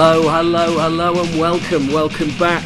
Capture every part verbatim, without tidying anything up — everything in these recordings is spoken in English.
Hello, hello, hello, and welcome, welcome back,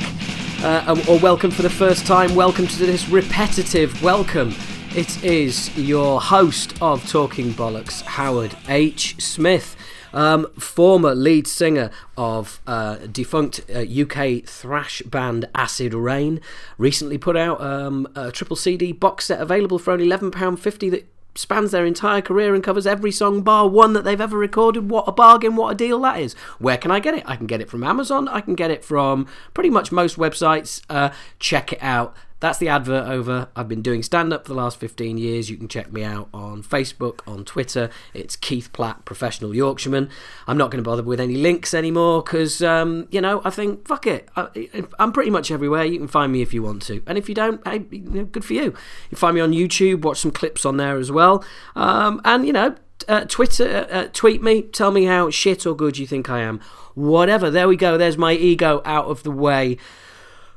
uh, or welcome for the first time, welcome to this repetitive welcome. It is your host of Talking Bollocks, Howard H. Smith, um, former lead singer of uh, defunct uh, U K thrash band Acid Reign, recently put out um, a triple C D box set available for only eleven pounds fifty that spans their entire career and covers every song bar one that they've ever recorded. What a bargain, what a deal that is. Where can I get it? I can get it from Amazon, I can get it from pretty much most websites. Uh, check it out. That's the advert over. I've been doing stand-up for the last fifteen years. You can check me out on Facebook, on Twitter. It's Keith Platt, Professional Yorkshireman. I'm not going to bother with any links anymore because, um, you know, I think, fuck it. I, I'm pretty much everywhere. You can find me if you want to. And if you don't, hey, you know, good for you. You can find me on YouTube. Watch some clips on there as well. Um, and, you know, uh, Twitter, uh, tweet me. Tell me how shit or good you think I am. Whatever. There we go. There's my ego out of the way.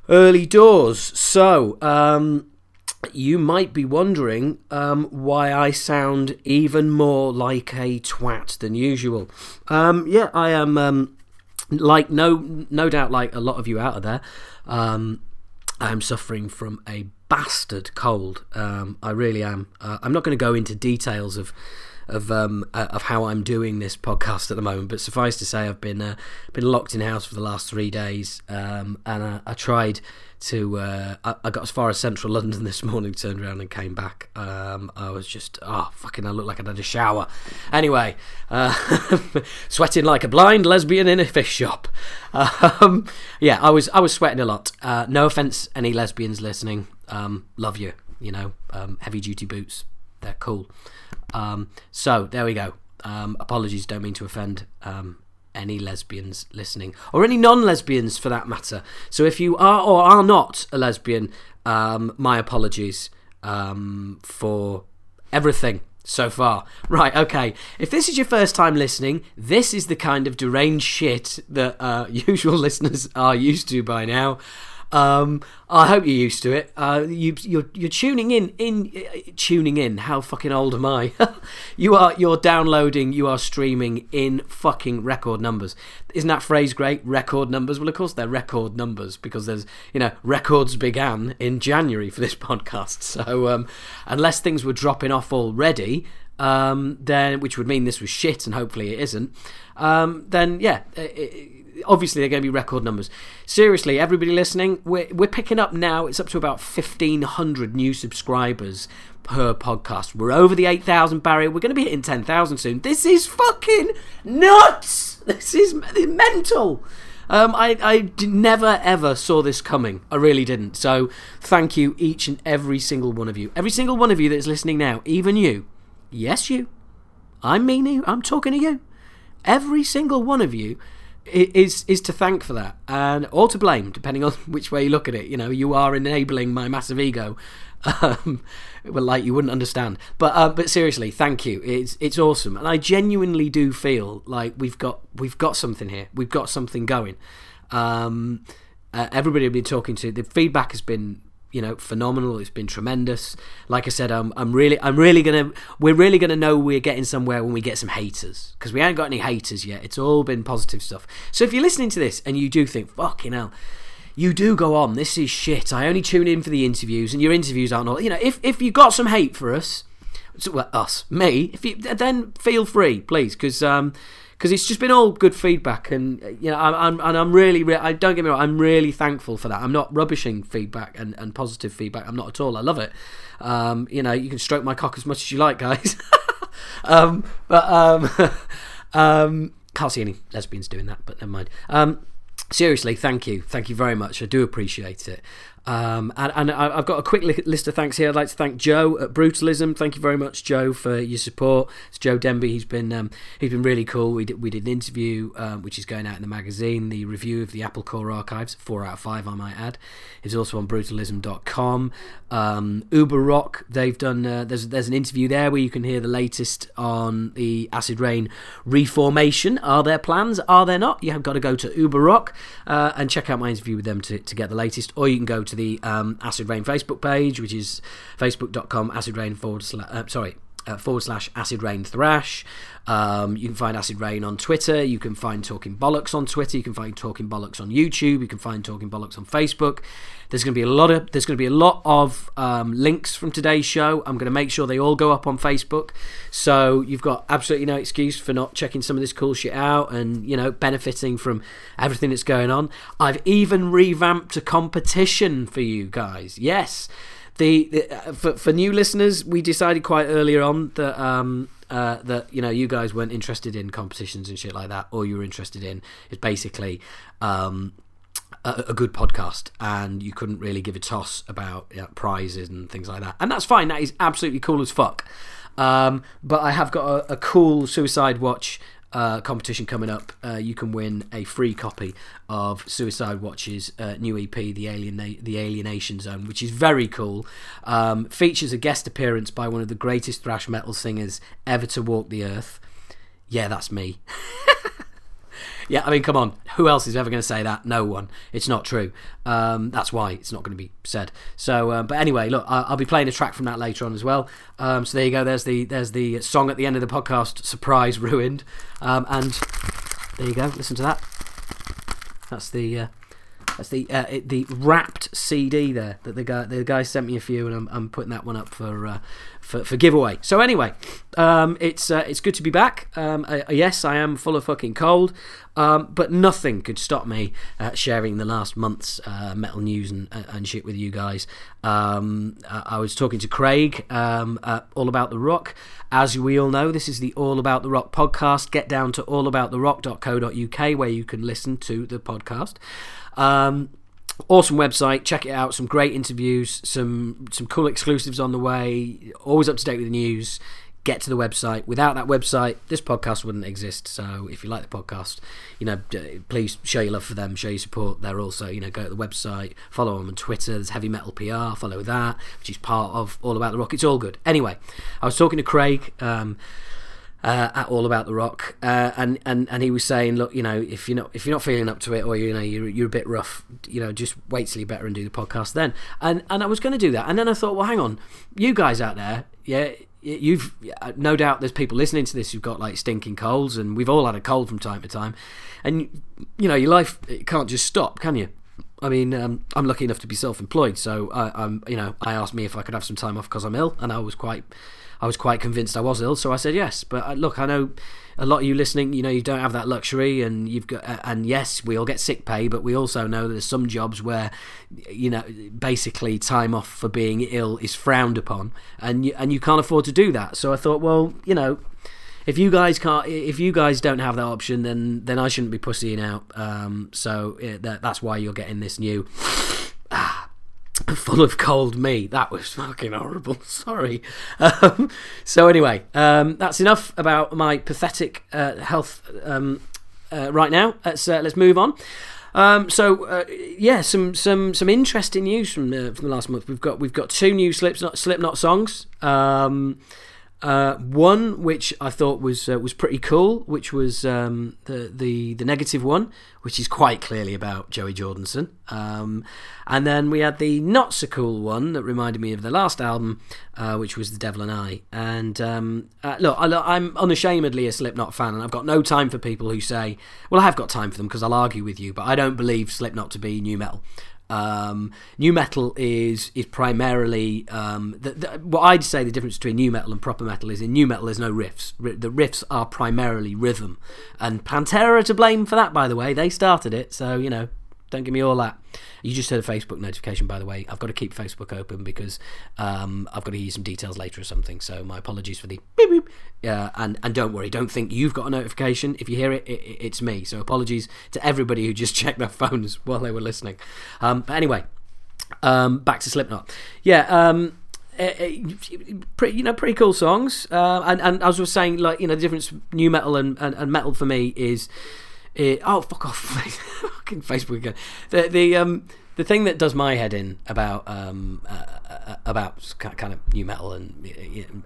Early doors. So, um, you might be wondering um, why I sound even more like a twat than usual. Um, yeah, I am, um, like, no no doubt, like a lot of you out of there, um, I'm suffering from a bastard cold. Um, I really am. Uh, I'm not going to go into details of... Of um uh, of how I'm doing this podcast at the moment, but suffice to say, I've been uh, been locked in house for the last three days, um, and I, I tried to. Uh, I, I got as far as central London this morning, turned around and came back. Um, I was just oh fucking, I looked like I'd had a shower. Anyway, uh, sweating like a blind lesbian in a fish shop. Um, yeah, I was I was sweating a lot. Uh, no offense, any lesbians listening, um, love you. You know, um, heavy duty boots, they're cool. Um, so there we go. Um, apologies, don't mean to offend um, any lesbians listening, or any non-lesbians for that matter. So if you are or are not a lesbian, um, my apologies um, for everything so far. Right, okay. If this is your first time listening, this is the kind of deranged shit that uh, usual listeners are used to by now. Um, I hope you're used to it. Uh, you, you're, you're tuning in, in uh, tuning in. How fucking old am I? you are, you're downloading, you are streaming in fucking record numbers. Isn't that phrase great? Record numbers. Well, of course they're record numbers because there's, you know, records began in January for this podcast. So, um, unless things were dropping off already, um, then, which would mean this was shit and hopefully it isn't, um, then yeah, it, it, obviously they're going to be record numbers. Seriously, everybody listening, we're, we're picking up now. It's up to about fifteen hundred new subscribers per podcast. We're over the eight thousand barrier. We're going to be hitting ten thousand soon. This is fucking nuts. This is mental. Um, I, I did, never, ever saw this coming. I really didn't. So thank you, each and every single one of you. Every single one of you that's listening now, even you. Yes, you. I mean you. I'm talking to you. Every single one of you is is to thank for that, and or to blame, depending on which way you look at it. You know, you are enabling my massive ego. Um, well, like you wouldn't understand, but uh, but seriously, thank you. It's it's awesome, and I genuinely do feel like we've got we've got something here. We've got something going. Um, uh, everybody I've been talking to, the feedback has been, you know, phenomenal. It's been tremendous. Like I said, I'm I'm really I'm really gonna we're really gonna know we're getting somewhere when we get some haters, because we ain't got any haters yet. It's all been positive stuff. So if you're listening to this and you do think, fucking hell, you do go on, this is shit, I only tune in for the interviews and your interviews aren't all, you know, if if you got some hate for us, well, us, me, if you, then feel free, please, because um because it's just been all good feedback, and you know, I'm, I'm and I'm really, really, I don't get me wrong, I'm really thankful for that. I'm not rubbishing feedback and, and positive feedback. I'm not at all. I love it. Um, you know, you can stroke my cock as much as you like, guys. um, but um, um, can't see any lesbians doing that. But never mind. Um, seriously, thank you, thank you very much. I do appreciate it. Um, and, and I've got a quick li- list of thanks here. I'd like to thank Joe at Brutalism. Thank you very much, Joe, for your support. It's Joe Denby. He's been um, he's been really cool. We did we did an interview um, which is going out in the magazine, the review of the Apple Core archives, four out of five, I might add. It's also on brutalism dot com. Um, Uber Rock. They've done uh, there's there's an interview there where you can hear the latest on the Acid Reign reformation. Are there plans? Are there not? You have got to go to Uber Rock uh, and check out my interview with them to to get the latest, or you can go to the um, Acid Reign Facebook page, which is facebook dot com acid reign forward slash, uh, sorry, uh, forward slash Acid Reign Thrash. Um, you can find Acid Reign on Twitter. You can find Talking Bollocks on Twitter. You can find Talking Bollocks on YouTube. You can find Talking Bollocks on Facebook. There's going to be a lot of there's going to be a lot of um, links from today's show. I'm going to make sure they all go up on Facebook. So you've got absolutely no excuse for not checking some of this cool shit out and, you know, benefiting from everything that's going on. I've even revamped a competition for you guys. Yes, the, the for, for new listeners, we decided quite earlier on that. Um, Uh, that, you know, you guys weren't interested in competitions and shit like that. All you were interested in is basically um, a, a good podcast, and you couldn't really give a toss about, you know, prizes and things like that. And that's fine. That is absolutely cool as fuck. Um, but I have got a, a cool Suicide Watch uh, competition coming up. Uh, you can win a free copy of Suicide Watch's uh, new E P, The Aliena- The Alienation Zone, which is very cool. Um, features a guest appearance by one of the greatest thrash metal singers ever to walk the earth. Yeah, that's me. Yeah, I mean, come on. Who else is ever going to say that? No one. It's not true. Um, that's why it's not going to be said. So, uh, but anyway, look, I- I'll be playing a track from that later on as well. Um, so there you go. There's the there's the song at the end of the podcast. Surprise, ruined. Um, and there you go. Listen to that. That's the uh, that's the uh, it, the wrapped C D there that the guy the guy sent me a few, and I'm I'm putting that one up for uh, for, for giveaway. So anyway, um, it's uh, it's good to be back. Um, uh, yes, I am full of fucking cold, um, but nothing could stop me uh, sharing the last month's uh, metal news and and shit with you guys. Um, I was talking to Craig um, at All About The Rock. As we all know, this is the All About The Rock podcast. Get down to all about the rock dot co dot uk where you can listen to the podcast. Um, awesome website. Check it out. Some great interviews, some some cool exclusives on the way. Always up to date with the news. Get to the website. Without that website, this podcast wouldn't exist. So if you like the podcast, you know, please show your love for them, show your support. They're also, you know, go to the website, follow them on Twitter. There's Heavy Metal P R, follow that, which is part of All About The Rock. It's all good. Anyway, I was talking to Craig um, uh, at All About The Rock, uh, and, and and he was saying, look, you know, if you're not if you're not feeling up to it, or you know, you're you're a bit rough, you know, just wait till you're better and do the podcast then. And and I was going to do that, and then I thought, well, hang on, you guys out there, yeah. You've no doubt there's people listening to this who've got like stinking colds, and we've all had a cold from time to time, and you know your life it can't just stop, can you? I mean, um, I'm lucky enough to be self-employed, so I, I'm you know I asked me if I could have some time off because I'm ill, and I was quite I was quite convinced I was ill, so I said yes. But I, look, I know a lot of you listening, you know, you don't have that luxury, and you've got uh, and yes, we all get sick pay, but we also know that there's some jobs where, you know, basically time off for being ill is frowned upon, and you, and you can't afford to do that. So I thought, well, you know, if you guys can't, if you guys don't have that option, then then I shouldn't be pussying out. Um, so it, that, that's why you're getting this new. ah, Full of cold me. That was fucking horrible. Sorry. Um, so anyway, um, that's enough about my pathetic uh, health um, uh, right now. Let's uh, let's move on. Um, so uh, yeah, some some some interesting news from the, from the last month. We've got we've got two new Slipknot Slipknot songs. Um, uh, one which I thought was uh, was pretty cool, which was um, the the the negative one, which is quite clearly about Joey Jordison. Um, and then we had the not-so-cool one that reminded me of the last album, uh, which was The Devil and I. And um, uh, look, I, I'm unashamedly a Slipknot fan, and I've got no time for people who say, well, I have got time for them because I'll argue with you, but I don't believe Slipknot to be new metal. Um, new metal is is primarily... Um, the, the, what I'd say the difference between new metal and proper metal is in new metal there's no riffs. R- the riffs are primarily rhythm. And Pantera are to blame for that, by the way. They started it, so you know, don't give me all that. You just heard a Facebook notification, by the way. I've got to keep Facebook open because um, I've got to give you some details later or something, so my apologies for the beep beep. Uh, and, and don't worry, don't think you've got a notification. If you hear it, it, it's me, so apologies to everybody who just checked their phones while they were listening. Um, but anyway, um, back to Slipknot. Yeah, um, pretty, you know, pretty cool songs. Uh, and, and as I was saying, like, you know, the difference between new metal and, and, and metal for me is... It, oh fuck off! Fucking Facebook again. The the um the thing that does my head in about um uh, about kind of new metal and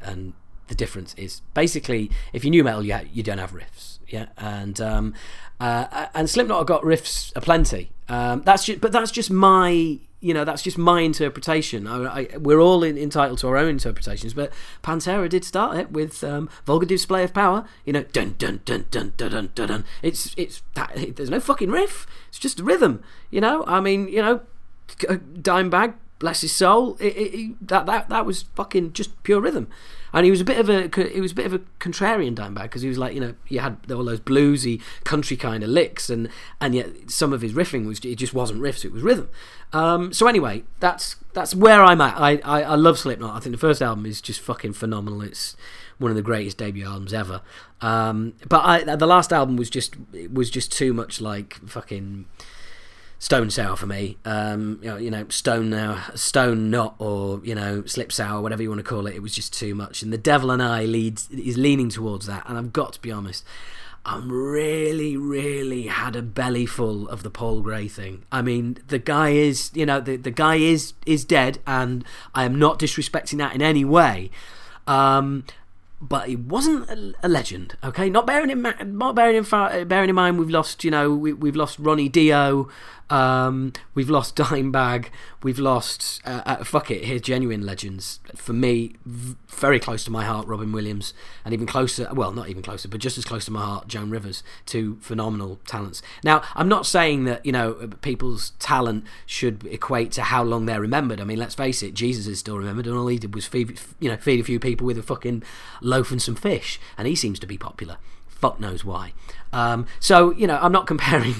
and the difference is basically if you're new metal you ha- you don't have riffs, yeah, and um uh and Slipknot have got riffs aplenty. Um, that's just, but that's just my you know, that's just my interpretation. I, I, we're all in, entitled to our own interpretations, but Pantera did start it with um, "Vulgar Display of Power." You know, dun dun dun dun dun dun dun. dun. It's it's that, it, there's no fucking riff. It's just a rhythm. You know, I mean, you know, Dimebag, bless his soul, it, it, it, that that that was fucking just pure rhythm. And he was a bit of a he was a bit of a contrarian, Dimebag, because he was like, you know, you had all those bluesy country kind of licks, and and yet some of his riffing was, it just wasn't riffs, it was rhythm. Um, so anyway, that's that's where I'm at. I, I I love Slipknot. I think the first album is just fucking phenomenal. It's one of the greatest debut albums ever. Um, but I, the last album was just it was just too much like fucking stone sour for me. Um, you know, you know, stone now, stone knot, or you know, slip sour, whatever you want to call it. It was just too much, and The Devil and I leads is leaning towards that. And I've got to be honest, I'm really, really had a belly full of the Paul Gray thing. I mean, the guy is, you know, the the guy is is dead, and I am not disrespecting that in any way. Um, But he wasn't a, a legend, okay? Not bearing in not bearing in far, bearing in mind we've lost, you know, we, we've lost Ronnie Dio, um, we've lost Dimebag, we've lost uh, uh, fuck it, here genuine legends for me, v- very close to my heart, Robin Williams, and even closer, well, not even closer, but just as close to my heart, Joan Rivers. Two phenomenal talents. Now, I'm not saying that, you know, people's talent should equate to how long they're remembered. I mean, let's face it, Jesus is still remembered, and all he did was feed, you know, feed a few people with a fucking loaf and some fish, and he seems to be popular. Fuck knows why. Um, so, you know, I'm not comparing...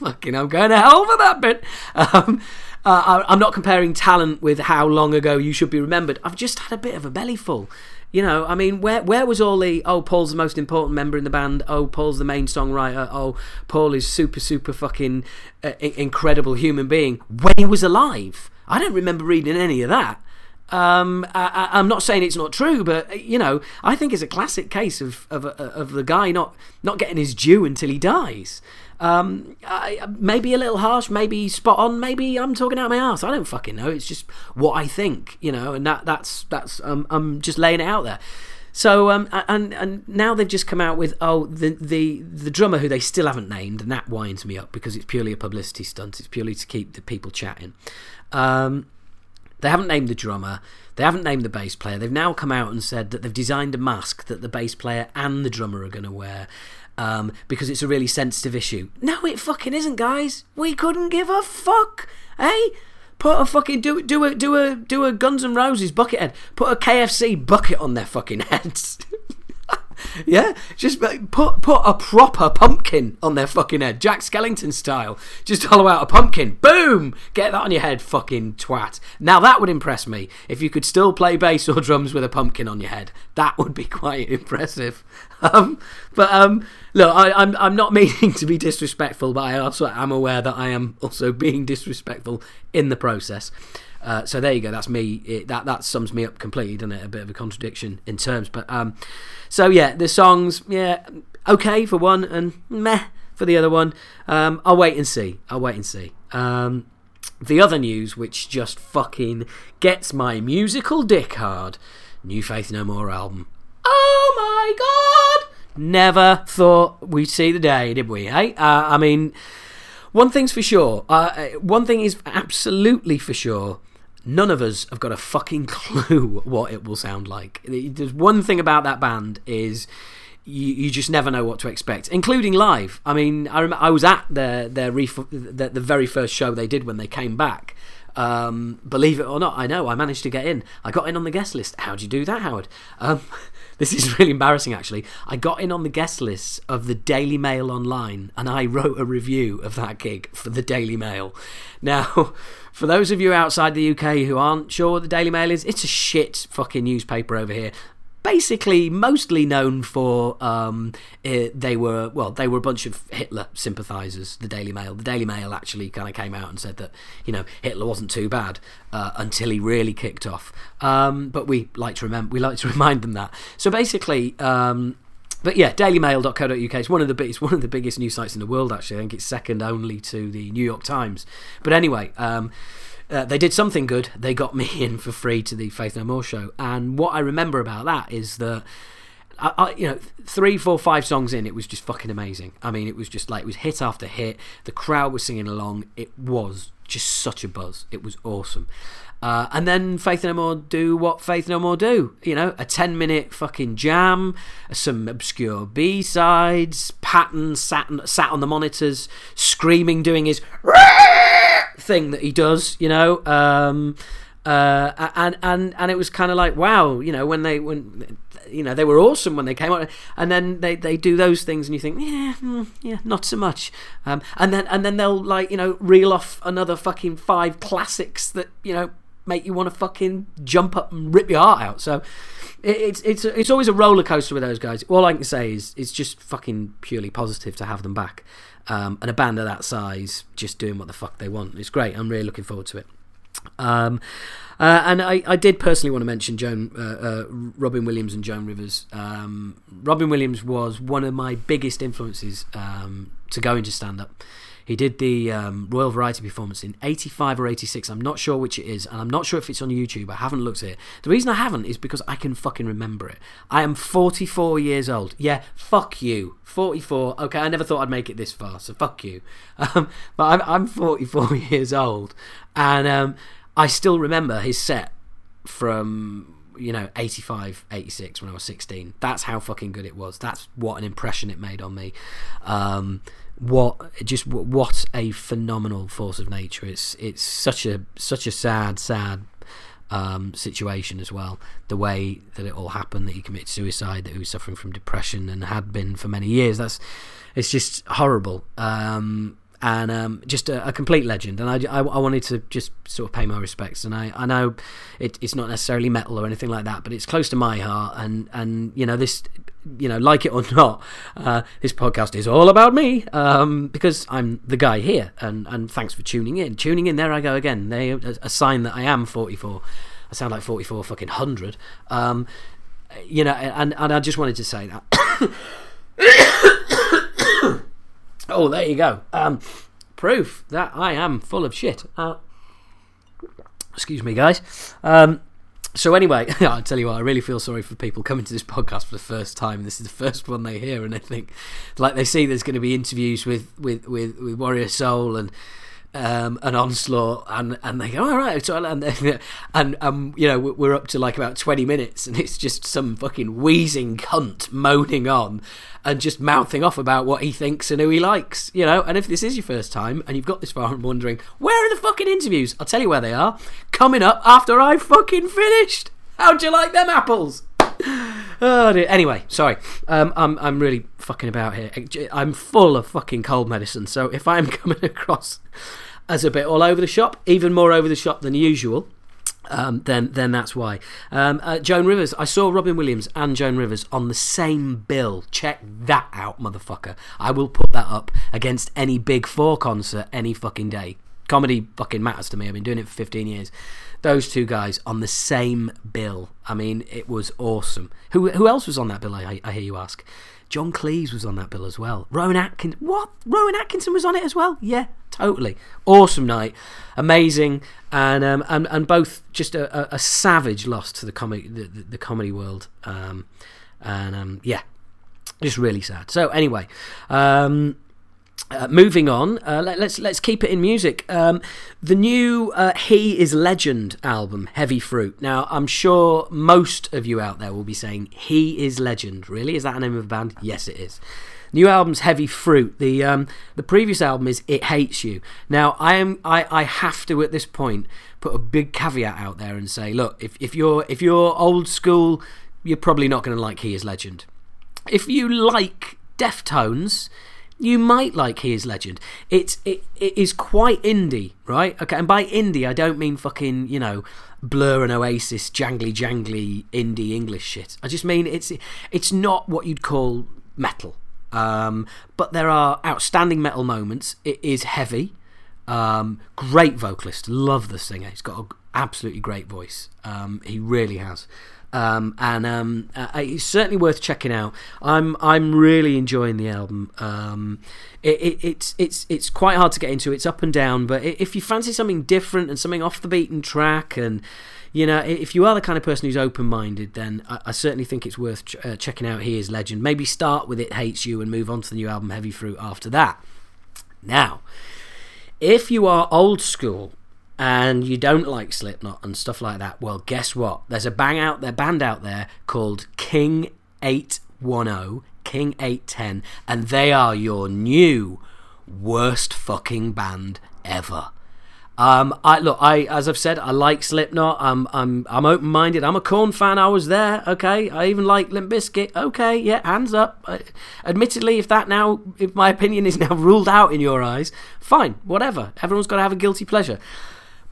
fucking, I'm going to hell for that bit. Um, uh, I, I'm not comparing talent with how long ago you should be remembered. I've just had a bit of a belly full. You know, I mean, where where was all the, oh, Paul's the most important member in the band, oh, Paul's the main songwriter, oh, Paul is super, super fucking uh, I- incredible human being when he was alive? I don't remember reading any of that. Um, I, I'm not saying it's not true, but you know, I think it's a classic case of of, of the guy not, not getting his due until he dies. Um, I, maybe a little harsh, maybe spot on, maybe I'm talking out my ass. I don't fucking know. It's just what I think, you know, and that that's that's um, I'm just laying it out there. So um, and and now they've just come out with oh the the the drummer who they still haven't named, and that winds me up because it's purely a publicity stunt. It's purely to keep the people chatting. Um. They haven't named the drummer. They haven't named the bass player. They've now come out and said that they've designed a mask that the bass player and the drummer are going to wear um, because it's a really sensitive issue. No, it fucking isn't, guys. We couldn't give a fuck, eh? Put a fucking do do a do a do a Guns N' Roses bucket head. Put a K F C bucket on their fucking heads. Yeah, just put put a proper pumpkin on their fucking head, Jack Skellington style. Just hollow out a pumpkin, boom, get that on your head, fucking twat. Now that would impress me, if you could still play bass or drums with a pumpkin on your head. That would be quite impressive. Um, but um, look, I, I'm I'm not meaning to be disrespectful, but I also am aware that I am also being disrespectful in the process. Uh, so there you go. That's me. It, that that sums me up completely, doesn't it? A bit of a contradiction in terms, but um, so yeah, the songs, yeah, okay for one and meh for the other one. Um, I'll wait and see. I'll wait and see. Um, the other news, which just fucking gets my musical dick hard, new Faith No More album. Oh my god! Never thought we'd see the day, did we? Hey, uh, I mean, one thing's for sure. Uh, one thing is absolutely for sure. None of us have got a fucking clue what it will sound like. There's one thing about that band is you, you just never know what to expect, including live. I mean, I remember I was at their their ref- the, the very first show they did when they came back. Um, believe it or not, I know I managed to get in. I got in on the guest list. How do you do that, Howard? Um, this is really embarrassing, actually. I got in on the guest list of the Daily Mail Online, and I wrote a review of that gig for the Daily Mail. Now, for those of you outside the U K who aren't sure what the Daily Mail is, it's a shit fucking newspaper over here. Basically, mostly known for um, it, they were well, they were a bunch of Hitler sympathisers. The Daily Mail, the Daily Mail actually kind of came out and said that, you know, Hitler wasn't too bad uh, until he really kicked off. Um, but we like to remember, we like to remind them that. So basically. Um, But yeah, daily mail dot co dot U K is one of the big, it's one of the biggest news sites in the world, actually. I think it's second only to the New York Times. But anyway, um, uh, they did something good. They got me in for free to the Faith No More show. And what I remember about that is that, I, I, you know, three, four, five songs in, it was just fucking amazing. I mean, it was just like, it was hit after hit. The crowd was singing along. It was just such a buzz. It was awesome. Uh, and then Faith No More do what Faith No More do. You know, a ten-minute fucking jam, some obscure B-sides, Patton sat, sat on the monitors, screaming, doing his thing that he does, you know. Um, uh, and, and, and it was kind of like, wow, you know, when they... when. You know, they were awesome when they came out, and then they, they do those things, and you think, yeah, mm, yeah, not so much. Um, and then and then they'll, like, you know, reel off another fucking five classics that, you know, make you want to fucking jump up and rip your heart out. So it, it's it's it's always a roller coaster with those guys. All I can say is it's just fucking purely positive to have them back, um, and a band of that size just doing what the fuck they want. It's great. I'm really looking forward to it. Um, uh, and I, I did personally want to mention Joan, uh, uh, Robin Williams and Joan Rivers. Um, Robin Williams was one of my biggest influences um, to go into stand-up. He did the um, Royal Variety performance in eighty-five or eighty-six. I'm not sure which it is, and I'm not sure if it's on YouTube. I haven't looked at it. The reason I haven't is because I can fucking remember it. I am forty-four years old. Yeah, fuck you. forty-four. Okay, I never thought I'd make it this far, so fuck you. Um, but I'm, I'm forty-four years old, and um, I still remember his set from... you know, eighty-five, eighty-six when I was sixteen. That's how fucking good it was. That's what an impression it made on me. Um, what just what a phenomenal force of nature. It's it's such a such a sad, sad um, situation as well. The way that it all happened, that he committed suicide, that he was suffering from depression and had been for many years. That's it's just horrible. Um, And um, just a, a complete legend, and I, I, I wanted to just sort of pay my respects. And I, I know it, it's not necessarily metal or anything like that, but it's close to my heart. And, and you know this, you know, like it or not, uh, this podcast is all about me um, because I'm the guy here. And, and thanks for tuning in, tuning in. There I go again. They a sign that I am forty-four. I sound like forty-four fucking hundred. Um, you know, and, and I just wanted to say that. Oh, there you go. Um, proof that I am full of shit. Uh, excuse me, guys. Um, so anyway, I'll tell you what, I really feel sorry for people coming to this podcast for the first time. This is the first one they hear, and I think, like, they see there's going to be interviews with, with, with, with Warrior Soul and... Um, an onslaught, and, and they go, all right, so, and, then, and um, you know, we're up to like about twenty minutes, and it's just some fucking wheezing cunt moaning on and just mouthing off about what he thinks and who he likes, you know. And if this is your first time and you've got this far and wondering where are the fucking interviews, I'll tell you where they are, coming up after I've fucking finished. How'd you like them apples? Oh dear. Anyway, sorry. Um, I'm I'm really fucking about here. I'm full of fucking cold medicine. So if I'm coming across as a bit all over the shop, even more over the shop than usual, um, then then that's why. Um, uh, Joan Rivers. I saw Robin Williams and Joan Rivers on the same bill. Check that out, motherfucker. I will put that up against any Big Four concert any fucking day. Comedy fucking matters to me. I've been doing it for fifteen years. Those two guys on the same bill. I mean, it was awesome. Who who else was on that bill, I, I hear you ask? John Cleese was on that bill as well. Rowan Atkinson. What? Rowan Atkinson was on it as well? Yeah, totally. Awesome night. Amazing. And um, and, and both just a, a, a savage loss to the, comi- the, the, the comedy world. Um, and um, yeah, just really sad. So anyway... Um, Uh, moving on, uh, let, let's let's keep it in music. Um, the new uh, He Is Legend album, Heavy Fruit. Now, I'm sure most of you out there will be saying, He Is Legend. Really? Is that the name of a band? Yes, it is. New album's Heavy Fruit. The um, the previous album is It Hates You. Now, I am I, I have to, at this point, put a big caveat out there and say, look, if, if you're if you're old school, you're probably not going to like He Is Legend. If you like Deftones... you might like He Is Legend. It's it, it is quite indie, right? Okay, and by indie, I don't mean fucking, you know, Blur and Oasis, jangly jangly indie English shit. I just mean it's it's not what you'd call metal. Um, but there are outstanding metal moments. It is heavy. Um, great vocalist. Love the singer. He's got an absolutely great voice. Um, he really has. Um, and um, uh, it's certainly worth checking out. I'm I'm really enjoying the album. Um, it, it, it's it's it's quite hard to get into. It's up and down, but if you fancy something different and something off the beaten track, and you know, if you are the kind of person who's open-minded, then I, I certainly think it's worth ch- uh, checking out. He Is Legend. Maybe start with It Hates You and move on to the new album Heavy Fruit after that. Now, If you are old school and you don't like Slipknot and stuff like that, well, guess what? There's a bang out there band out there called King eight ten, King eight ten, and they are your new worst fucking band ever. Um, I look, I as I've said, I like Slipknot. I'm, I'm, I'm open-minded. I'm a Korn fan. I was there. Okay, I even like Limp Bizkit. Okay, yeah, hands up. I, admittedly, if that now, if my opinion is now ruled out in your eyes, fine, whatever. Everyone's got to have a guilty pleasure.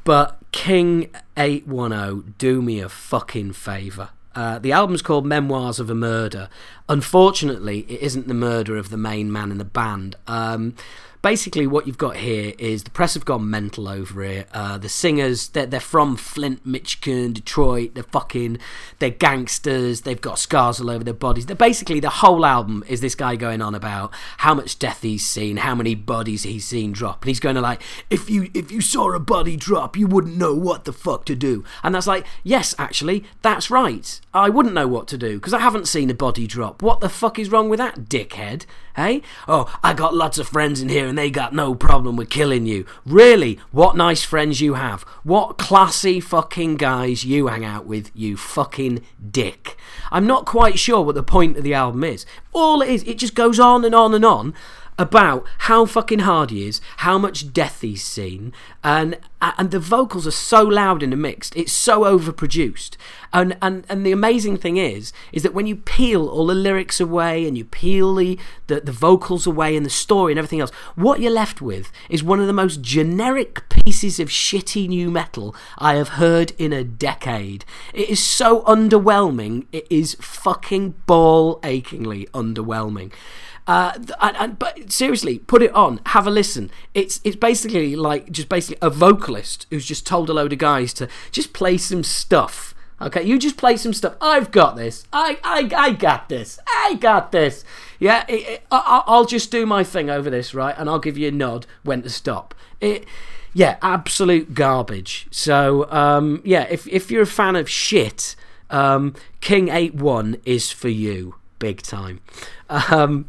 But King eight ten, do me a fucking favour. Uh, the album's called Memoirs of a Murder. Unfortunately, it isn't the murder of the main man in the band. Um... Basically, what you've got here is the press have gone mental over it. Uh, the singers, they're, they're from Flint, Michigan, Detroit. They're fucking, they're gangsters. They've got scars all over their bodies. They're basically, the whole album is this guy going on about how much death he's seen, how many bodies he's seen drop. And he's going to like, if you if you saw a body drop, you wouldn't know what the fuck to do. And that's like, yes, actually, that's right. I wouldn't know what to do because I haven't seen a body drop. What the fuck is wrong with that, dickhead? Hey? Oh, I got lots of friends in here, and they got no problem with killing you. Really? What nice friends you have. What classy fucking guys you hang out with, you fucking dick. I'm not quite sure what the point of the album is. All it is, it just goes on and on and on about how fucking hard he is, how much death he's seen, and and the vocals are so loud in the mix, it's so overproduced. And, and and the amazing thing is, is that when you peel all the lyrics away and you peel the, the, the vocals away and the story and everything else, what you're left with is one of the most generic pieces of shitty new metal I have heard in a decade. It is so underwhelming, it is fucking ball-achingly underwhelming. Uh, and, and, but seriously, put it on, have a listen. It's it's basically like just basically a vocalist who's just told a load of guys to just play some stuff. Okay, you just play some stuff. I've got this. I I I got this. I got this. Yeah, it, it, I, I'll just do my thing over this, right? And I'll give you a nod when to stop. It, yeah, absolute garbage. So um, yeah, if if you're a fan of shit, um, King eight one is for you, big time. Um,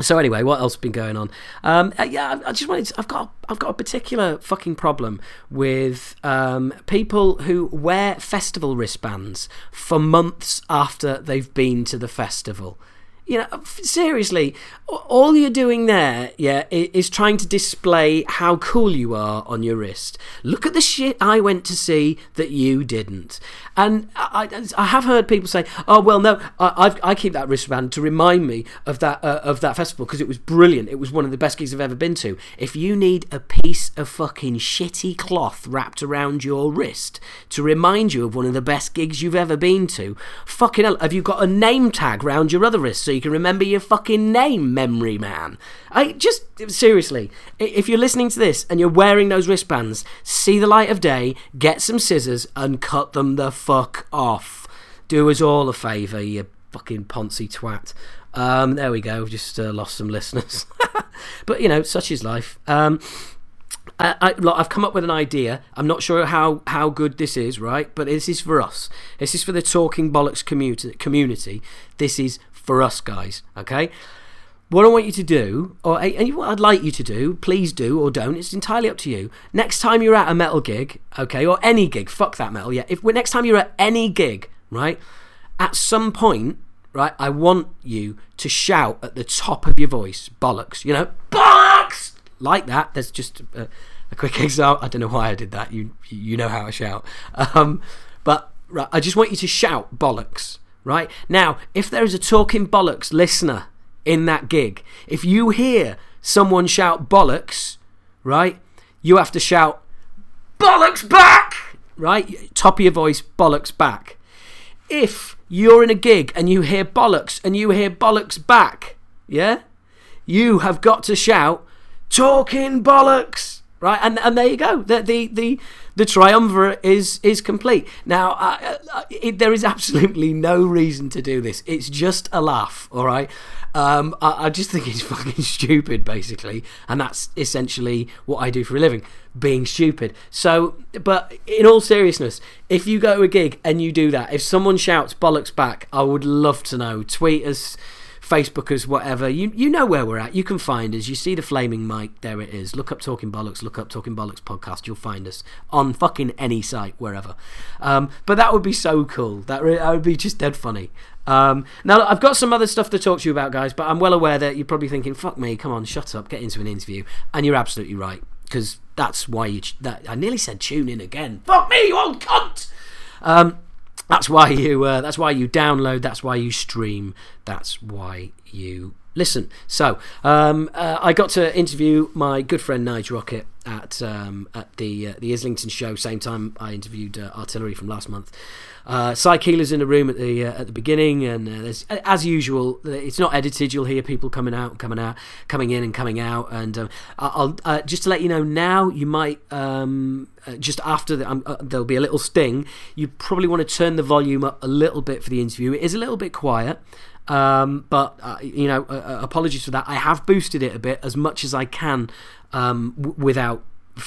So anyway, what else has been going on? Um, yeah, I just wanted to, I've got I've got a particular fucking problem with um, people who wear festival wristbands for months after they've been to the festival. You know, seriously, all you're doing there, yeah, is trying to display how cool you are on your wrist. Look at the shit I went to see that you didn't. And I, I have heard people say, "Oh well, no, I, I've, I keep that wristband to remind me of that uh, of that festival because it was brilliant. It was one of the best gigs I've ever been to." If you need a piece of fucking shitty cloth wrapped around your wrist to remind you of one of the best gigs you've ever been to, fucking hell, have you got a name tag round your other wrist so you You can remember your fucking name, memory man? I just, seriously, if you're listening to this and you're wearing those wristbands, see the light of day, get some scissors and cut them the fuck off. Do us all a favour, you fucking poncy twat. Um, there we go, just uh, lost some listeners. But, you know, such is life. Um... I, I, look, I've come up with an idea. I'm not sure how, how good this is, right? But this is for us. This is for the Talking Bollocks community. This is for us, guys, okay? What I want you to do, or and what I'd like you to do, please do or don't, it's entirely up to you. Next time you're at a metal gig, okay, or any gig, fuck that metal, yeah. If next time you're at any gig, right, at some point, right, I want you to shout at the top of your voice, bollocks, you know, bollocks! Like that. There's just a, a quick example. I don't know why I did that. You you know how I shout. Um, but right, I just want you to shout bollocks, right? Now, if there is a Talking Bollocks listener in that gig, if you hear someone shout bollocks, right, you have to shout bollocks back, right? Top of your voice, bollocks back. If you're in a gig and you hear bollocks and you hear bollocks back, yeah, you have got to shout Talking Bollocks, right? And and there you go. The the the, the triumvirate is is complete. Now, I, I, it, there is absolutely no reason to do this. It's just a laugh, all right? Um, I, I just think it's fucking stupid, basically, and that's essentially what I do for a living, being stupid. So, but in all seriousness, if you go to a gig and you do that, if someone shouts bollocks back, I would love to know. Tweet us. Facebookers, whatever, you you know where we're at. You can find us. You see the flaming mic, there it is. Look up Talking Bollocks, look up Talking Bollocks podcast. You'll find us on fucking any site, wherever. Um, but that would be so cool. That, re- that would be just dead funny. Um, now, I've got some other stuff to talk to you about, guys, but I'm well aware that you're probably thinking, fuck me, come on, shut up, get into an interview. And you're absolutely right, because that's why you... Ch- that, I nearly said tune in again. Fuck me, you old cunt! Um... That's why you. Uh, that's why you download. That's why you stream. That's why you listen. So um, uh, I got to interview my good friend Nigel Rockett at um, at the uh, the Islington show. Same time I interviewed uh, Artillery from last month. Uh, Cy Keeler's in the room at the uh, at the beginning, and uh, there's, as usual, it's not edited. You'll hear people coming out, and coming out, coming in, and coming out. And um, I'll uh, just to let you know now, you might um, uh, just after the, um, uh, there'll be a little sting. You probably want to turn the volume up a little bit for the interview. It is a little bit quiet, um, but uh, you know, uh, apologies for that. I have boosted it a bit as much as I can um, w- without.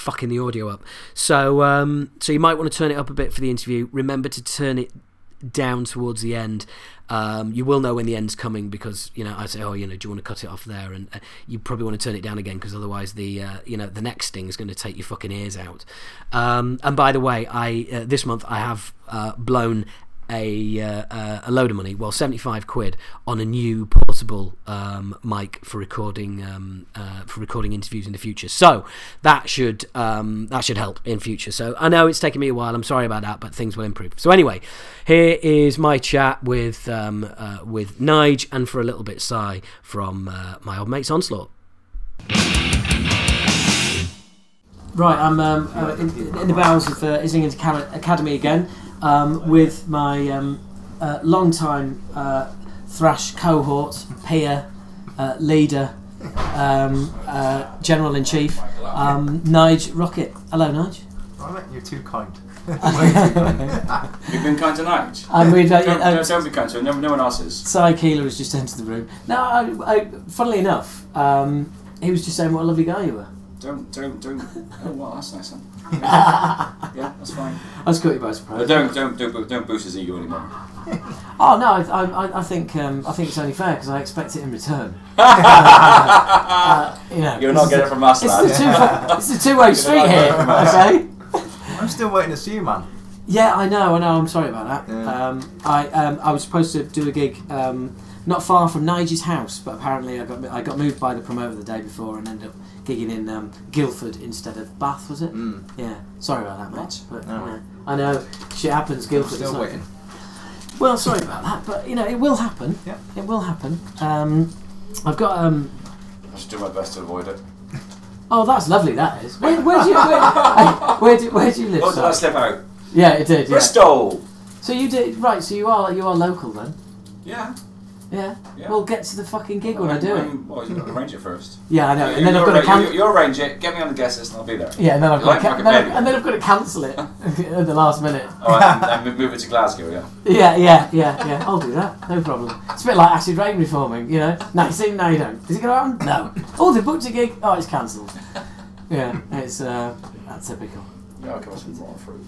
fucking the audio up, so um, so you might want to turn it up a bit for the interview. Remember to turn it down towards the end. Um, you will know when the end's coming because you know I say, oh, you know, do you want to cut it off there? And uh, you probably want to turn it down again because otherwise the uh, you know the next sting is going to take your fucking ears out. Um, and by the way, I uh, this month I have uh, blown a uh, uh, a load of money, well, seventy-five quid on a new portable um, mic for recording um, uh, for recording interviews in the future. So that should um, that should help in future. So I know it's taken me a while. I'm sorry about that, but things will improve. So anyway, here is my chat with um, uh, with Nige and for a little bit Cy from uh, my old mate's Onslaught. Right, I'm um, uh, in, in the bowels of uh, Islington Academy again. Um, with my um, uh, long-time uh, thrash cohort, peer, uh, leader, um, uh, general-in-chief, um, Nige Rockett. Hello, Nige. Right, you're too kind. You've been kind to Nige. Um, don't, uh, don't, don't be kind to him, no, no one else is. Cy Keeler has just entered the room. No, I, I, funnily enough, um, he was just saying what a lovely guy you were. Don't, don't, don't. Oh, well, that's nice, then. Yeah, yeah, that's fine. I was caught you by surprise. But don't, don't, don't, don't boost his ego anymore. Oh no, I, I, I think, um, I think it's only fair because I expect it in return. uh, uh, you know, you're not getting it from us, lad. It's, yeah. It's a two-way street here. Okay. I'm still waiting to see you, man. Yeah, I know, I know. I'm sorry about that. Yeah. Um, I, um, I was supposed to do a gig. Um, Not far from Nige's house, but apparently I got I got moved by the promoter the day before and ended up gigging in um, Guildford instead of Bath, was it? Mm. Yeah. Sorry about that, mate. But no. you know, I know shit happens. Guildford. Still not waiting. Good. Well, sorry about that, but you know it will happen. Yeah. It will happen. Um, I've got. Um, I should do my best to avoid it. Oh, that's lovely. That is. Where, where do you where, uh, where do where do you live? Oh, did I slip out? Yeah, it did. Yeah. Bristol. So you did right. So you are you are local then. Yeah. Yeah. yeah, we'll get to the fucking gig when I, mean, I do I mean, it. Well, you've got to arrange it first. Yeah, I know. And then I've got to cancel it. You'll arrange it, get me on the guest list, and I'll be there. Yeah, and then I've, got, like ca- then, and then I've got to cancel it at the last minute. Oh, and, and then move it to Glasgow, yeah. Yeah, yeah, yeah, yeah. I'll do that, no problem. It's a bit like Acid Reign reforming, you know. No, you see, no, you don't. Is it going to happen? No. Oh, they booked a gig. Oh, it's cancelled. Yeah, it's uh, that's typical. Yeah, I'll come with some raw fruit.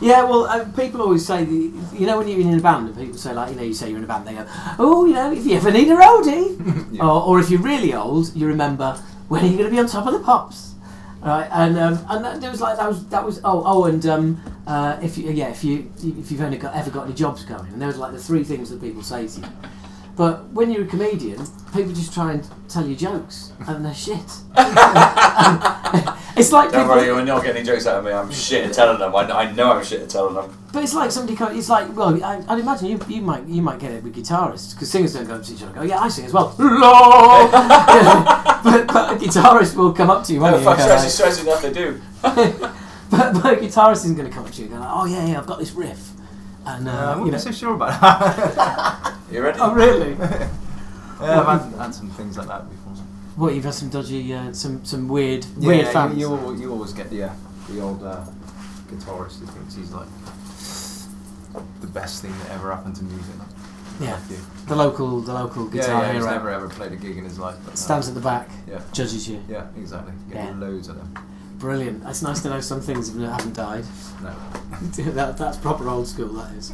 Yeah, well, uh, people always say, the, you know, when you're in a band, and people say, like, you know, you say you're in a band, they go, oh, you know, if you ever need a roadie, yeah. or, or if you're really old, you remember when are you going to be on Top of the Pops, right? And um, and that, it was like that was that was oh oh and um uh, if you yeah if you if you've only got ever got any jobs going, and those are like the three things that people say to you. But when you're a comedian, people just try and tell you jokes, and they're shit. It's like don't people, worry, you're not getting jokes out of me. I'm shit at telling them. I, I know I'm shit at telling them. But it's like somebody. Come, it's like well, I, I'd imagine you you might you might get it with guitarists because singers don't go up to each other and go, yeah, I sing as well. You know, but, but a guitarist will come up to you. Won't no, you? Fuck, stress, stress enough they do. but, but a guitarist isn't going to come up to you and go, like, oh yeah, yeah, I've got this riff. And, uh, uh, I'm not you know. so sure about that. You ready? Oh, really? Yeah, well, I've had, had some things like that before. What, you've had some dodgy, uh, some some weird, yeah, weird yeah, fans? You, you, you always get the, uh, the old uh, guitarist who thinks he's like the best thing that ever happened to music. Yeah, like the local the local guitar yeah, yeah, hero. He's never ever played a gig in his life. But, uh, stands at the back, yeah. Judges you. Yeah, exactly. You get yeah. loads of them. Brilliant. It's nice to know some things haven't died. No. that, that's proper old school, that is.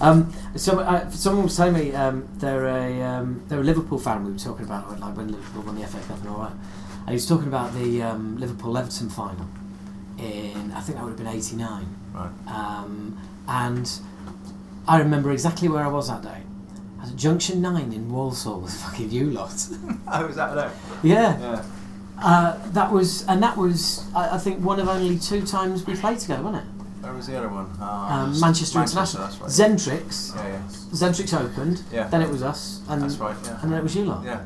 um, so, uh, someone was telling me um, they're, a, um, they're a Liverpool fan. We were talking about like when Liverpool won the F A Cup and all that. And he was talking about the um, Liverpool-Everton final in, I think that would have been eighty-nine. Right. Um, and I remember exactly where I was that day. I was at Junction nine in Walsall with fucking you lot. I was out there. Yeah. Yeah. Uh, that was, and that was, I, I think, one of only two times we played together, wasn't it? Where was the other one? Uh, um, Manchester, Manchester International. Right. Zentrix. Yeah, yeah. Zentrix opened. Yeah. Then it was us. And that's right. Yeah. And then it was you lot. Yeah.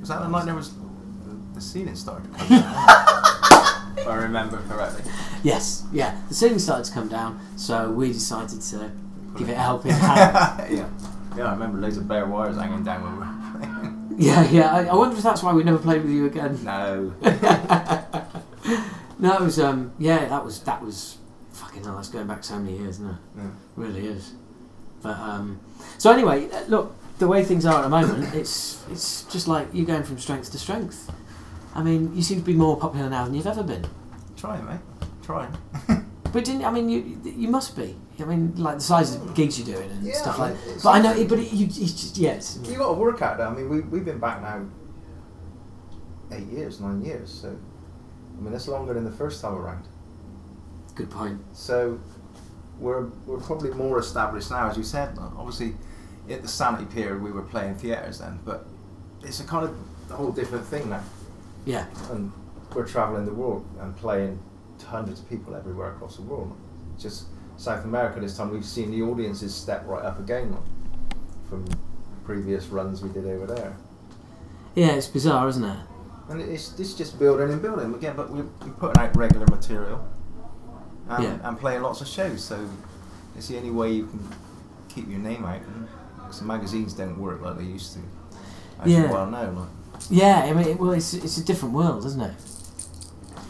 Was that the night there was the ceiling started to come down? If I remember correctly. Yes. Yeah. The ceiling started to come down, so we decided to Put give it, it a helping hand. Yeah. Yeah. I remember loads of bare wires hanging down when we were. Yeah, yeah. I, I wonder if that's why we never played with you again. No. No, it was. Um, yeah, that was that was fucking hell. That's going back so many years, isn't it? Yeah. It really is. But um, so anyway, look, the way things are at the moment, it's it's just like you're going from strength to strength. I mean, you seem to be more popular now than you've ever been. Trying, mate. Trying. But didn't I mean you? You must be. I mean, like the size of gigs you're doing and yeah, stuff like that. But I know, but it, you, just, yes. You got to work out that. I mean, we we've been back now eight years, nine years. So, I mean, that's longer than the first time around. Good point. So, we're we're probably more established now, as you said. Obviously, at the sanity period, we were playing theatres then, but it's a kind of a whole different thing now. Yeah. And we're travelling the world and playing to hundreds of people everywhere across the world. Just South America this time, we've seen the audiences step right up again from previous runs we did over there. Yeah, it's bizarre, isn't it? And it's, it's just building and building again, but we're, we're putting out regular material and, yeah. and playing lots of shows, so it's the only way you can keep your name out, because the magazines don't work like they used to, as yeah. you well know. Like. Yeah, I mean, it, well, it's, it's a different world, isn't it?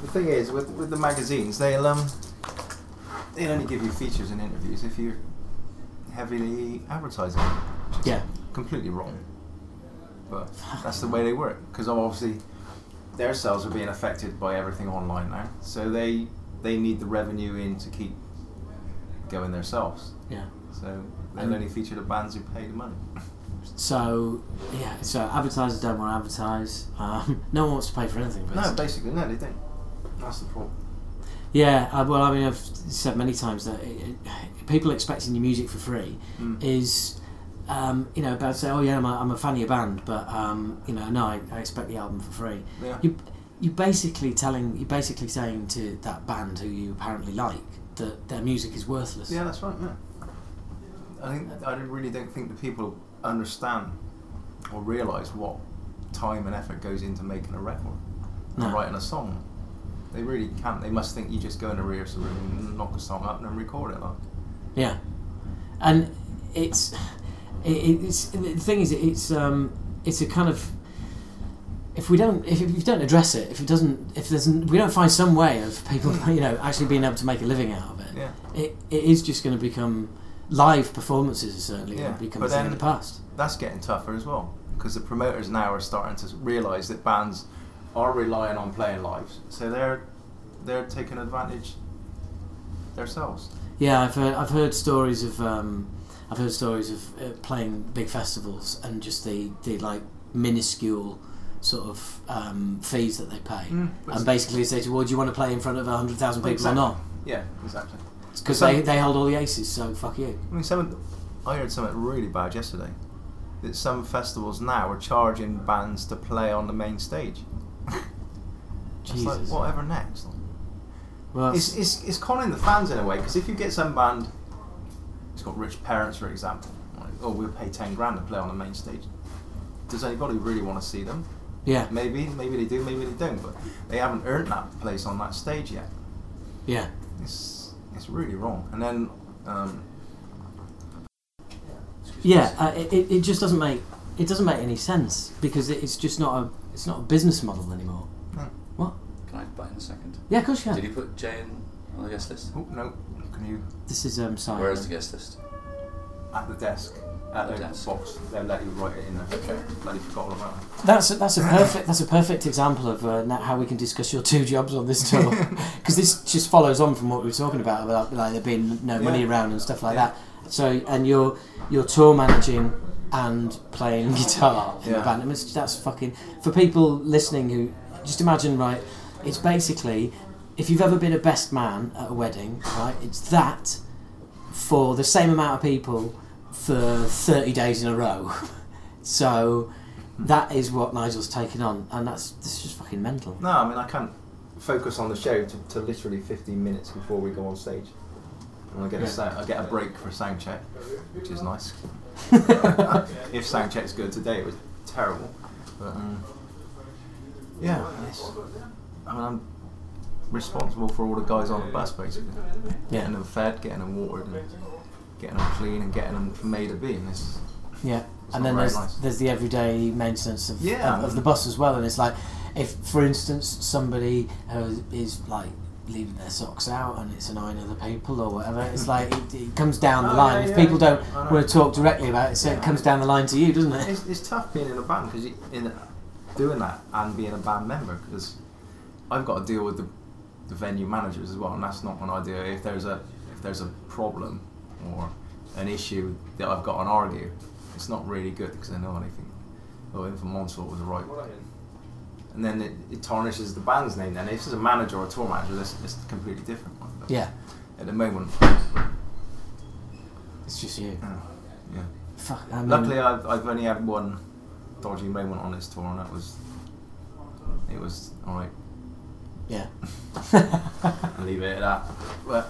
The thing is, with, with the magazines, they'll... Um, They only give you features and interviews if you're heavily advertising. Yeah. Completely wrong. But that's the way they work. Because obviously their sales are being affected by everything online now. So they they need the revenue in to keep going themselves. Yeah. So they'll um, only feature the bands who pay the money. So, yeah. So advertisers don't want to advertise. Um, no one wants to pay for anything. Basically. No, basically, no, they don't. That's the problem. Yeah, uh, well, I mean, I've said many times that it, it, people expecting your music for free mm. is, um, you know, about to say, oh, yeah, I'm a, I'm a fan of your band, but, um, you know, no, I, I expect the album for free. Yeah. You, you're basically telling, you're basically saying to that band who you apparently like that their music is worthless. Yeah, that's right, yeah. I think, I really don't think that people understand or realise what time and effort goes into making a record and no. writing a song. They really can't. They must think you just go in a rehearsal room and knock a song up and then record it. Like. Yeah, and it's, it, it's the thing is it's um it's a kind of if we don't if you don't address it if it doesn't if there's we don't find some way of people you know actually being able to make a living out of it. Yeah. It it is just going to become live performances are certainly yeah. become a thing in the past. That's getting tougher as well because the promoters now are starting to realise that bands are relying on playing live, so they're they're taking advantage themselves. Yeah, I've heard I've heard stories of um, I've heard stories of uh, playing big festivals and just the the like minuscule sort of um, fees that they pay, mm, and basically say to, well, do you want to play in front of a hundred thousand people exactly. or not? Yeah, exactly. Because they they hold all the aces, so fuck you. I mean, some I heard something really bad yesterday that some festivals now are charging bands to play on the main stage. It's like, whatever next. Well, it's, it's, it's conning the fans in a way, because if you get some band, it's got rich parents, for example, like, oh, we'll pay ten grand to play on the main stage. Does anybody really want to see them? Yeah. Maybe, maybe they do, maybe they don't, but they haven't earned that place on that stage yet. Yeah. It's, it's really wrong. And then, um... yeah, uh, it, it just doesn't make, it doesn't make any sense, because it's just not a, it's not a business model anymore. What? Can I buy in a second? Yeah, of course you can. Did you put Jay in on the guest list? Oh, no. Can you? This is um. Simon. Where is the guest list? At the desk. at their box, they'll let you write it in there. Okay. Like you forgot all about it. That's a, that's a perfect that's a perfect example of uh, how we can discuss your two jobs on this tour, because this just follows on from what we were talking about about like there being no yeah. money around and stuff like yeah. that. So and you're you're tour managing and playing guitar in yeah. the band. I mean, that's fucking for people listening who just imagine right. It's basically if you've ever been a best man at a wedding, right? It's that for the same amount of people for thirty days in a row. So that is what Nigel's taken on, and that's this is just fucking mental. No, I mean I can't focus on the show to, to literally fifteen minutes before we go on stage, and I get yeah. a I get a break for a sound check, which is nice. If sound check's good today, it was terrible. But um, yeah, it's, I mean I'm responsible for all the guys on the bus basically, yeah. getting them fed, getting them watered. And, getting them clean and getting them made of being this. Yeah, and then there's nice. there's the everyday maintenance of, yeah, of, of the bus as well. And it's like, if for instance somebody has, is like leaving their socks out and it's annoying other people or whatever, it's like it, it comes down the line. Oh, yeah, if yeah, people yeah. don't want to talk directly about it, so yeah. it comes down the line to you, doesn't it? It's, it's tough being in a band because in doing that and being a band member, because I've got to deal with the, the venue managers as well, and that's not an idea. If there's a if there's a problem. Or an issue that I've got to argue. It's not really good because I know anything. Oh, in from Onslaught was right, and then it, it tarnishes the band's name. Then if it's a manager or a tour manager, that's it's a completely different one. But yeah. At the moment, it's just you. Uh, yeah. Fuck. I mean, luckily, I've I've only had one dodgy moment on this tour, and that was it was all right. Yeah. Leave it at that. But,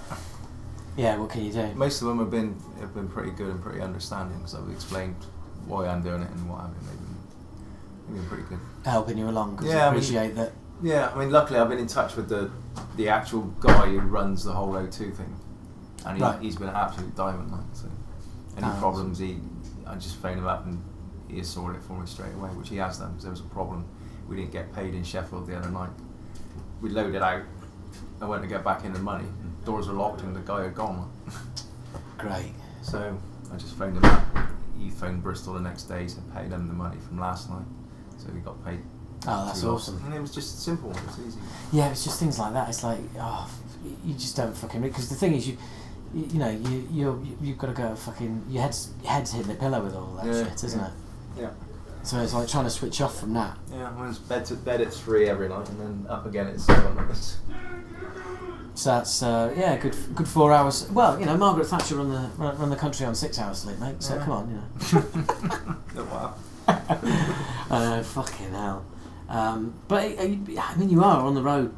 yeah, what can you do? Most of them have been have been pretty good and pretty understanding because I've explained why I'm doing it and what I'm doing. They've been, they've been pretty good. Helping you along because yeah, I appreciate I mean, that. Yeah, I mean, luckily I've been in touch with the the actual guy who runs the whole O two thing, and he, right. he's been an absolute diamond, like, so any oh, problems, he I just phone him up and he sorted it for me straight away, which he has done because there was a problem. We didn't get paid in Sheffield the other night. We loaded out. I went to get back in the money. Doors were locked and the guy had gone. Great. So I just phoned him up. He phoned Bristol the next day and paid them the money from last night. So he got paid. Oh, that's awesome. And it was just simple. It was easy. Yeah, it's just things like that. It's like, oh, you just don't fucking... Because the thing is, you you know, you, you're, you've got to go fucking... Your head's, your head's hitting the pillow with all that yeah, shit, isn't yeah. it? Yeah. So it's like trying to switch off from that. Yeah, I was bed to bed at three every night and then up again at seven like this. So that's uh, yeah, good good four hours. Well, you know, Margaret Thatcher run the run, run the country on six hours sleep, mate. So yeah. come on, you know. Wow. uh, fucking hell. Um, but I mean, you are on the road.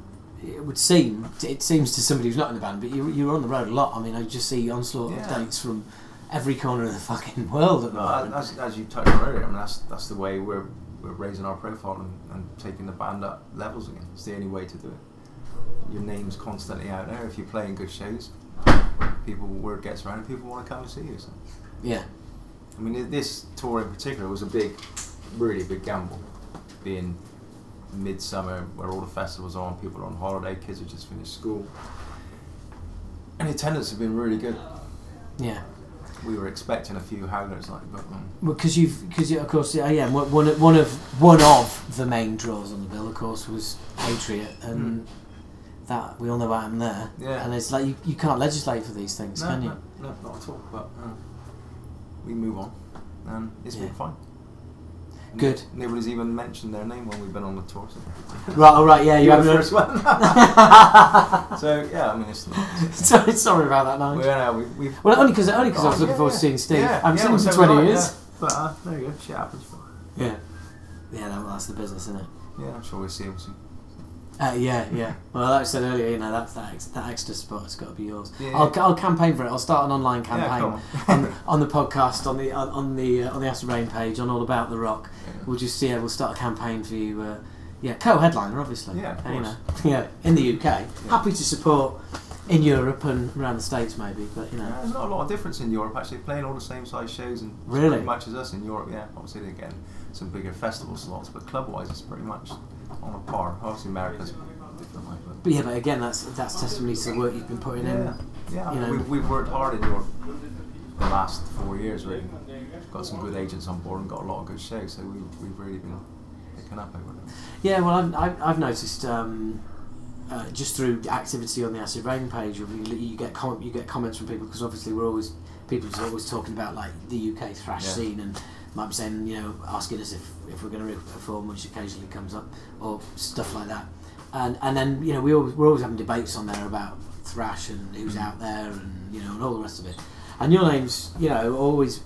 It would seem it seems to somebody who's not in the band, but you you're on the road a lot. I mean, I just see onslaught yeah. of dates from every corner of the fucking world. At the no, as, as you touched on earlier, I mean, that's that's the way we're we're raising our profile and, and taking the band up levels again. It's the only way to do it. Your name's constantly out there. If you're playing good shows, people word gets around and people want to come and see you. So. Yeah. I mean, this tour in particular was a big, really big gamble. Being midsummer, where all the festivals are on, people are on holiday, kids have just finished school, and the attendance have been really good. Yeah. We were expecting a few howlers, like, but because um, you've, because of course, yeah, yeah. One of one of one of the main draws on the bill, of course, was Patriot and. Mm. That we all know why I'm there, yeah. and it's like you, you can't legislate for these things, no, can you? No, no, not at all. But uh, we move on, and it's yeah. been fine. Good. No, nobody's even mentioned their name when we've been on the tour. So. Right, all right, yeah, you, you have the first one. So yeah, I mean, it's not. sorry, sorry about that, Nigel. Well, no, we, we, well only because only because oh, I was looking yeah, forward yeah. to seeing Steve. Yeah, I haven't yeah, seen him for twenty right, years. Yeah. But uh, there you go, shit happens. Yeah, yeah, that, well, that's the business, isn't it? Yeah, I'm sure we'll see him soon. Uh, yeah, yeah. Well, like I said earlier, you know, that that, ex- that extra spot has got to be yours. Yeah, I'll yeah. I'll campaign for it. I'll start an online campaign yeah, on, on the podcast, on the on the uh, on the Acid Reign page, on All About The Rock. Yeah. We'll just yeah, we'll start a campaign for you. Uh, yeah, co-headliner, obviously. Yeah, of course. You know, yeah, in the U K, yeah. happy to support in Europe and around the States maybe, but you know, yeah, there's not a lot of difference in Europe actually. Playing all the same size shows and really pretty much as us in Europe. Yeah, obviously they're getting some bigger festival slots, but club-wise it's pretty much. On a par, obviously America's different way, but, but yeah, but again, that's that's testimony to the work you've been putting yeah. in. Yeah, you know, we, we've worked hard in Europe. the last four years really. Got some good agents on board and got a lot of good shows, so we, we've really been picking up over it. Yeah, well, I've, I've noticed um, uh, just through activity on the Acid Reign page, you, you get com you get comments from people, because obviously we're always people are always talking about like the U K thrash yeah. scene, and might be saying, you know, asking us if, if we're going to reform, which occasionally comes up, or stuff like that. And and then, you know, we always, we're always having debates on there about thrash and who's mm-hmm. out there, and you know, and all the rest of it. And your name's, you know, always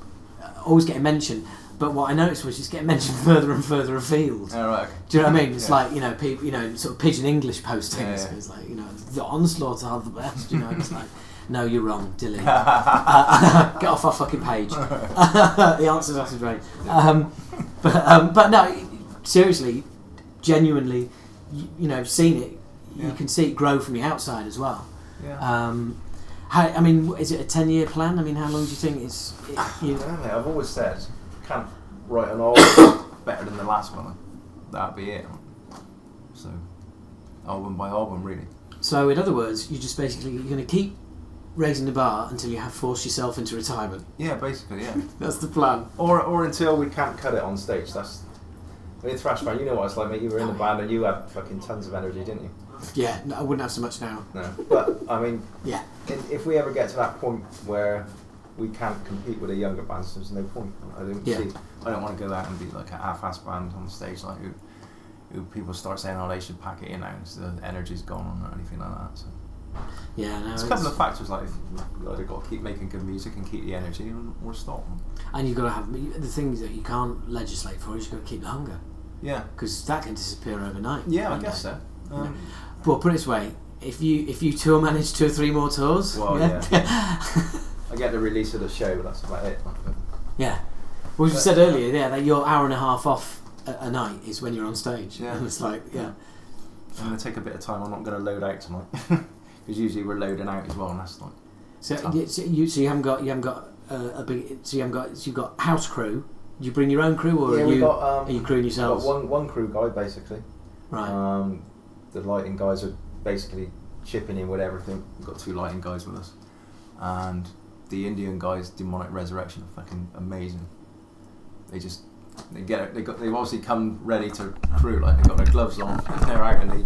always getting mentioned. But what I noticed was it's getting mentioned further and further afield. Oh, right. Do you know what I mean? It's yeah. like, you know, people, you know, sort of pigeon English postings. Yeah, yeah. So it's like, you know, the Onslaught are the best. You know, it's like, no, you're wrong. Delete. uh, get off our fucking page. The answer's Acid Reign. Um, but um, but no, seriously, genuinely. You, you know, seen it. You yeah. can see it grow from the outside as well. Yeah. Um, how, I mean, is it a ten-year plan? I mean, how long do you think it's? It, you I don't know. I've always said, can't write an album better than the last one. That'd be it. So, album by album, really. So, in other words, you just basically you're going to keep raising the bar until you have forced yourself into retirement. Yeah, basically, yeah. That's the plan. Or, or until we can't cut it on stage. That's. I mean, thrash band, you know what it's like, mate. You were in the band and you had fucking tons of energy, didn't you? Yeah, no, I wouldn't have so much now. No, but I mean, yeah. In, if we ever get to that point where we can't compete with the younger bands, there's no point. I don't yeah. see. I don't want to go out and be like a half-assed band on stage, like who, who people start saying, "Oh, they should pack it in now," because the energy's gone or anything like that. So. Yeah, no, it's a couple it's, of factors like you've got to keep making good music and keep the energy, or stop. And you've got to have the things that you can't legislate for. Is you've got to keep the hunger. Yeah, because that can disappear overnight. Yeah, I guess so. Um, you know? Well, put it this way: if you if you tour manage two or three more tours, well, yeah. yeah. I get the release of the show, but that's about it. Yeah, well, as you said earlier, yeah, that your hour and a half off a, a night is when you're on stage. Yeah, and it's like yeah. I'm gonna take a bit of time. I'm not gonna load out tonight because usually we're loading out as well, and that's like. So, so you so you haven't got you haven't got uh, a big so you haven't got so you've got house crew. You bring your own crew, or yeah, are, you, got, um, are you crewing yourselves? Got one one crew guy basically. Right. Um, the lighting guys are basically chipping in with everything. We've got two lighting guys with us, and the Indian guys, Demonic Resurrection, are fucking amazing. They just they get it. They got they've obviously come ready to crew. Like they've got their gloves on, they're out, and they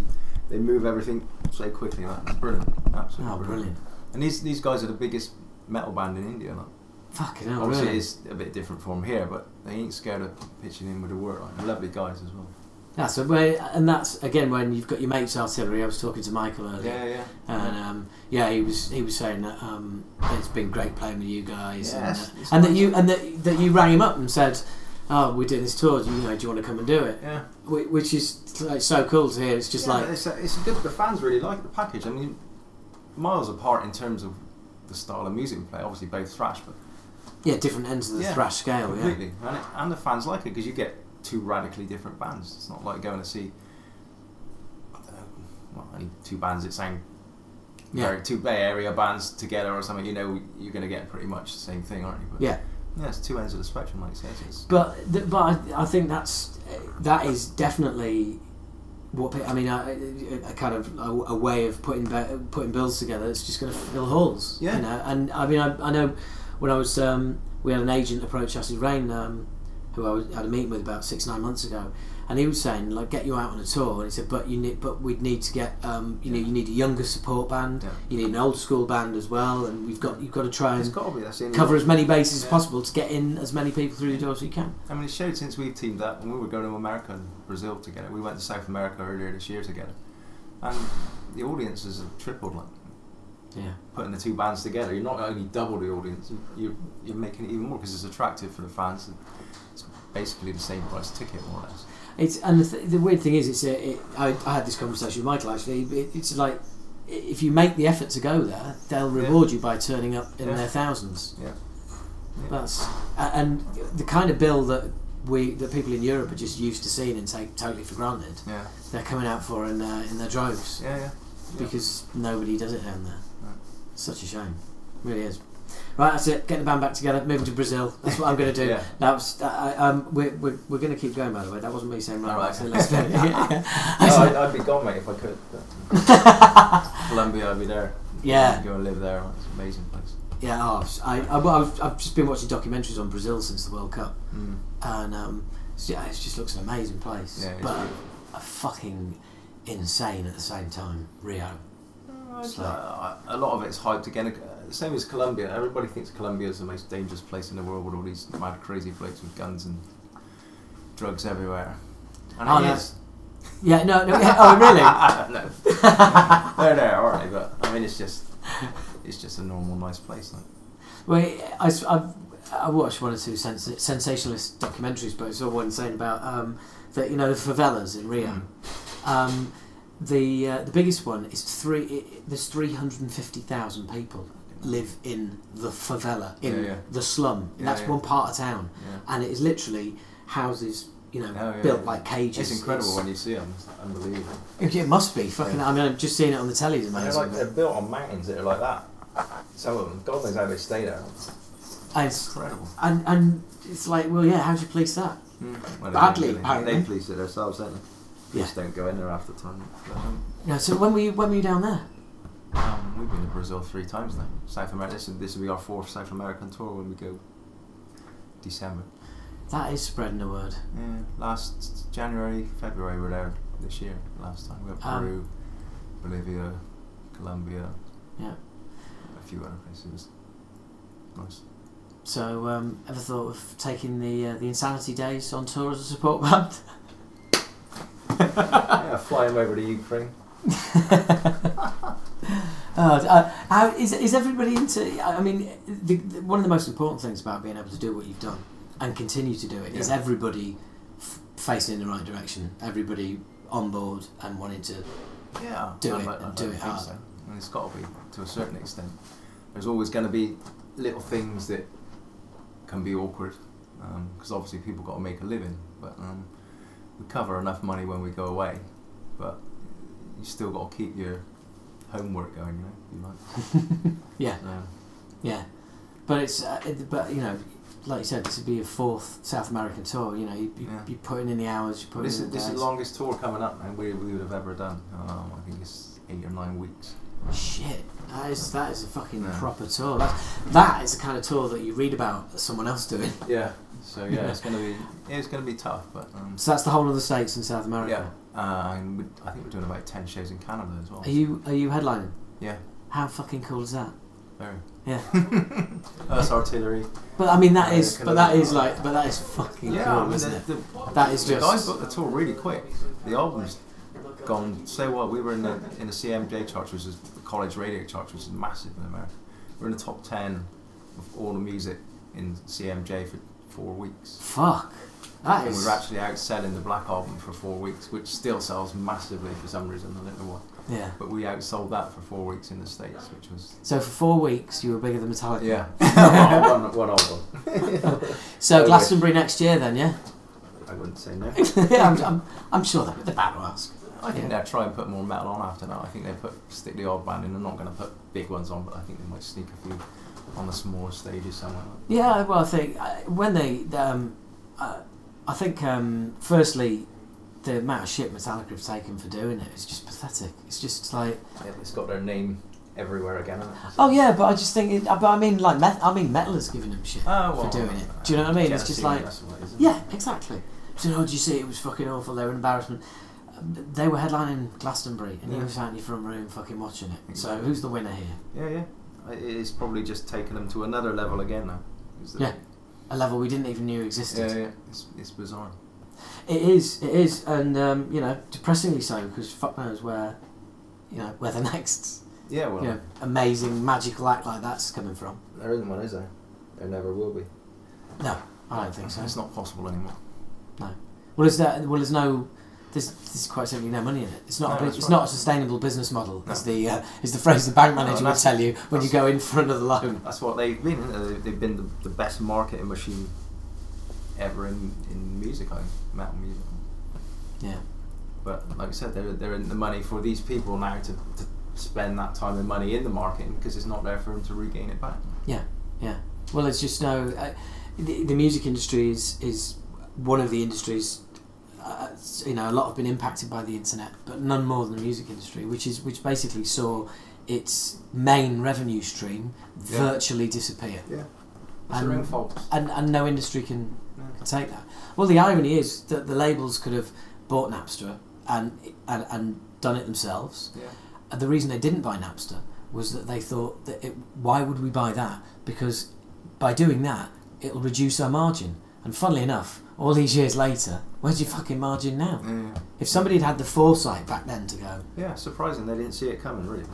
they move everything so quickly. Like it's brilliant, absolutely oh, brilliant. brilliant. And these these guys are the biggest metal band in India. Like. Fucking hell, obviously really? It's a bit different from here, but they ain't scared of pitching in with the work. Like, lovely guys as well. That's a way, and that's again when you've got your mates artillery. I was talking to Michael earlier. Yeah, yeah. And um, yeah, he was he was saying that um, it's been great playing with you guys, yeah, and, it's, it's and that you and that that you rang him up and said, "Oh, we're doing this tour. Do you know, do you want to come and do it?" Yeah. Which is like, so cool to hear. It's just yeah, like it's a, it's a good. The fans really like the package. I mean, miles apart in terms of the style of music we play. Obviously, both thrash, but. Yeah, different ends of the yeah, thrash scale. Completely. Yeah, and, it, and the fans like it because you get two radically different bands. It's not like going to see, I don't know, well, any two bands that sound yeah. very, two Bay Area bands together or something. You know, you're going to get pretty much the same thing, aren't you? But, yeah, yeah, it's two ends of the spectrum, like you said. It's but the, but I, I think that's that is definitely what I mean. A, a kind of a, a way of putting putting bills together. It's just going to fill holes. Yeah, you know. And I mean, I, I know. When I was, um, we had an agent approach Acid Reign, um, who I was, had a meeting with about six, nine months ago, and he was saying, like, get you out on a tour, and he said, but you need, but we'd need to get, um, you yeah. know, you need a younger support band, yeah. you need an old school band as well, and we've got, you've got to try and gotta be, cover as many bases yeah. as possible to get in as many people through the door as you can. I mean, it showed since we've teamed up, and we were going to America and Brazil together. We went to South America earlier this year together, and the audiences have tripled, like. Yeah, putting the two bands together, you're not only double the audience, you're you're making it even more because it's attractive for the fans. And it's basically the same price ticket, more or less. It's and the, th the weird thing is, it's a, it, I, I had this conversation with Michael actually. It, it's like if you make the effort to go there, they'll reward yeah. you by turning up in yeah. their thousands. Yeah, yeah. That's and the kind of bill that we that people in Europe are just used to seeing and take totally for granted. Yeah, they're coming out for in uh, in their droves. Yeah, yeah, because yeah. nobody does it down there. Such a shame, it really is. Right, that's it. Getting the band back together, moving to Brazil. That's what I'm going to do. yeah. Now, I, um, we're we're, we're going to keep going. By the way, that wasn't me saying right. right. So let's finish. yeah. no, I'd, I'd be gone, mate, if I could. Colombia, I'd be there. Yeah, I'd go and live there. It's an amazing place. Yeah, oh, I, I, I've, I've just been watching documentaries on Brazil since the World Cup, mm. and um, so yeah, it just looks an amazing place, yeah, but a, a fucking insane at the same time. Rio. Oh, so, uh, a lot of it's hyped again. Same as Colombia. Everybody thinks Colombia is the most dangerous place in the world with all these mad, crazy blokes with guns and drugs everywhere. And oh, yes. Yeah, no, no. Yeah, oh, really? No. They're there, alright, but I mean, it's just. It's just a normal, nice place. Like. Well, I, I, I watched one or two sens sensationalist documentaries, but I saw one saying about um, that, you know, the favelas in Rio. Mm. Um, the uh, the biggest one is three. It, there's three hundred and fifty thousand people live in the favela, in yeah, yeah. the slum. Yeah, that's yeah. one part of town, yeah. and it is literally houses. You know, oh, yeah, built yeah. like cages. It's incredible it's, when you see them. It's unbelievable. It must be fucking. Yeah. I mean, I'm just seeing it on the telly. Amazing. They're like they're built on mountains that are like that. Some of them, God knows how they stay there. It's incredible. And and it's like, well, yeah, how do you police that? Mm. Well, Badly, they, apparently. They police it themselves, don't they? Police yeah. don't go in there half the time. But, um, yeah. So when were you when were you down there? Um, we've been to Brazil three times now. South America. This, this will be our fourth South American tour when we go. December. That is spreading the word. Yeah, last January, February we were there this year, last time. We went um, Peru, Bolivia, Colombia, yeah. a few other places. Nice. So, um, ever thought of taking the uh, the Insanity Days on tour as a support band? Yeah, flying over to Ukraine. Uh, uh, how, is, is everybody into... I mean, the, the, one of the most important things about being able to do what you've done and continue to do it yeah. is everybody f facing in the right direction, everybody on board and wanting to yeah, do it like, and do it hard. So. And it's got to be, to a certain extent. There's always going to be little things that can be awkward, because um, obviously people got to make a living, but um, we cover enough money when we go away, but you still got to keep your homework going, you know, if you like. Yeah. So. Yeah. But it's, uh, it, but you know, like you said, this would be your fourth South American tour. You know, you'd be, yeah. be putting in the hours. You're putting this in is, the this days. is the longest tour coming up, man. We, we would have ever done. Um, I think it's eight or nine weeks. Shit, that is that is a fucking yeah. proper tour. That's, that is the kind of tour that you read about someone else doing. Yeah. So yeah, yeah. it's gonna be it's gonna be tough, but. Um, so that's the whole of the States and South America. Yeah. Uh, and we, I think we're doing about ten shows in Canada as well. Are you are you headlining? Yeah. How fucking cool is that? Very. Yeah. That's artillery. But I mean that is, but that is like, but that is fucking yeah, cool, I mean, isn't it? The, the, that is the just. The guys booked the tour really quick. The album's gone. So what? We were in the in the C M J chart, which is the college radio chart, which is massive in America. We're in the top ten of all the music in C M J for four weeks. Fuck. That and is. We're actually outselling the Black Album for four weeks, which still sells massively for some reason. I don't know why. Yeah. But we outsold that for four weeks in the States, which was... So for four weeks, you were bigger than Metallica? Yeah. one, one, one album. So no Glastonbury way. next year then, yeah? I wouldn't say no. Yeah, I'm, I'm, I'm sure they're, they're bad to ask. I think yeah. they'll try and put more metal on after that. I think they put stick the odd band in. They're not going to put big ones on, but I think they might sneak a few on the smaller stages somewhere. Yeah, well, I think when they... Um, uh, I think, um, firstly... the amount of shit Metallica have taken for doing it is just pathetic. It's just like yeah, it's got their name everywhere again. Hasn't it? Oh yeah, but I just think, it, but I mean, like, met, I mean, metal has given them shit oh, well, for doing it. Do you know what I mean? It's just like, it, yeah, exactly. So oh, did you see? It was fucking awful. They were an embarrassment. They were headlining Glastonbury, and yeah. you were sat in your front room fucking watching it. So who's the winner here? Yeah, yeah. It's probably just taken them to another level again now. Yeah, a level we didn't even knew existed. Yeah, yeah. It's, it's bizarre. It is, it is, and um, you know, depressingly so, because fuck knows where, you know, where the next, yeah, well, you know, amazing magical act like that's coming from. There isn't one, is there? There never will be. No, I don't think so. It's not possible anymore. No. Well, is there? Well, there's no. There's, there's quite simply no money in it. It's not. No, a, it's right. not a sustainable business model. No. Is the uh, is the phrase the bank manager no, would tell you when you go in for another loan? That's what they've been. They've been the, the best marketing machine ever in, in music, like metal music. Yeah. But like I said, there there isn't the money for these people now to, to spend that time and money in the marketing, because it's not there for them to regain it back. Yeah, yeah. Well, it's just no. Uh, the, the music industry is is one of the industries. Uh, you know, a lot have been impacted by the internet, but none more than the music industry, which is which basically saw its main revenue stream yeah. virtually disappear. Yeah, it's and, their own fault. And, and no industry can, no. can take that. Well, the irony is that the labels could have bought Napster and and, and done it themselves. Yeah. And the reason they didn't buy Napster was that they thought, that it, why would we buy that? Because by doing that, it'll reduce our margin. And funnily enough, all these years later, where's your fucking margin now? Yeah. If somebody had had the foresight back then to go... Yeah, surprising they didn't see it coming, really.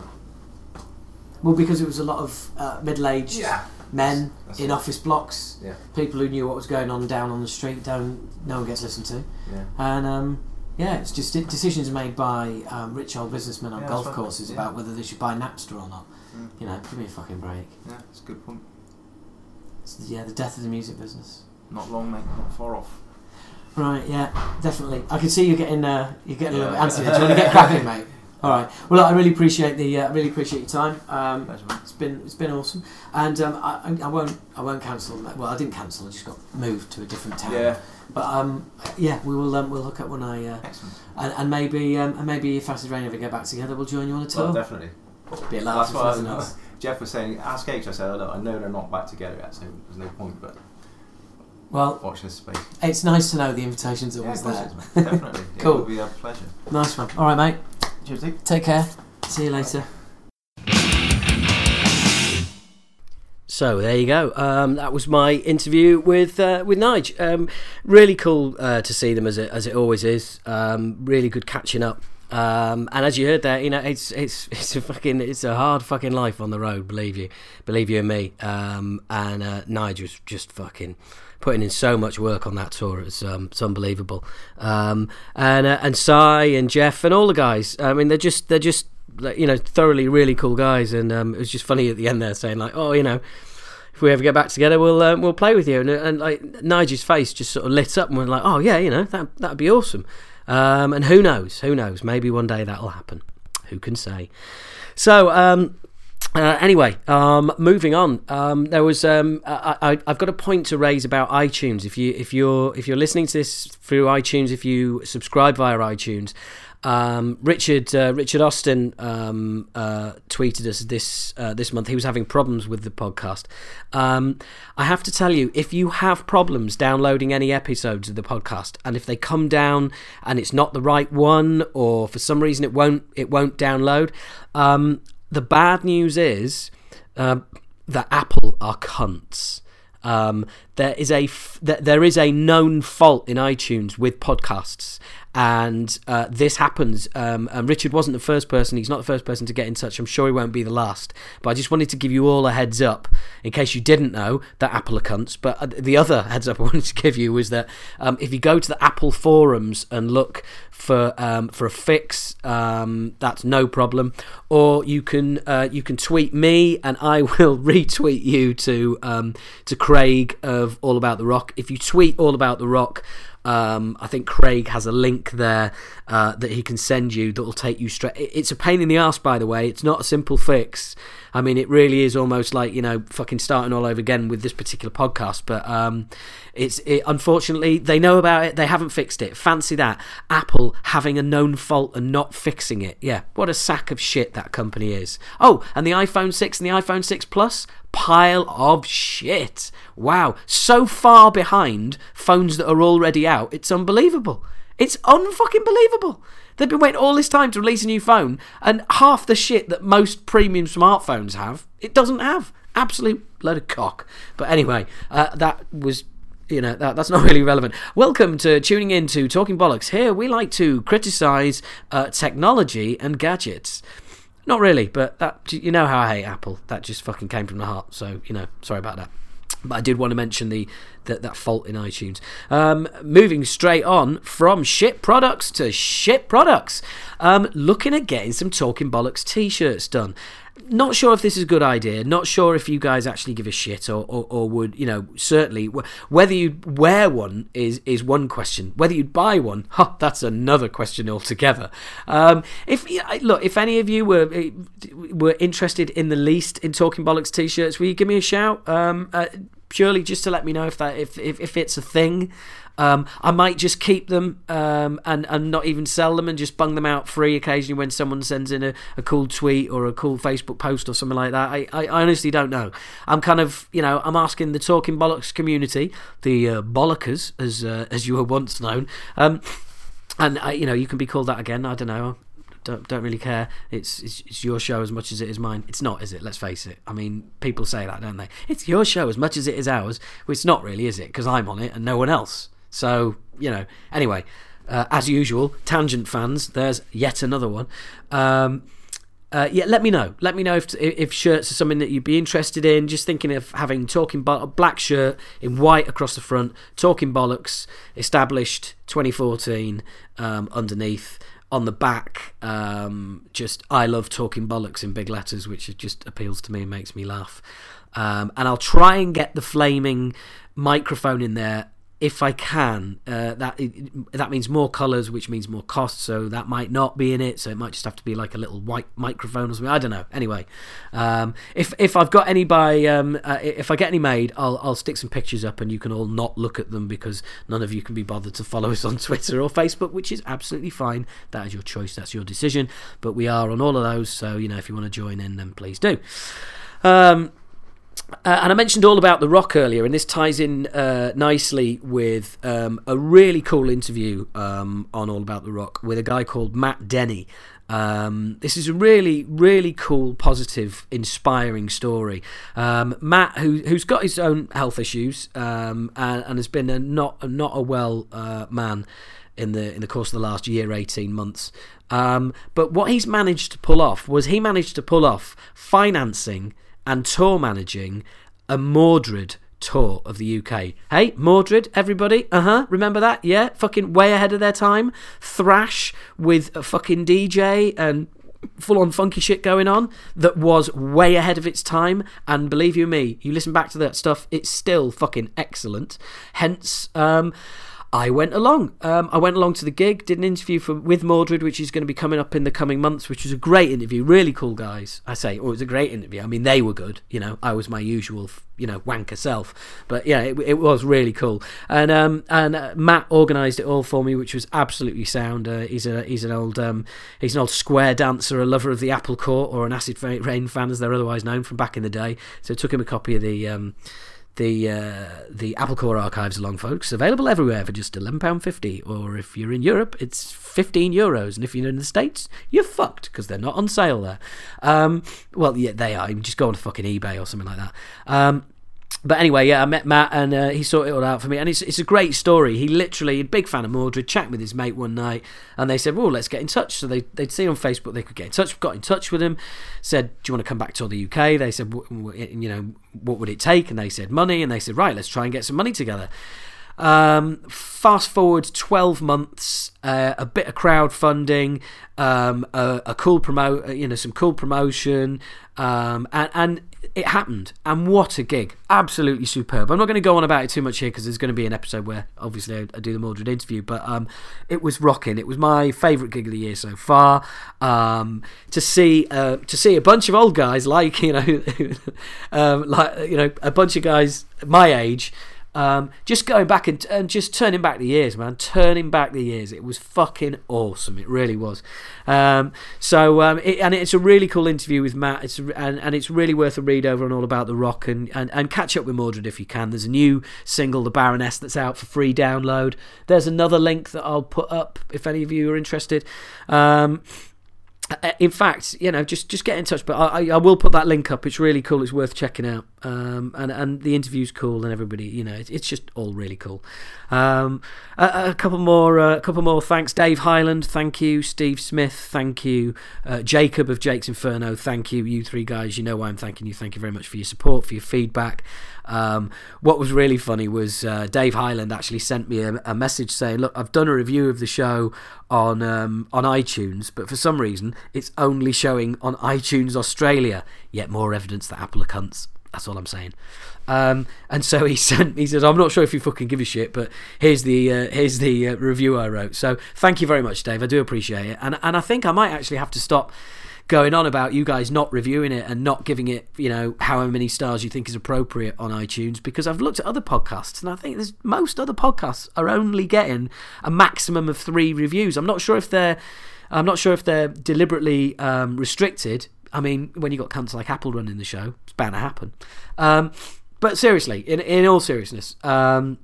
Well, because it was a lot of uh, middle-aged yeah. men that's, that's in right. office blocks, yeah. people who knew what was going on down on the street, down, no one gets listened to. Yeah. And, um, yeah, it's just decisions made by um, rich old businessmen on yeah, golf courses yeah. about whether they should buy Napster or not. Mm. You know, give me a fucking break. Yeah, that's a good point. It's, yeah, the death of the music business. Not long, mate. Not far off. Right. Yeah. Definitely. I can see you getting. Uh, you getting yeah. a little bit antsy. Do you want to get cracking, mate? All right. Well, I really appreciate the. Uh, really appreciate your time. Um, Pleasure, mate. It's been. It's been awesome. And um, I, I won't. I won't cancel. Well, I didn't cancel. I just got moved to a different town. Yeah. But um, yeah, we will. Um, we'll hook up when I. Uh, Excellent. And, and maybe. Um, and maybe if Acid Reign ever get back together, we'll join you on a tour. Well, definitely. Be a laugh. That's what I, Jeff was saying. Ask H. I said, oh, look, I know they're not back together yet, so there's no point, but. Well, watch this space. It's nice to know the invitation's always yeah, there. Is, definitely. Yeah, cool. It will be a pleasure. Nice one. All right, mate. Cheers, Dick. Take care. See you later. So there you go. Um, that was my interview with uh, with Nige. Um, really cool uh, to see them as it, as it always is. Um, really good catching up. Um, and as you heard there, you know, it's it's it's a fucking it's a hard fucking life on the road. Believe you, believe you and me. Um, and uh, Nige was just fucking. Putting in so much work on that tour, it's, um, it's unbelievable. Um, and uh, and Sai and Jeff and all the guys. I mean, they're just they're just you know thoroughly really cool guys. And um, it was just funny at the end there saying like, oh, you know, if we ever get back together, we'll um, we'll play with you. And, and like Nigel's face just sort of lit up, and we're like, oh yeah, you know, that that'd be awesome. Um, and who knows, who knows? Maybe one day that'll happen. Who can say? So. Um, Uh, anyway, um, moving on. Um, there was um, I, I, I've got a point to raise about iTunes. If you if you're if you're listening to this through iTunes, if you subscribe via iTunes, um, Richard uh, Richard Austin um, uh, tweeted us this uh, this month. He was having problems with the podcast. Um, I have to tell you, if you have problems downloading any episodes of the podcast, and if they come down and it's not the right one, or for some reason it won't it won't download. Um, The bad news is uh, that Apple are cunts. Um, there is a f- there is a known fault in iTunes with podcasts, and uh, this happens. Um, and Richard wasn't the first person; he's not the first person to get in touch. I'm sure he won't be the last. But I just wanted to give you all a heads up in case you didn't know that Apple are cunts. But the other heads up I wanted to give you was that um, if you go to the Apple forums and look for um, for a fix, um, that's no problem. Or you can uh, you can tweet me, and I will retweet you to um, to Craig of. All About The Rock. If you tweet All About The Rock, um, I think Craig has a link there uh, that he can send you that will take you straight. It's a pain in the ass, by the way. It's not a simple fix. I mean, it really is almost like, you know, fucking starting all over again with this particular podcast. But um, it's it, unfortunately, they know about it. They haven't fixed it. Fancy that. Apple having a known fault and not fixing it. Yeah, what a sack of shit that company is. Oh, and the iPhone six and the iPhone six Plus? Pile of shit. Wow. So far behind phones that are already out. It's unbelievable. It's unfucking believable. They've been waiting all this time to release a new phone, and half the shit that most premium smartphones have, it doesn't have. Absolute load of cock. But anyway, uh, that was... You know, that, that's not really relevant. Welcome to tuning in to Talking Bollocks. Here we like to criticise uh, technology and gadgets. Not really, but that you know how I hate Apple. That just fucking came from the heart. So, you know, sorry about that. But I did want to mention the, the that fault in iTunes. Um, moving straight on from shit products to shit products. Um, looking at getting some Talking Bollocks t-shirts done. Not sure if this is a good idea. Not sure if you guys actually give a shit or, or, or would, you know, certainly. Whether you'd wear one is, is one question. Whether you'd buy one, huh, that's another question altogether. Um, if look, if any of you were were interested in the least in Talking Bollocks t-shirts, will you give me a shout? Um, uh, purely just to let me know if that if if, if it's a thing. Um, I might just keep them um, and, and not even sell them and just bung them out free occasionally when someone sends in a, a cool tweet or a cool Facebook post or something like that. I, I, I honestly don't know. I'm kind of, you know, I'm asking the Talking Bollocks community, the uh, Bollockers, as uh, as you were once known, um, and, I, you know, you can be called that again, I don't know. Don't, don't really care. It's, it's it's your show as much as it is mine. It's not, is it? Let's face it. I mean, people say that, don't they? It's your show as much as it is ours. Well, it's not really, is it? Because I'm on it and no one else. So, you know, anyway, uh, as usual, Tangent fans, there's yet another one. Um, uh, yeah, let me know. Let me know if if shirts are something that you'd be interested in. Just thinking of having Talking Bollocks, a black shirt in white across the front, Talking Bollocks, established twenty fourteen um, underneath. On the back, um, just I love Talking Bollocks in big letters, which just appeals to me and makes me laugh. Um, and I'll try and get the flaming microphone in there if I can. Uh, that that means more colours, which means more cost, so that might not be in it. So it might just have to be like a little white microphone or something. I don't know. Anyway, um, if if I've got any by um, uh, if I get any made, I'll I'll stick some pictures up, and you can all not look at them because none of you can be bothered to follow us on Twitter or Facebook, which is absolutely fine. That is your choice. That's your decision. But we are on all of those, so you know if you want to join in, then please do. Um, Uh, and I mentioned All About The Rock earlier, and this ties in uh, nicely with um, a really cool interview um, on All About The Rock with a guy called Matt Denny. Um, this is a really, really cool, positive, inspiring story. Um, Matt, who, who's got his own health issues um, and, and has been a not, not a well uh, man in the in the course of the last year, eighteen months. Um, but what he's managed to pull off was he managed to pull off financing and tour managing a Mordred tour of the U K. Hey, Mordred, everybody, uh-huh, remember that? Yeah, fucking way ahead of their time. Thrash with a fucking D J and full-on funky shit going on that was way ahead of its time, and believe you me, you listen back to that stuff, it's still fucking excellent. Hence, um... I went along. Um, I went along to the gig, did an interview for, with Mordred, which is going to be coming up in the coming months, which was a great interview. Really cool guys. I say, oh, it was a great interview. I mean, they were good. You know, I was my usual, you know, wanker self. But yeah, it, it was really cool. And um, and uh, Matt organised it all for me, which was absolutely sound. Uh, he's a he's an old um, he's an old square dancer, a lover of the Apple Court, or an Acid Reign fan, as they're otherwise known from back in the day. So I took him a copy of the. Um, The uh, the Apple Core archives along, folks. Available everywhere for just eleven pounds fifty. Or if you're in Europe, it's fifteen euros. And if you're in the States, you're fucked because they're not on sale there. Um, well, yeah, they are. You just go on to fucking eBay or something like that. Um, but anyway, yeah, I met Matt and uh, he sorted it all out for me. And it's it's a great story. He literally, a big fan of Mordred, chatting with his mate one night. And they said, well, let's get in touch. So they, they'd seen on Facebook they could get in touch. Got in touch with him. Said, do you want to come back to the U K? They said, w- w- you know, what would it take? And they said money, and they said, right, let's try and get some money together. Um, fast forward twelve months, uh, a bit of crowdfunding, um, a, a cool promo, you know, some cool promotion, um, and, and it happened. And what a gig. Absolutely superb. I'm not going to go on about it too much here because there's going to be an episode where obviously I, I do the Mordred interview, but um, it was rocking. It was my favourite gig of the year so far. Um, to see uh, to see a bunch of old guys like, you know, um, like you know, a bunch of guys my age. Um, just going back and, and just turning back the years, man. Turning back the years. It was fucking awesome. It really was. Um, so, um, it, and it's a really cool interview with Matt. It's and, and it's really worth a read over on All About The Rock, and, and, and catch up with Mordred if you can. There's a new single, The Baroness, that's out for free download. There's another link that I'll put up if any of you are interested. Um, in fact, you know, just, just get in touch. But I, I will put that link up. It's really cool. It's worth checking out. Um, and, and the interview's cool, and everybody, you know, it's, it's just all really cool. Um, a, a couple more, uh, a couple more thanks. Dave Highland, thank you. Steve Smith, thank you. Uh, Jacob of Jake's Inferno, thank you. You three guys, you know why I'm thanking you. Thank you very much for your support, for your feedback. Um, what was really funny was uh, Dave Highland actually sent me a, a message saying, "Look, I've done a review of the show on um, on iTunes, but for some reason it's only showing on iTunes Australia. Yet more evidence that Apple are cunts." That's all I'm saying. Um, and so he sent. He says, "I'm not sure if you fucking give a shit, but here's the uh, here's the uh, review I wrote." So thank you very much, Dave. I do appreciate it. And and I think I might actually have to stop going on about you guys not reviewing it and not giving it, you know, however many stars you think is appropriate on iTunes, because I've looked at other podcasts and I think there's most other podcasts are only getting a maximum of three reviews. I'm not sure if they're, I'm not sure if they're deliberately um, restricted. I mean, when you got cunts like Apple running the show, it's bound to happen. Um, but seriously, in in all seriousness. Um,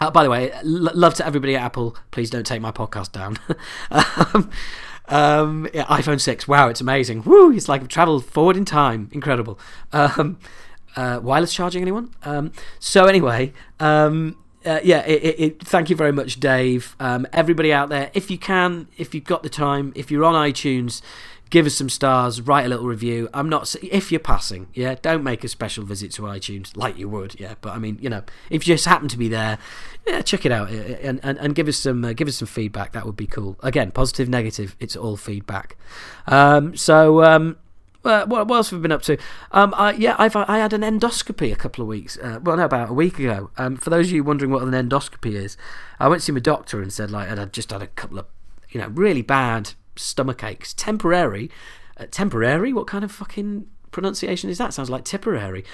Uh, by the way, l- love to everybody at Apple. Please don't take my podcast down. um, um, yeah, iPhone six. Wow, it's amazing. Woo! It's like I've travelled forward in time. Incredible. Um, uh, wireless charging, anyone? Um, so anyway, um, uh, yeah, it, it, it, thank you very much, Dave. Um, everybody out there, if you can, if you've got the time, if you're on iTunes, give us some stars, write a little review. I'm not, if you're passing, yeah, don't make a special visit to iTunes like you would, yeah. But I mean, you know, if you just happen to be there, yeah, check it out and and, and give us some uh, give us some feedback. That would be cool. Again, positive, negative, it's all feedback. Um, so um, uh, what, what else have we been up to? Um, I, yeah, I've I had an endoscopy a couple of weeks. Uh, well, no, about a week ago. Um, for those of you wondering what an endoscopy is, I went to see my doctor and said like, and I just had a couple of, you know, really bad stomach aches, temporary uh, temporary what kind of fucking pronunciation is that? Sounds like Tipperary.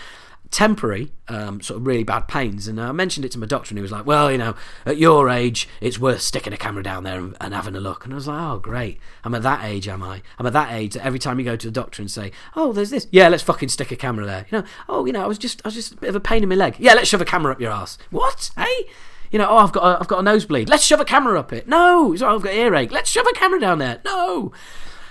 Temporary um, sort of really bad pains, and I mentioned it to my doctor and he was like, well, you know, at your age it's worth sticking a camera down there and, and having a look. And I was like, oh great, I'm at that age, am I? I'm at that age that every time you go to the doctor and say, oh, there's this, yeah, let's fucking stick a camera there, you know. Oh, you know, I was just I was just a bit of a pain in my leg, yeah, let's shove a camera up your ass. What, hey? You know, oh, I've got a, I've got a nosebleed. Let's shove a camera up it. No, oh, I've got earache. Let's shove a camera down there. No.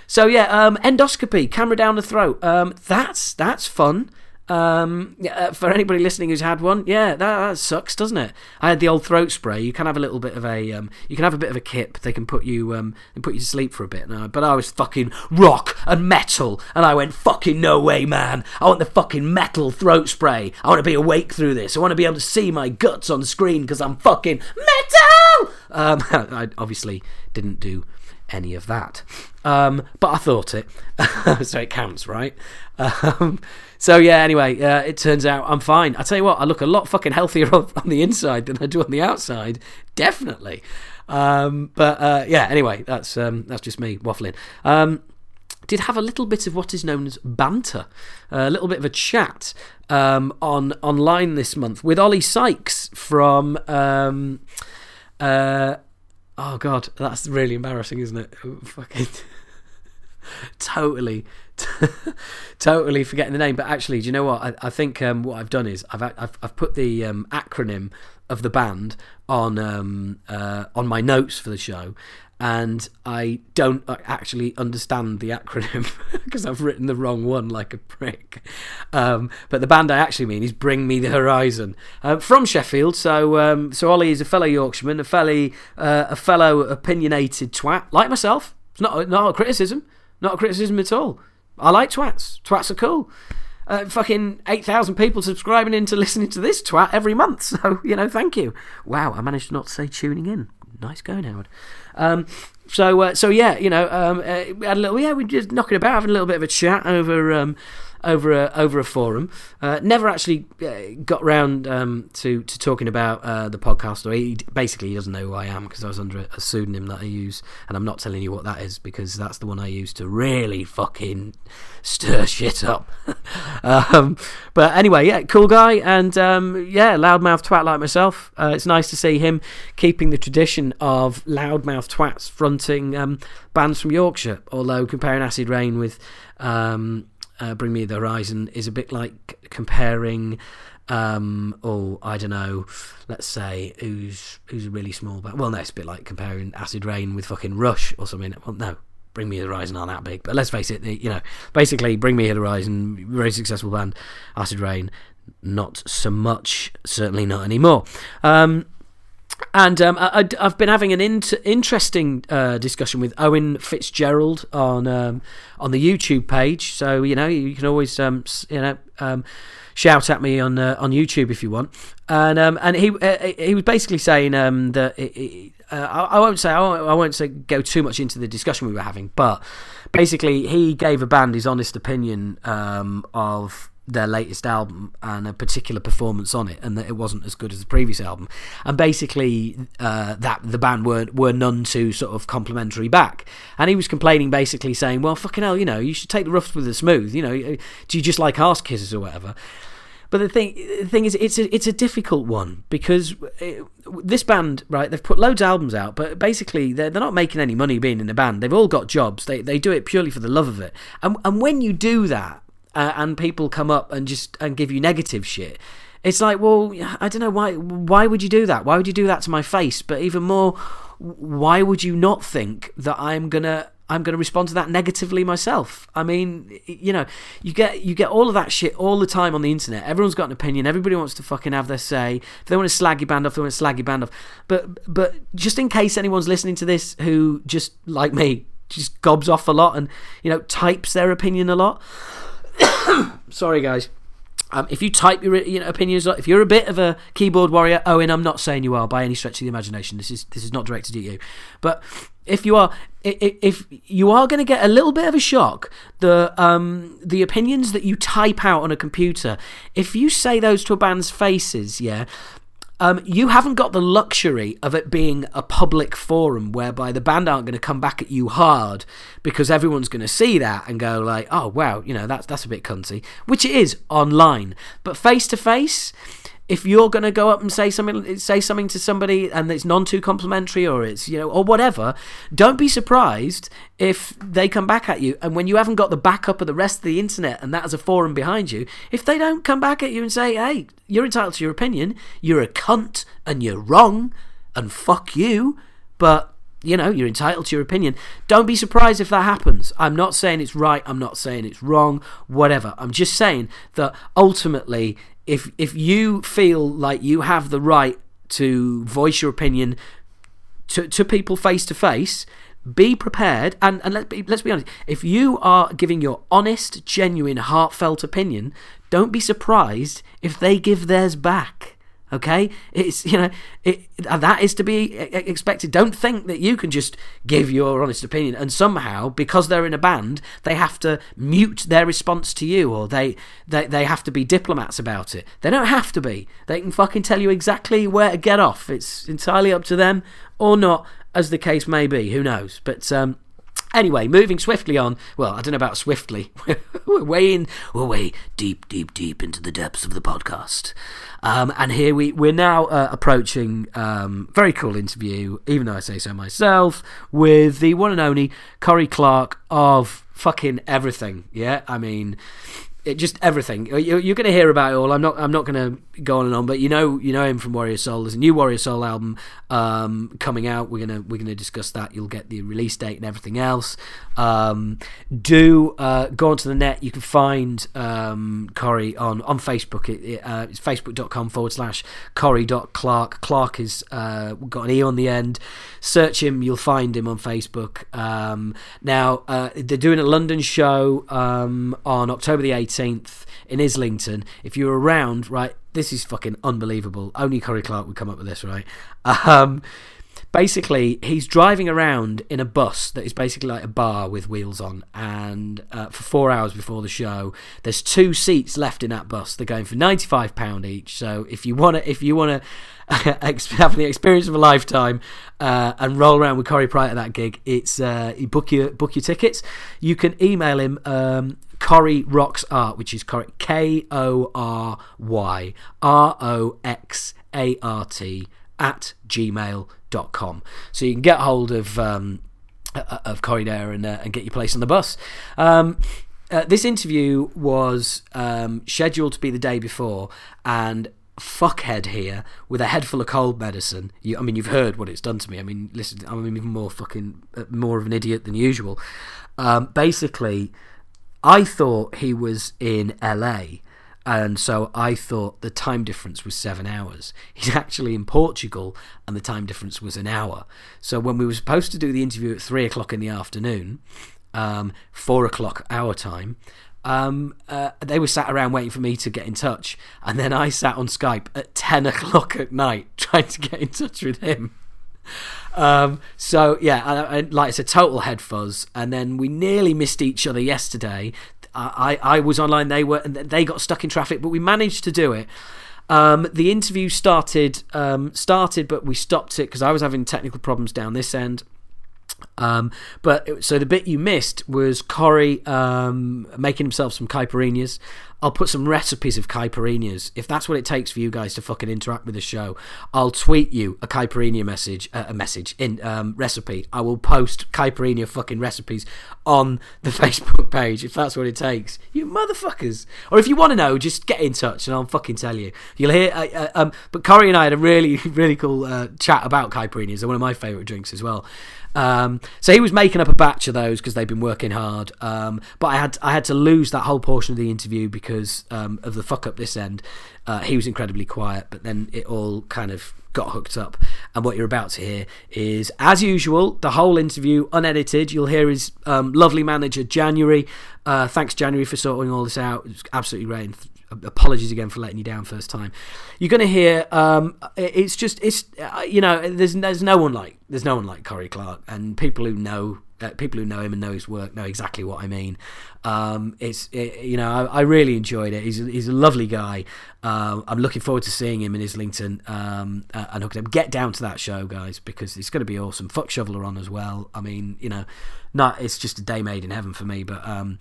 So yeah, um, endoscopy, camera down the throat. Um, that's that's fun. Um, uh, for anybody listening who's had one, yeah, that, that sucks, doesn't it? I had the old throat spray. You can have a little bit of a, um, you can have a bit of a kip. They can put you, um, and put you to sleep for a bit. No, but I was fucking rock and metal, and I went fucking no way, man. I want the fucking metal throat spray. I want to be awake through this. I want to be able to see my guts on screen because I'm fucking metal. Um, I obviously didn't do any of that, um, but I thought it, so it counts, right? Um, so yeah, anyway, uh, it turns out I'm fine. I tell you what, I look a lot fucking healthier on, on the inside than I do on the outside, definitely. Um, but uh, yeah, anyway, that's um, that's just me waffling. Um, did have a little bit of what is known as banter, a little bit of a chat um, on online this month with Ollie Sykes from. Um, uh, Oh, God, that's really embarrassing, isn't it? Fucking totally, totally forgetting the name. But actually, do you know what? I, I think um, what I've done is I've I've, I've put the um, acronym of the band on um, uh, on my notes for the show, and I don't actually understand the acronym because I've written the wrong one like a prick. Um, but the band I actually mean is Bring Me the Horizon, uh, from Sheffield. So um, so Ollie is a fellow Yorkshireman, a fellow, uh, a fellow opinionated twat like myself. It's not not a criticism, not a criticism at all. I like twats. Twats are cool. Uh, fucking eight thousand people subscribing in to listening to this twat every month. So, you know, thank you. Wow, I managed to not say tuning in. Nice going, Howard. Um, so, uh, so yeah, you know, um, uh, we had a little, yeah, we were just knocking about, having a little bit of a chat over, um, over a over a forum. Uh, never actually uh, got round um, to to talking about uh, the podcast. Or he, basically, he doesn't know who I am because I was under a pseudonym that I use, and I'm not telling you what that is because that's the one I use to really fucking stir shit up. um, but anyway, yeah, cool guy, and um, yeah, loudmouth twat like myself. Uh, it's nice to see him keeping the tradition of loudmouth twats fronting um, bands from Yorkshire. Although comparing Acid Reign with um, Uh, Bring Me the Horizon is a bit like comparing, um, oh, I don't know, let's say, who's who's a really small band. Well, no, it's a bit like comparing Acid Reign with fucking Rush or something. Well, no, Bring Me the Horizon aren't that big, but let's face it, the, you know, basically, Bring Me the Horizon, very successful band. Acid Reign, not so much, certainly not anymore. Um, And um, I, I've been having an in- interesting uh, discussion with Owen Fitzgerald on um, on the YouTube page. So you know you can always um, you know um, shout at me on uh, on YouTube if you want. And um, and he uh, he was basically saying um, that it, it, uh, I, I won't say I won't, I won't say go too much into the discussion we were having, but basically he gave a band his honest opinion um, of their latest album and a particular performance on it, and that it wasn't as good as the previous album, and basically uh, that the band were were none too sort of complimentary back, and he was complaining, basically saying, well, fucking hell, you know, you should take the rough with the smooth, you know, do you just like arse kisses or whatever? But the thing the thing is, it's a, it's a difficult one, because it, this band, right, they've put loads of albums out, but basically they're, they're not making any money being in a band. They've all got jobs. They they do it purely for the love of it. And and when you do that, uh, and people come up and just and give you negative shit, it's like, well, I don't know, why why would you do that? Why would you do that to my face? But even more, why would you not think that I'm going to... I'm going to respond to that negatively myself? I mean, you know, you get you get all of that shit all the time on the internet. Everyone's got an opinion. Everybody wants to fucking have their say. If they want to slag your band off, they want to slag your band off. But but just in case anyone's listening to this who, just like me, just gobs off a lot and, you know, types their opinion a lot. Sorry, guys. Um, if you type your you know, opinions, if you're a bit of a keyboard warrior, Owen, I'm not saying you are by any stretch of the imagination. This is this is not directed at you. But if you are, if you are going to get a little bit of a shock, the um the opinions that you type out on a computer, if you say those to a band's faces, yeah. Um, you haven't got the luxury of it being a public forum whereby the band aren't going to come back at you hard, because everyone's going to see that and go like, oh, wow, you know, that's that's a bit cunty, which it is online. But face-to-face, if you're going to go up and say something say something to somebody and it's none too complimentary, or it's, you know, or whatever, don't be surprised if they come back at you. And when you haven't got the backup of the rest of the internet and that as a forum behind you, if they don't come back at you and say, hey, you're entitled to your opinion, you're a cunt and you're wrong and fuck you, but, you know, you're entitled to your opinion, don't be surprised if that happens. I'm not saying it's right, I'm not saying it's wrong, whatever. I'm just saying that ultimately, if if you feel like you have the right to voice your opinion to, to people face to face, be prepared, and, and let's be, let's be honest, if you are giving your honest, genuine, heartfelt opinion, don't be surprised if they give theirs back, okay? It's, you know, it, that is to be expected. Don't think that you can just give your honest opinion and somehow, because they're in a band, they have to mute their response to you, or they, they, they have to be diplomats about it. They don't have to be. They can fucking tell you exactly where to get off. It's entirely up to them, or not, as the case may be. Who knows? But um, anyway, moving swiftly on. Well, I don't know about swiftly. we're way in, we're way deep, deep, deep into the depths of the podcast. Um, and here we, we're now uh, approaching um very cool interview, even though I say so myself, with the one and only Kory Clark of fucking everything. Yeah, I mean... It just everything. You're going to hear about it all. I'm not. I'm not going to go on and on. But you know, you know him from Warrior Soul. There's a new Warrior Soul album um, coming out. We're gonna we're gonna discuss that. You'll get the release date and everything else. Um, do uh, go onto the net. You can find um, Kory on on Facebook. It, it, uh, it's facebook.com forward slash Kory.Clark. Clark is uh, got an e on the end. Search him. You'll find him on Facebook. Um, now uh, they're doing a London show um, on October the eighteenth. eighteenth in Islington. If you're around, right, this is fucking unbelievable. Only Kory Clark would come up with this, right? Um, basically, he's driving around in a bus that is basically like a bar with wheels on, and uh, for four hours before the show, there's two seats left in that bus. They're going for ninety-five pounds each. So if you want to, if you want to have the experience of a lifetime uh, and roll around with Kory Pryor at that gig, it's uh, you book your book your tickets. You can email him. Um, Kory Rocks Art, which is Kory, K O R Y R O X A R T at gmail dot com. So you can get hold of um, of Kory there and, uh, and get your place on the bus. Um, uh, this interview was um, scheduled to be the day before, and fuckhead here with a head full of cold medicine. You, I mean, you've heard what it's done to me. I mean, listen, I'm even more fucking, uh, more of an idiot than usual. Um, basically... I thought he was in L A, and so I thought the time difference was seven hours. He's actually in Portugal, and the time difference was an hour. So when we were supposed to do the interview at three o'clock in the afternoon, um, four o'clock our time, um, uh, they were sat around waiting for me to get in touch, and then I sat on Skype at ten o'clock at night trying to get in touch with him. Um, so yeah, I, I, like it's a total head fuzz. And then we nearly missed each other yesterday. I, I, I was online. They were, and they got stuck in traffic, but we managed to do it. Um, the interview started, um, started, but we stopped it because I was having technical problems down this end. Um, but so the bit you missed was Kory um, making himself some caipirinhas. I'll put some recipes of caipirinhas if that's what it takes for you guys to fucking interact with the show. I'll tweet you a caipirinha message, uh, a message in um, recipe. I will post caipirinha fucking recipes on the Facebook page if that's what it takes. You motherfuckers! Or if you want to know, just get in touch and I'll fucking tell you. You'll hear. Uh, uh, um, but Kory and I had a really, really cool uh, chat about caipirinhas. They're one of my favourite drinks as well. Um, so he was making up a batch of those because they've been working hard. Um, but I had I had to lose that whole portion of the interview because. because um, of the fuck up this end. Uh, he was incredibly quiet, but then it all kind of got hooked up. And what you're about to hear is, as usual, the whole interview unedited. You'll hear his um, lovely manager, January. Uh, thanks, January, for sorting all this out. It was absolutely great. And th- apologies again for letting you down first time. You're going to hear, um, it's just, it's uh, you know, there's there's no one like, there's no one like Kory Clark, and people who know Uh, people who know him and know his work know exactly what I mean. Um, it's it, you know I, I really enjoyed it. He's he's a lovely guy. Uh, I'm looking forward to seeing him in Islington um, uh, and hooking up. Get down to that show, guys, because it's going to be awesome. Fuck Shoveler on as well. I mean, you know, not it's just a day made in heaven for me. But um,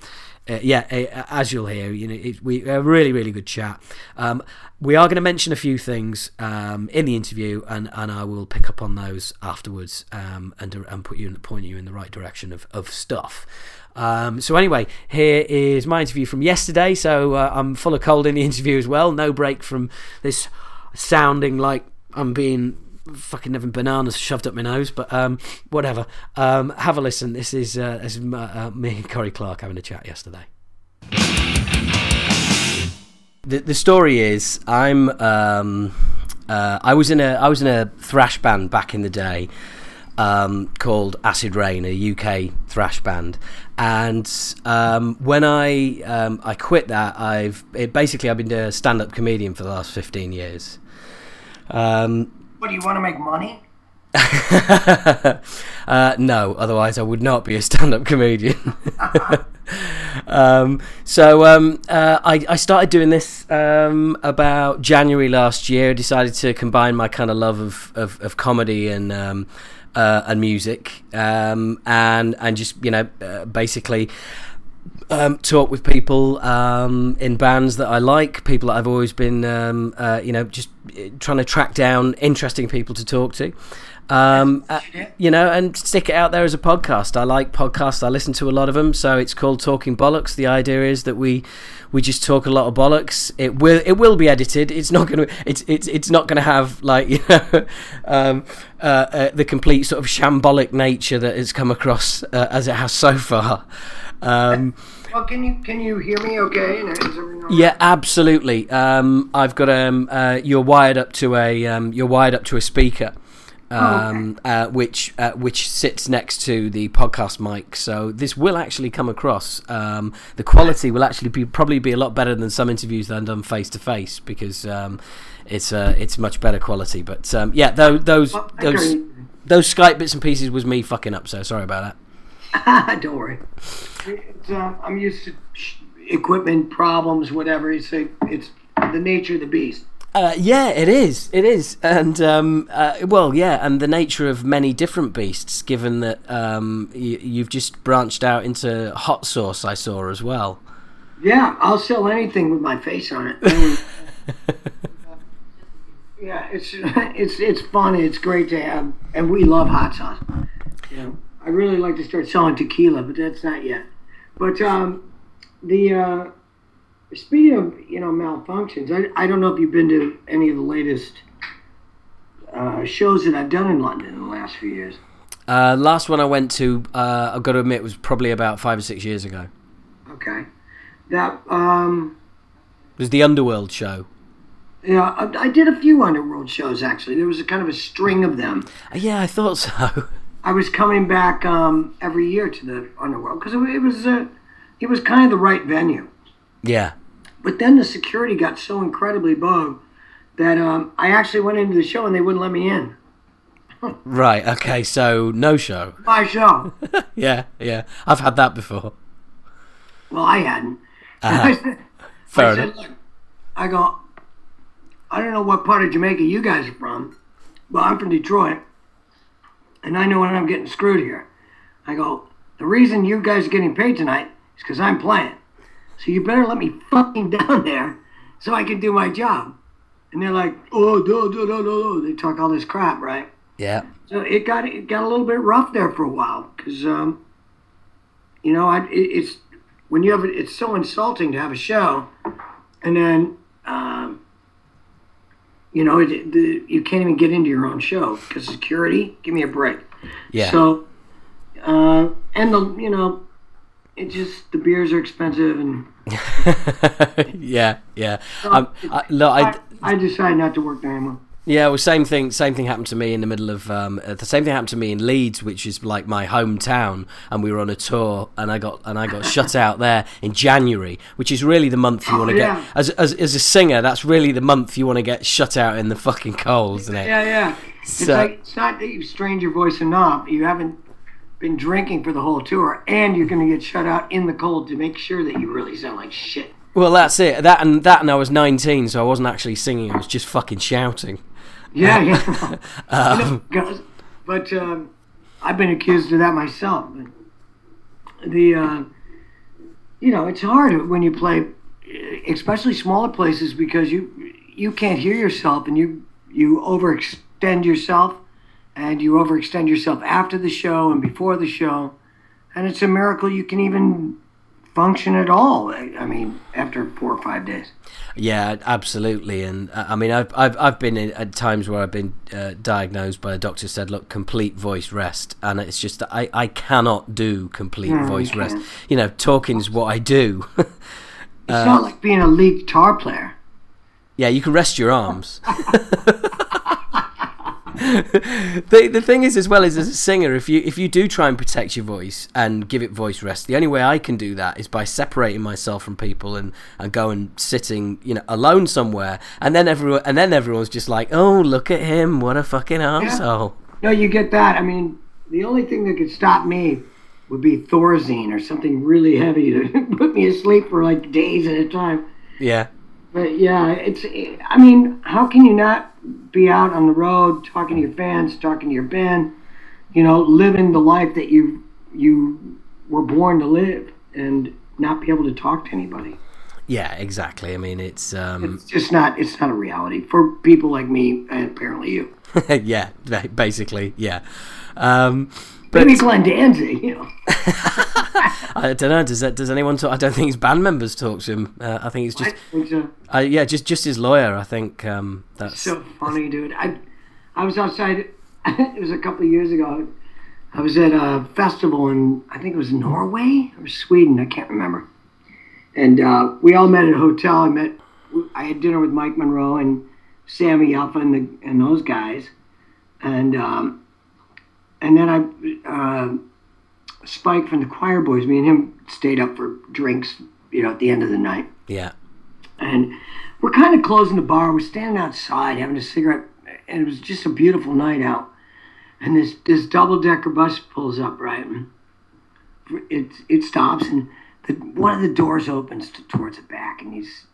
uh, yeah, it, as you'll hear, you know, it, we a really really good chat. Um, we are going to mention a few things um, in the interview, and, and I will pick up on those afterwards um, and and put you in, point you in the right direction. Of, of stuff. Um, so anyway, here is my interview from yesterday. So uh, I'm full of cold in the interview as well. No break from this sounding like I'm being fucking having bananas shoved up my nose, but um, whatever. Um, have a listen. This is, uh, this is my, uh, me and Kory Clark having a chat yesterday. The, the story is I'm um, uh, I was in a I was in a thrash band back in the day. Um, called Acid Reign, a U K thrash band, and um, when I um, I quit that, I've it, basically I've been a stand-up comedian for the last fifteen years. Um, what do you want to make money? uh, no, otherwise I would not be a stand-up comedian. um, so um, uh, I, I started doing this um, about January last year. I decided to combine my kind of love of of, of comedy and. Um, Uh, and music, um, and and just you know, uh, basically um, talk with people um, in bands that I like, people that I've always been, um, uh, you know, just trying to track down interesting people to talk to, um, uh, you know, and stick it out there as a podcast. I like podcasts. I listen to a lot of them, so it's called Talking Bollocks. The idea is that we we just talk a lot of bollocks. It will it will be edited. It's not gonna it's it's it's not gonna have like you know. Um, Uh, uh, the complete sort of shambolic nature that has come across uh, as it has so far. Um, well, can you can you hear me? Okay. Is everything all yeah, right? Absolutely. Um, I've got um, uh, you're wired up to a um, you're wired up to a speaker, um, oh, okay. uh, which uh, which sits next to the podcast mic. So this will actually come across. Um, the quality will actually be probably be a lot better than some interviews that I've done face to face because. Um, It's uh, it's much better quality, but um, yeah, those those well, those, those Skype bits and pieces was me fucking up. So sorry about that. Don't worry. It's, uh, I'm used to equipment problems, whatever. It's a, it's the nature of the beast. Uh, yeah, it is. It is, and um, uh, well, yeah, and the nature of many different beasts. Given that um, you, you've just branched out into hot sauce, I saw as well. Yeah, I'll sell anything with my face on it. Yeah, it's it's it's fun. It's great to have, and we love hot sauce. You know, I really like to start selling tequila, but that's not yet. But um, the uh, speaking of you know malfunctions, I I don't know if you've been to any of the latest uh, shows that I've done in London in the last few years. Uh, last one I went to, uh, I've got to admit, was probably about five or six years ago. Okay, that um, it was the Underworld show. Yeah, I, I did a few Underworld shows, actually. There was a kind of a string of them. Yeah, I thought so. I was coming back um, every year to the Underworld, because it, it was uh, it was kind of the right venue. Yeah. But then the security got so incredibly bug that um, I actually went into the show and they wouldn't let me in. Right, okay, so no show. My show. yeah, yeah. I've had that before. Well, I hadn't. Uh-huh. I said, Fair I said, enough. Look, I go, I don't know what part of Jamaica you guys are from, but I'm from Detroit, and I know when I'm getting screwed here. I go, the reason you guys are getting paid tonight is because I'm playing. So you better let me fucking down there so I can do my job. And they're like, oh, no, no, no, no. They talk all this crap, right? Yeah. So it got it got a little bit rough there for a while because, um, you know, I, it, it's when you have a, it's so insulting to have a show, and then, um, you know, it, the, you can't even get into your own show because security. Give me a break. Yeah. So, uh, and the you know, it just the beers are expensive and. yeah, yeah. So um, I, look, I, I I decided not to work there anymore. Yeah, well, same thing. Same thing happened to me in the middle of um, the same thing happened to me in Leeds, which is like my hometown, and we were on a tour, and I got and I got shut out there in January, which is really the month you oh, want to yeah. get as, as as a singer. That's really the month you want to get shut out in the fucking cold, isn't it? Yeah, yeah. So, it's like it's not that you've strained your voice enough. You haven't been drinking for the whole tour, and you're going to get shut out in the cold to make sure that you really sound like shit. Well, that's it. That and that, and I was nineteen, so I wasn't actually singing. I was just fucking shouting. Yeah, yeah. um, you know, but um, I've been accused of that myself. The uh, you know, it's hard when you play, especially smaller places, because you you can't hear yourself, and you you overextend yourself, and you overextend yourself after the show and before the show, and it's a miracle you can even function at all. I mean, after four or five days. Yeah, absolutely. And uh, I mean, I've I've I've been in, at times where I've been uh, diagnosed by a doctor said, look, complete voice rest, and it's just that I I cannot do complete mm, voice you rest. You know, talking's what I do. It's uh, not like being a lead guitar player. Yeah, you can rest your arms. the the thing is, as well, is as a singer, if you if you do try and protect your voice and give it voice rest, the only way I can do that is by separating myself from people and, and go and sitting, you know, alone somewhere, and then everyone and then everyone's just like, oh, look at him, what a fucking arsehole. Yeah. No, you get that. I mean, the only thing that could stop me would be Thorazine or something really heavy to put me asleep for like days at a time. Yeah. But yeah, it's. I mean, how can you not be out on the road talking to your fans, talking to your band, you know, living the life that you you were born to live, and not be able to talk to anybody? Yeah, exactly. I mean, it's um, it's just not it's not a reality for people like me and apparently you. yeah, basically, yeah. Um, but maybe Glenn Danzig, you know. I don't know. Does that, does anyone talk? I don't think his band members talk to him. Uh, I think he's just. I think so. uh, yeah, just just his lawyer. I think um, that's so funny, dude. I I was outside. It was a couple of years ago. I was at a festival in I think it was Norway or Sweden. I can't remember. And uh, we all met at a hotel. I met. I had dinner with Mike Monroe and Sammy Alpha and the and those guys, and um, and then I. Uh, Spike from the Choir Boys, me and him stayed up for drinks, you know, at the end of the night. Yeah. And we're kind of closing the bar. We're standing outside having a cigarette, and it was just a beautiful night out. And this this double-decker bus pulls up, right? And it, it stops, and the, one of the doors opens to, towards the back, and he's,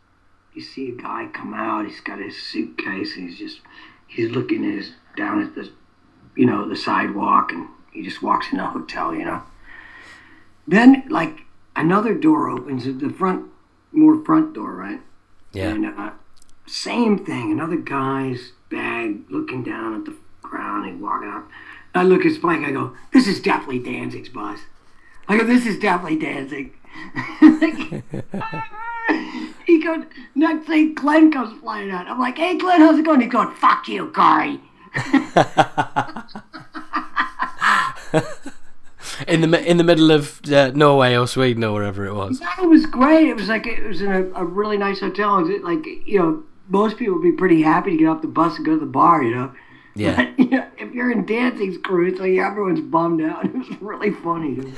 you see a guy come out. He's got his suitcase, and he's just, he's looking at his, down at the, you know, the sidewalk, and he just walks in the hotel, you know. Then, like, another door opens at the front, more front door, right? Yeah. And uh, same thing. Another guy's bag looking down at the ground and walking up. I look at Spike. I go, this is definitely Danzig's bus. I go, this is definitely Danzig. He goes, next thing, Glenn comes flying out. I'm like, hey, Glenn, how's it going? He's going, fuck you, Kory. In the in the middle of uh, Norway or Sweden or wherever it was. No, it was great. It was like it was in a, a really nice hotel. It was like, you know, most people would be pretty happy to get off the bus and go to the bar. You know, yeah. But, you know, if you're in Danzig's crew, it's like everyone's bummed out. It was really funny.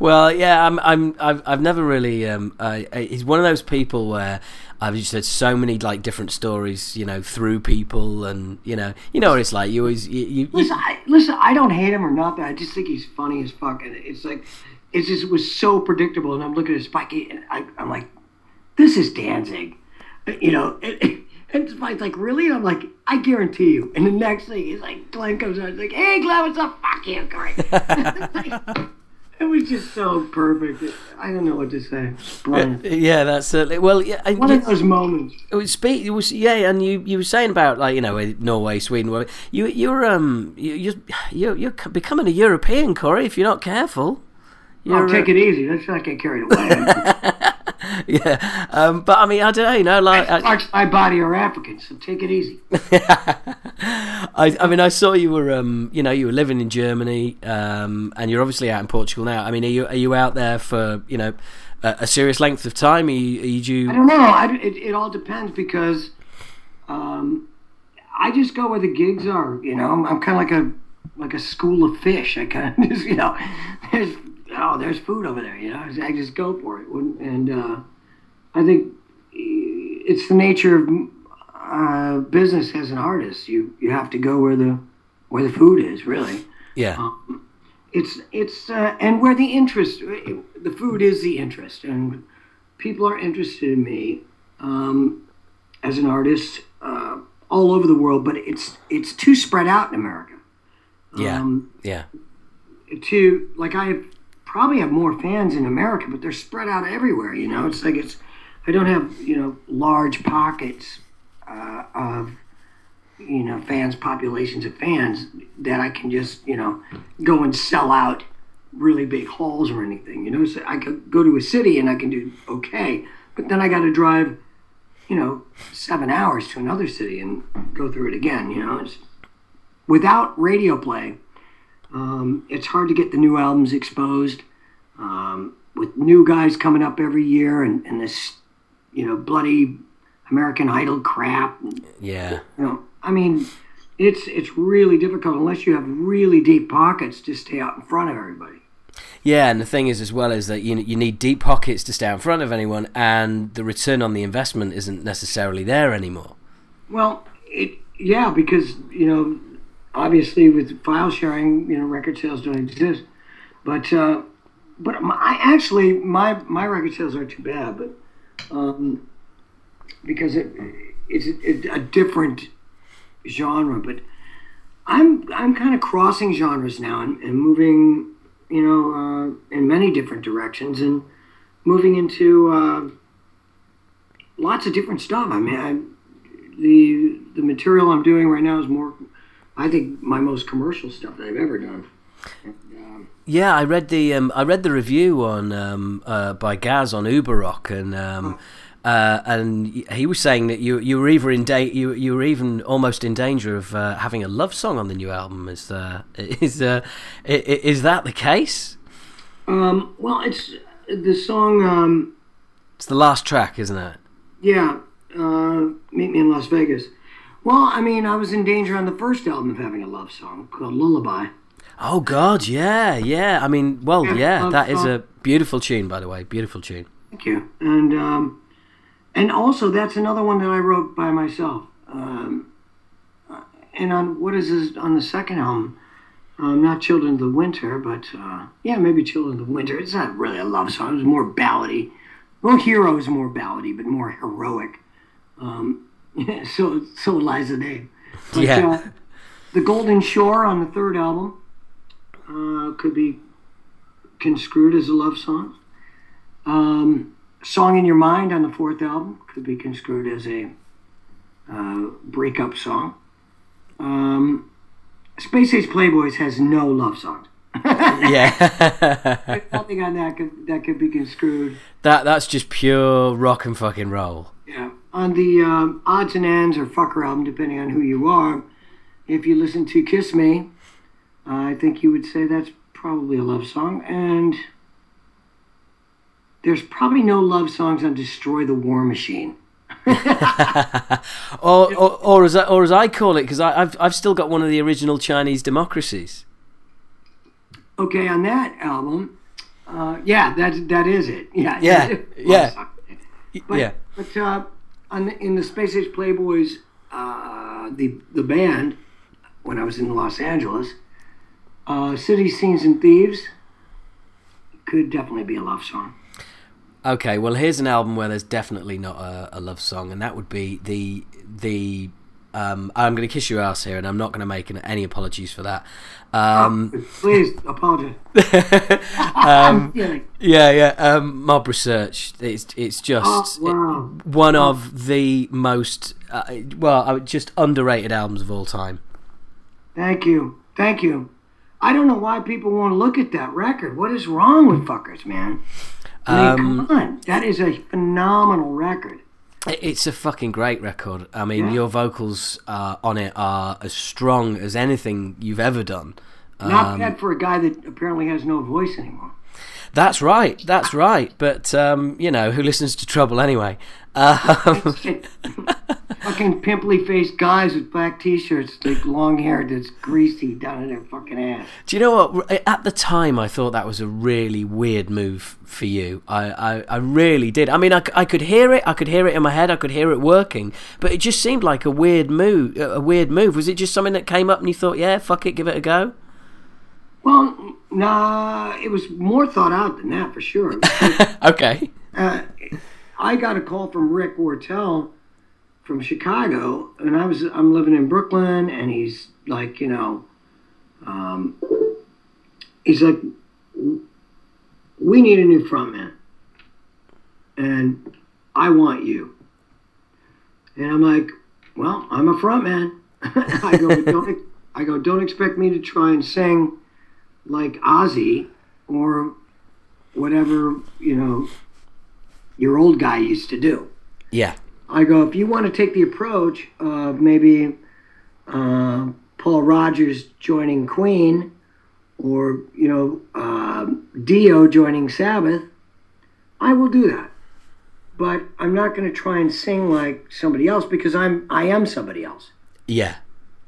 Well, yeah, I'm, I'm, I've, I've never really. Um, I, I, he's one of those people where I've just heard so many like different stories, you know, through people, and you know, you know what it's like. You always, you, you, listen, you, I, listen. I don't hate him or nothing. I just think he's funny as fuck, and it's like, it's just, it was so predictable. And I'm looking at Spike, and I, I'm like, this is Danzig, you know. It, it, And Spike's like, really? And I'm like, I guarantee you. And the next thing, he's like, Glenn comes out, he's like, hey, Glenn, what's up? Fuck you, Kory. Like, it was just so perfect. I don't know what to say. Brilliant. Yeah, that's certainly. Well, yeah, I, one of those moments. It was speak. It was yeah, and you, you were saying about like you know Norway, Sweden. You you're um you you you're, you're becoming a European, Kory, if you're not careful. You're, I'll take it easy. Let's not get carried away. Yeah, um, but I mean, I don't know, you know, like I, I, my body are African, so take it easy. I, I mean, I saw you were, um, you know, you were living in Germany, um, and you're obviously out in Portugal now. I mean, are you are you out there for you know a, a serious length of time? Are you, are you due? I don't know. I, it, it all depends because um, I just go where the gigs are. You know, I'm, I'm kind of like a like a school of fish. I kind of just, you know, there's. oh, there's food over there, you know, I just go for it. And uh, I think it's the nature of uh, business as an artist. You you have to go where the where the food is, really. Yeah. Um, it's, it's uh, and where the interest, the food is the interest. And people are interested in me um, as an artist uh, all over the world, but it's, it's too spread out in America. Yeah, um, yeah. To, like I have... probably have more fans in America, but they're spread out everywhere, you know. It's like it's I don't have, you know, large pockets uh, of, you know, fans, populations of fans that I can just, you know, go and sell out really big halls or anything, you know. So I could go to a city and I can do okay, but then I got to drive, you know, seven hours to another city and go through it again, you know. It's, without radio play, Um, it's hard to get the new albums exposed um, with new guys coming up every year and, and this, you know, bloody American Idol crap. And, yeah. You know, I mean, it's it's really difficult unless you have really deep pockets to stay out in front of everybody. Yeah, and the thing is as well is that you you need deep pockets to stay out in front of anyone, and the return on the investment isn't necessarily there anymore. Well, it yeah, because, you know, obviously, with file sharing, you know, record sales don't exist. But, uh, but I actually, my my record sales aren't too bad, but um, because it it's a, a different genre. But I'm I'm kind of crossing genres now and, and moving, you know, uh, in many different directions and moving into uh, lots of different stuff. I mean, I, the the material I'm doing right now is more. I think my most commercial stuff that I've ever done. Um, yeah, I read the um, I read the review on um, uh, by Gaz on Uber Rock, and um, oh. uh, and he was saying that you you were either in da- you you were even almost in danger of uh, having a love song on the new album. Is uh, is uh, is that the case? Um, well, it's the song. Um, it's the last track, isn't it? Yeah, uh, Meet Me in Las Vegas. Well, I mean, I was in danger on the first album of having a love song called Lullaby. Oh, God, yeah, yeah. I mean, well, yeah, yeah that song. Is a beautiful tune, by the way. Beautiful tune. Thank you. And um, and also, that's another one that I wrote by myself. Um, and on, what is this, on the second album, um, not Children of the Winter, but, uh, yeah, maybe Children of the Winter. It's not really a love song. It was more ballady. Well, Hero is more ballady, but more heroic. Um Yeah, so so lies the name. But, yeah. Uh, the Golden Shore on the third album uh, could be construed as a love song. Um, Song in Your Mind on the fourth album could be construed as a uh, breakup song. Um, Space Age Playboys has no love songs. Yeah. Nothing on that could, that could be construed. That That's just pure rock and fucking roll. Yeah. On the um, Odds and Ends or Fucker album, depending on who you are, if you listen to Kiss Me, uh, I think you would say that's probably a love song. And there's probably no love songs on Destroy the War Machine. or, or, or as I, or as I call it, because I've I've still got one of the original Chinese Democracies. Okay, on that album, uh, yeah, that that is it. Yeah, yeah, yeah. But, yeah. But uh, on the, in the Space Age Playboys, uh, the the band, when I was in Los Angeles, uh, City Scenes and Thieves could definitely be a love song. Okay, well, here's an album where there's definitely not a, a love song, and that would be the the um, I'm going to kiss your ass here, and I'm not going to make any apologies for that. Um, oh, please apologize. um, yeah, yeah. Um, Mob Research. It's it's just oh, wow. it, one wow. of the most uh, well, just underrated albums of all time. Thank you, thank you. I don't know why people won't look at that record. What is wrong with fuckers, man? I mean, um, come on, that is a phenomenal record. It's a fucking great record. I mean, yeah. Your vocals uh, on it are as strong as anything you've ever done. Um, Not bad for a guy that apparently has no voice anymore. That's right, that's right. But, um, you know, who listens to Trouble anyway? Um, fucking pimply-faced guys with black T-shirts, like long hair that's greasy down in their fucking ass. Do you know what? At the time, I thought that was a really weird move for you. I, I, I really did. I mean, I, I could hear it. I could hear it in my head. I could hear it working. But it just seemed like a weird move. A weird move. Was it just something that came up and you thought, yeah, fuck it, give it a go? Well, nah, it was more thought out than that, for sure. Like, okay. Uh, I got a call from Rick Wartell from Chicago, and I was I'm living in Brooklyn, and he's like, you know, um, he's like, we need a new frontman, and I want you. And I'm like, well, I'm a frontman. I go, don't, I go, don't expect me to try and sing like Ozzy or whatever, you know, your old guy used to do. Yeah. I go, if you want to take the approach of maybe uh, Paul Rogers joining Queen or, you know, uh, Dio joining Sabbath, I will do that. But I'm not going to try and sing like somebody else because I'm, I am somebody else. Yeah.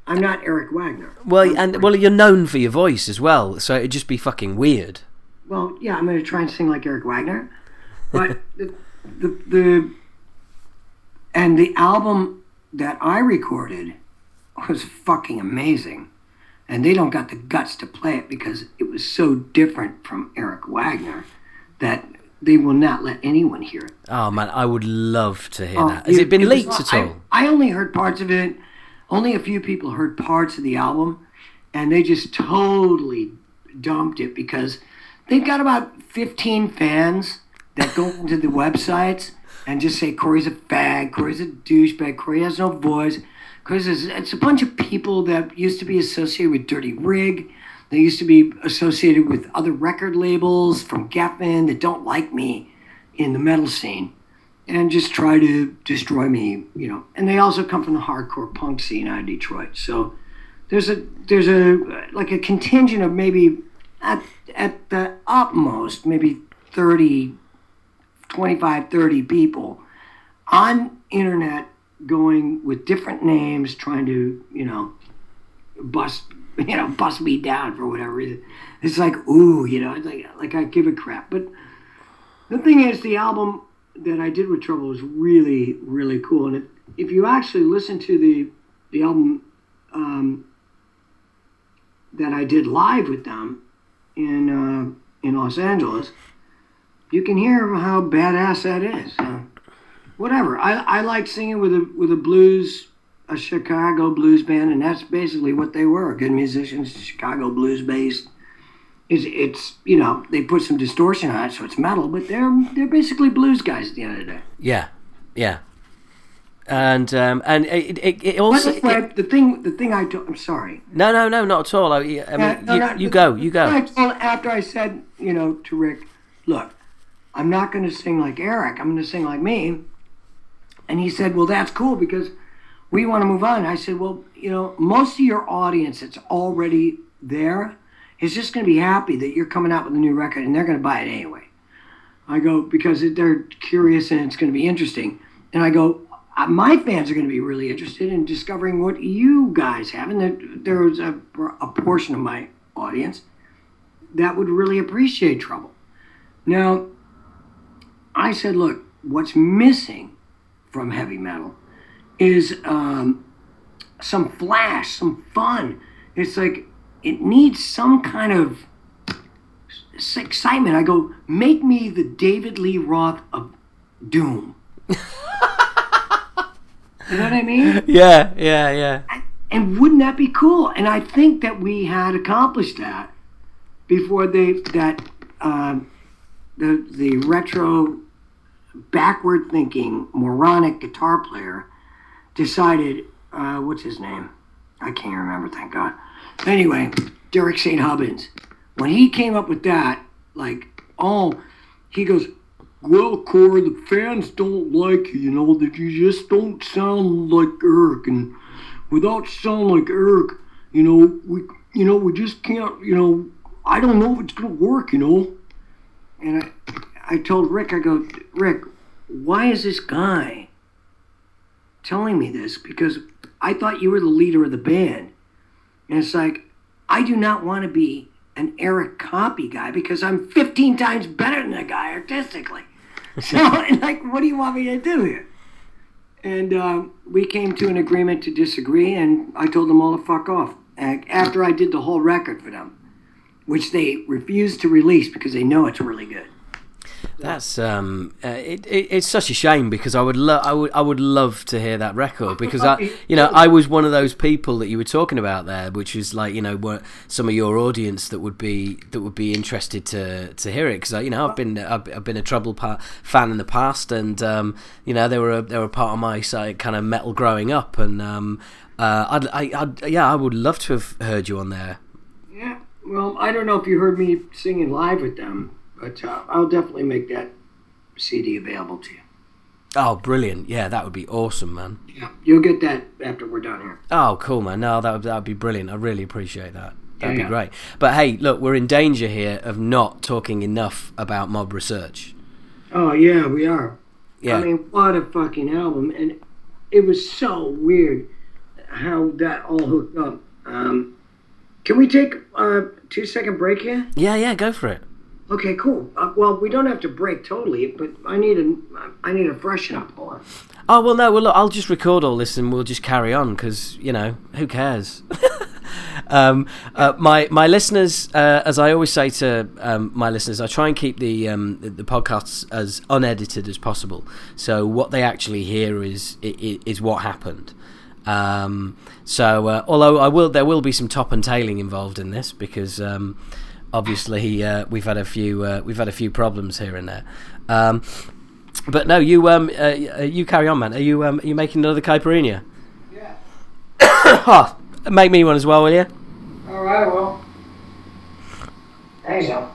I'm not Eric Wagner. Well, and well, you're known for your voice as well, so it'd just be fucking weird. Well, yeah, I'm going to try and sing like Eric Wagner, but the, the the and the album that I recorded was fucking amazing, and they don't got the guts to play it because it was so different from Eric Wagner that they will not let anyone hear it. Oh man, I would love to hear oh, that. Has it, it been it leaked was, at all? I, I only heard parts of it. Only a few people heard parts of the album, and they just totally dumped it because they've got about fifteen fans that go into the websites and just say, Kory's a fag, Kory's a douchebag, Kory has no voice. Kory's a, it's a bunch of people that used to be associated with Dirty Rig. They used to be associated with other record labels from Geffen that don't like me in the metal scene. And just try to destroy me, you know. And they also come from the hardcore punk scene out of Detroit. So there's a there's a like a contingent of maybe at at the utmost maybe thirty, twenty-five, thirty people on internet going with different names trying to, you know, bust you know, bust me down for whatever reason. It's like, ooh, you know, like like I give a crap. But the thing is, the album that I did with Trouble was really, really cool. And if, if you actually listen to the the album um, that I did live with them in uh, in Los Angeles, you can hear how badass that is. Uh, whatever. I, I like singing with a with a blues, a Chicago blues band, and that's basically what they were. Good musicians, Chicago blues based. It's, it's, you know, they put some distortion on it, so it's metal, but they're they're basically blues guys at the end of the day. Yeah, yeah, and um, and it it, it also it, I, the thing the thing I told, I'm sorry. No, no, no, not at all. I, I mean, uh, no, you, no, you the, go, you go. I told, after I said, you know, to Rick, look, I'm not going to sing like Eric. I'm going to sing like me. And he said, well, that's cool because we want to move on. And I said, well, you know, most of your audience that's already there is just going to be happy that you're coming out with a new record, and they're going to buy it anyway. I go, because they're curious and it's going to be interesting. And I go, Uh, my fans are going to be really interested in discovering what you guys have, and that there's a, a portion of my audience that would really appreciate Trouble. Now, I said, look, what's missing from heavy metal is um, some flash, some fun. It's like it needs some kind of excitement. I go, make me the David Lee Roth of doom. You know what I mean? Yeah, yeah, yeah. I, and wouldn't that be cool? And I think that we had accomplished that before they that uh, the the retro, backward thinking, moronic guitar player decided. Uh, what's his name? I can't remember. Thank God. Anyway, Derek Saint Hubbins. When he came up with that, like, oh, he goes, well, Kory, the fans don't like you, you know, that you just don't sound like Eric, and without sounding like Eric, you know, we, you know, we just can't, you know, I don't know if it's going to work, you know. And I, I told Rick, I go, Rick, why is this guy telling me this? Because I thought you were the leader of the band. And it's like, I do not want to be an Eric copy guy because I'm fifteen times better than the guy artistically. So, like, what do you want me to do here? And um, we came to an agreement to disagree, and I told them all to fuck off. And after I did the whole record for them, which they refused to release because they know it's really good. That's um, uh, it, it. It's such a shame because I would love, I would, I would love to hear that record because I, you know, I was one of those people that you were talking about there, which is like, you know, what some of your audience that would be that would be interested to to hear it because you know I've been I've, I've been a Trouble pa- fan in the past, and um, you know they were a, they were a part of my side, kind of metal growing up, and um, uh, I'd, I, I'd, yeah, I would love to have heard you on there. Yeah, well, I don't know if you heard me singing live with them. But uh, I'll definitely make that C D available to you. Oh, brilliant. Yeah, that would be awesome, man. Yeah, you'll get that after we're done here. Oh, cool, man. No, that would, that would be brilliant. I really appreciate that. That'd yeah, be yeah. great. But, hey, look, we're in danger here of not talking enough about Mob Research. Oh, yeah, we are. Yeah. I mean, what a fucking album. And it was so weird how that all hooked up. Um, can we take a two-second break here? Yeah, yeah, go for it. Okay, cool. Uh, well, we don't have to break totally, but I need a, I need a freshen up. Hold on. Oh, well, no, well, look, I'll just record all this and we'll just carry on because, you know, who cares? um, uh, my my listeners, uh, as I always say to um, my listeners, I try and keep the, um, the podcasts as unedited as possible. So what they actually hear is is what happened. Um, so uh, although I will, there will be some top and tailing involved in this because... Um, Obviously, uh, we've had a few uh, we've had a few problems here and there, um, but no, you um, uh, you carry on, man. Are you um, are you making another caipirinha? Yeah. Oh, make me one as well, will you? All right, well, thanks, Al.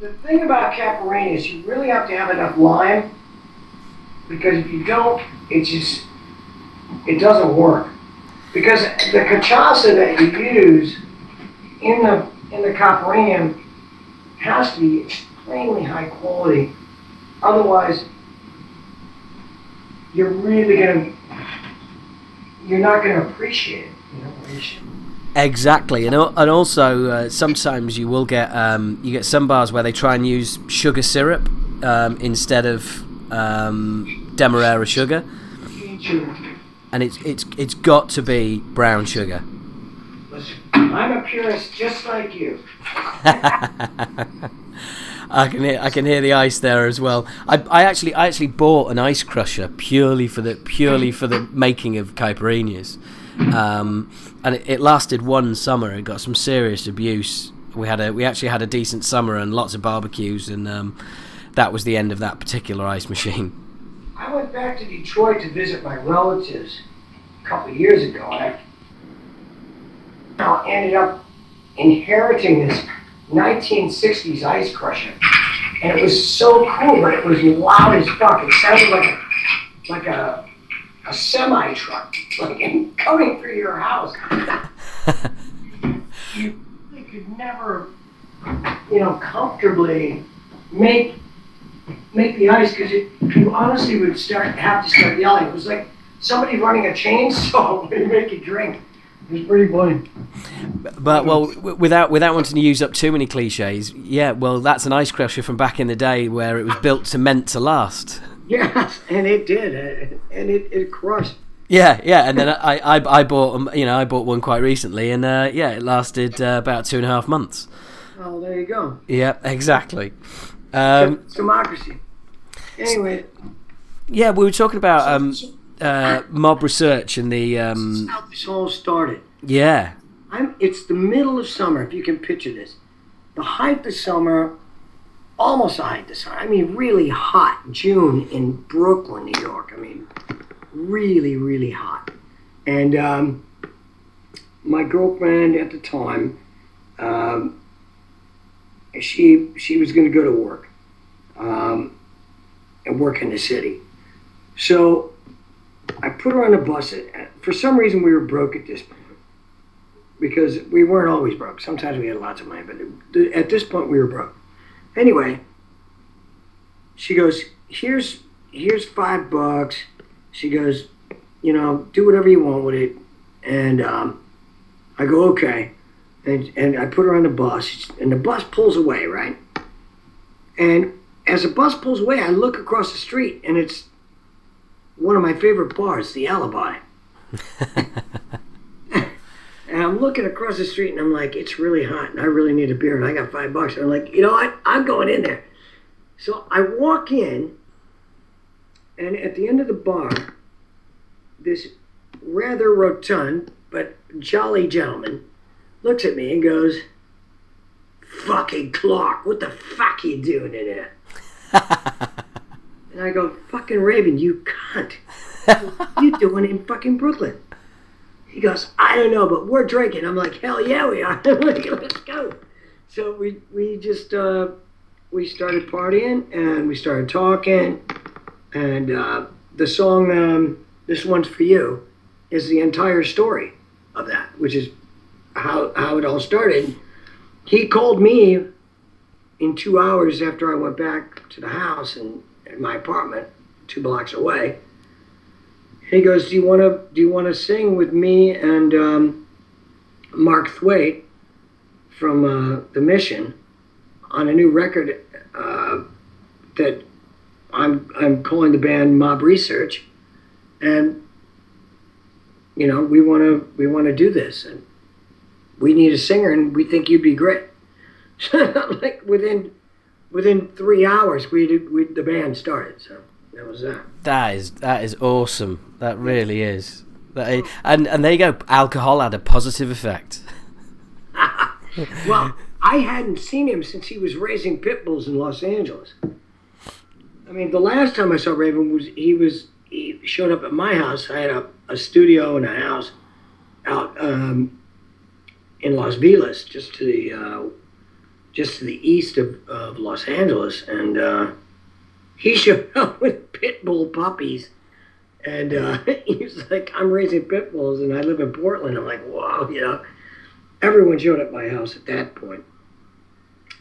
The thing about caipirinha is you really have to have enough lime because if you don't, it just it doesn't work because the cachaça that you use. In the in the caipirinha has to be extremely high quality, otherwise you're really gonna you're not gonna appreciate it. You know, exactly, and and also uh, sometimes you will get um, you get some bars where they try and use sugar syrup um, instead of um, Demerara sugar, and it's it's it's got to be brown sugar. I'm a purist just like you. I can hear I can hear the ice there as well. I, I actually I actually bought an ice crusher purely for the purely for the making of caipirinhas, um, and it, it lasted one summer. It got some serious abuse. We had a we actually had a decent summer and lots of barbecues, and um, that was the end of that particular ice machine. I went back to Detroit to visit my relatives a couple of years ago. I I ended up inheriting this nineteen sixties ice crusher, and it was so cool, but it was loud as fuck. It sounded like a, like a, a semi truck, like in, coming through your house. You really could never, you know, comfortably make make the ice, because you honestly would start have to start yelling. It was like somebody running a chainsaw to make you drink. It was pretty boring. But well, without without wanting to use up too many cliches, yeah. Well, that's an ice crusher from back in the day where it was built to meant to last. Yes, and it did, and it, it crushed. Yeah, yeah, and then I, I I bought you know I bought one quite recently, and uh, yeah, it lasted uh, about two and a half months. Oh, there you go. Yeah, exactly. Um, it's democracy. Anyway. Yeah, we were talking about um, uh, Mob Research and the. Um, this is how this all started. Yeah. I'm. It's the middle of summer, if you can picture this. The height of summer, almost the height of summer. I mean, really hot June in Brooklyn, New York. I mean, really, really hot. And um, my girlfriend at the time. Um, She she was going to go to work, um, and work in the city. So I put her on a bus. For some reason, we were broke at this point, because we weren't always broke. Sometimes we had lots of money, but at this point, we were broke. Anyway, she goes, here's here's five bucks. She goes, you know, do whatever you want with it. And um, I go, okay. And, and I put her on the bus, and the bus pulls away, right? And as the bus pulls away, I look across the street, and it's one of my favorite bars, the Alibi. And I'm looking across the street, and I'm like, it's really hot, and I really need a beer, and I got five bucks. And I'm like, you know what? I'm going in there. So I walk in, and at the end of the bar, this rather rotund but jolly gentleman looks at me and goes, "Fucking Clark, what the fuck are you doing in here?" And I go, "Fucking Raven, you cunt. What are you doing in fucking Brooklyn?" He goes, "I don't know, but we're drinking." I'm like, "Hell yeah, we are. Like, let's go." So we we just uh, we started partying, and we started talking, and uh, the song um, "This One's for You" is the entire story of that, which is How, how it all started. He called me in two hours after I went back to the house and at my apartment two blocks away. He goes, "Do you want to do you want to sing with me and um, Mark Thwaite from uh, The Mission on a new record uh, that I'm I'm calling the band Mob Research, and you know we want to we want to do this, and we need a singer, and we think you'd be great." So, like within within three hours, we did, we the band started. So that was that. That is that is awesome. That really is. That is, and and there you go. Alcohol had a positive effect. Well, I hadn't seen him since he was raising pit bulls in Los Angeles. I mean, the last time I saw Raven was he was he showed up at my house. I had a, a studio and a house out. Um, in Las Vegas, just to the uh, just to the east of, of Los Angeles, and uh, he showed up with pit bull puppies, and uh, he was like, "I'm raising pit bulls, and I live in Portland." I'm like, "Wow," you know. Everyone showed up at my house at that point,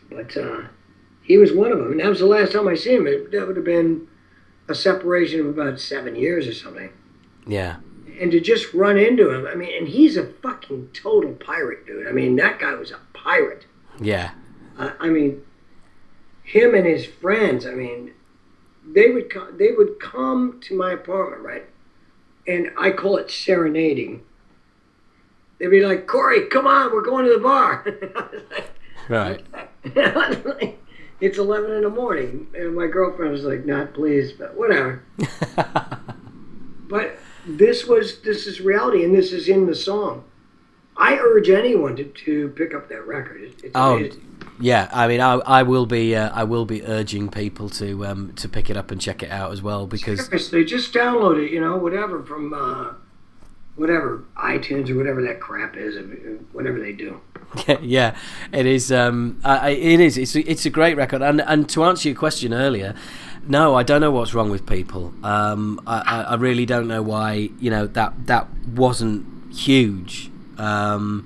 but uh, he was one of them, and that was the last time I see him. It, that would have been a separation of about seven years or something. Yeah. And to just run into him, I mean, and he's a fucking total pirate, dude. I mean, that guy was a pirate. Yeah. Uh, I mean, him and his friends, I mean, they would, co- they would come to my apartment, right? And I call it serenading. They'd be like, "Kory, come on, we're going to the bar." Right. It's eleven in the morning. And my girlfriend was like, "Not pleased," but whatever. But... This was this is reality, and this is in the song. I urge anyone to, to pick up that record. It, it's oh, amazing. Yeah. I mean, I I will be uh, I will be urging people to um to pick it up and check it out as well, because seriously, just download it. You know, whatever from uh, whatever iTunes or whatever that crap is, whatever they do. Yeah, it is. Um, I, it is. It's it's a great record. And and to answer your question earlier. No, I don't know what's wrong with people. Um, I, I really don't know why. You know that that wasn't huge, um,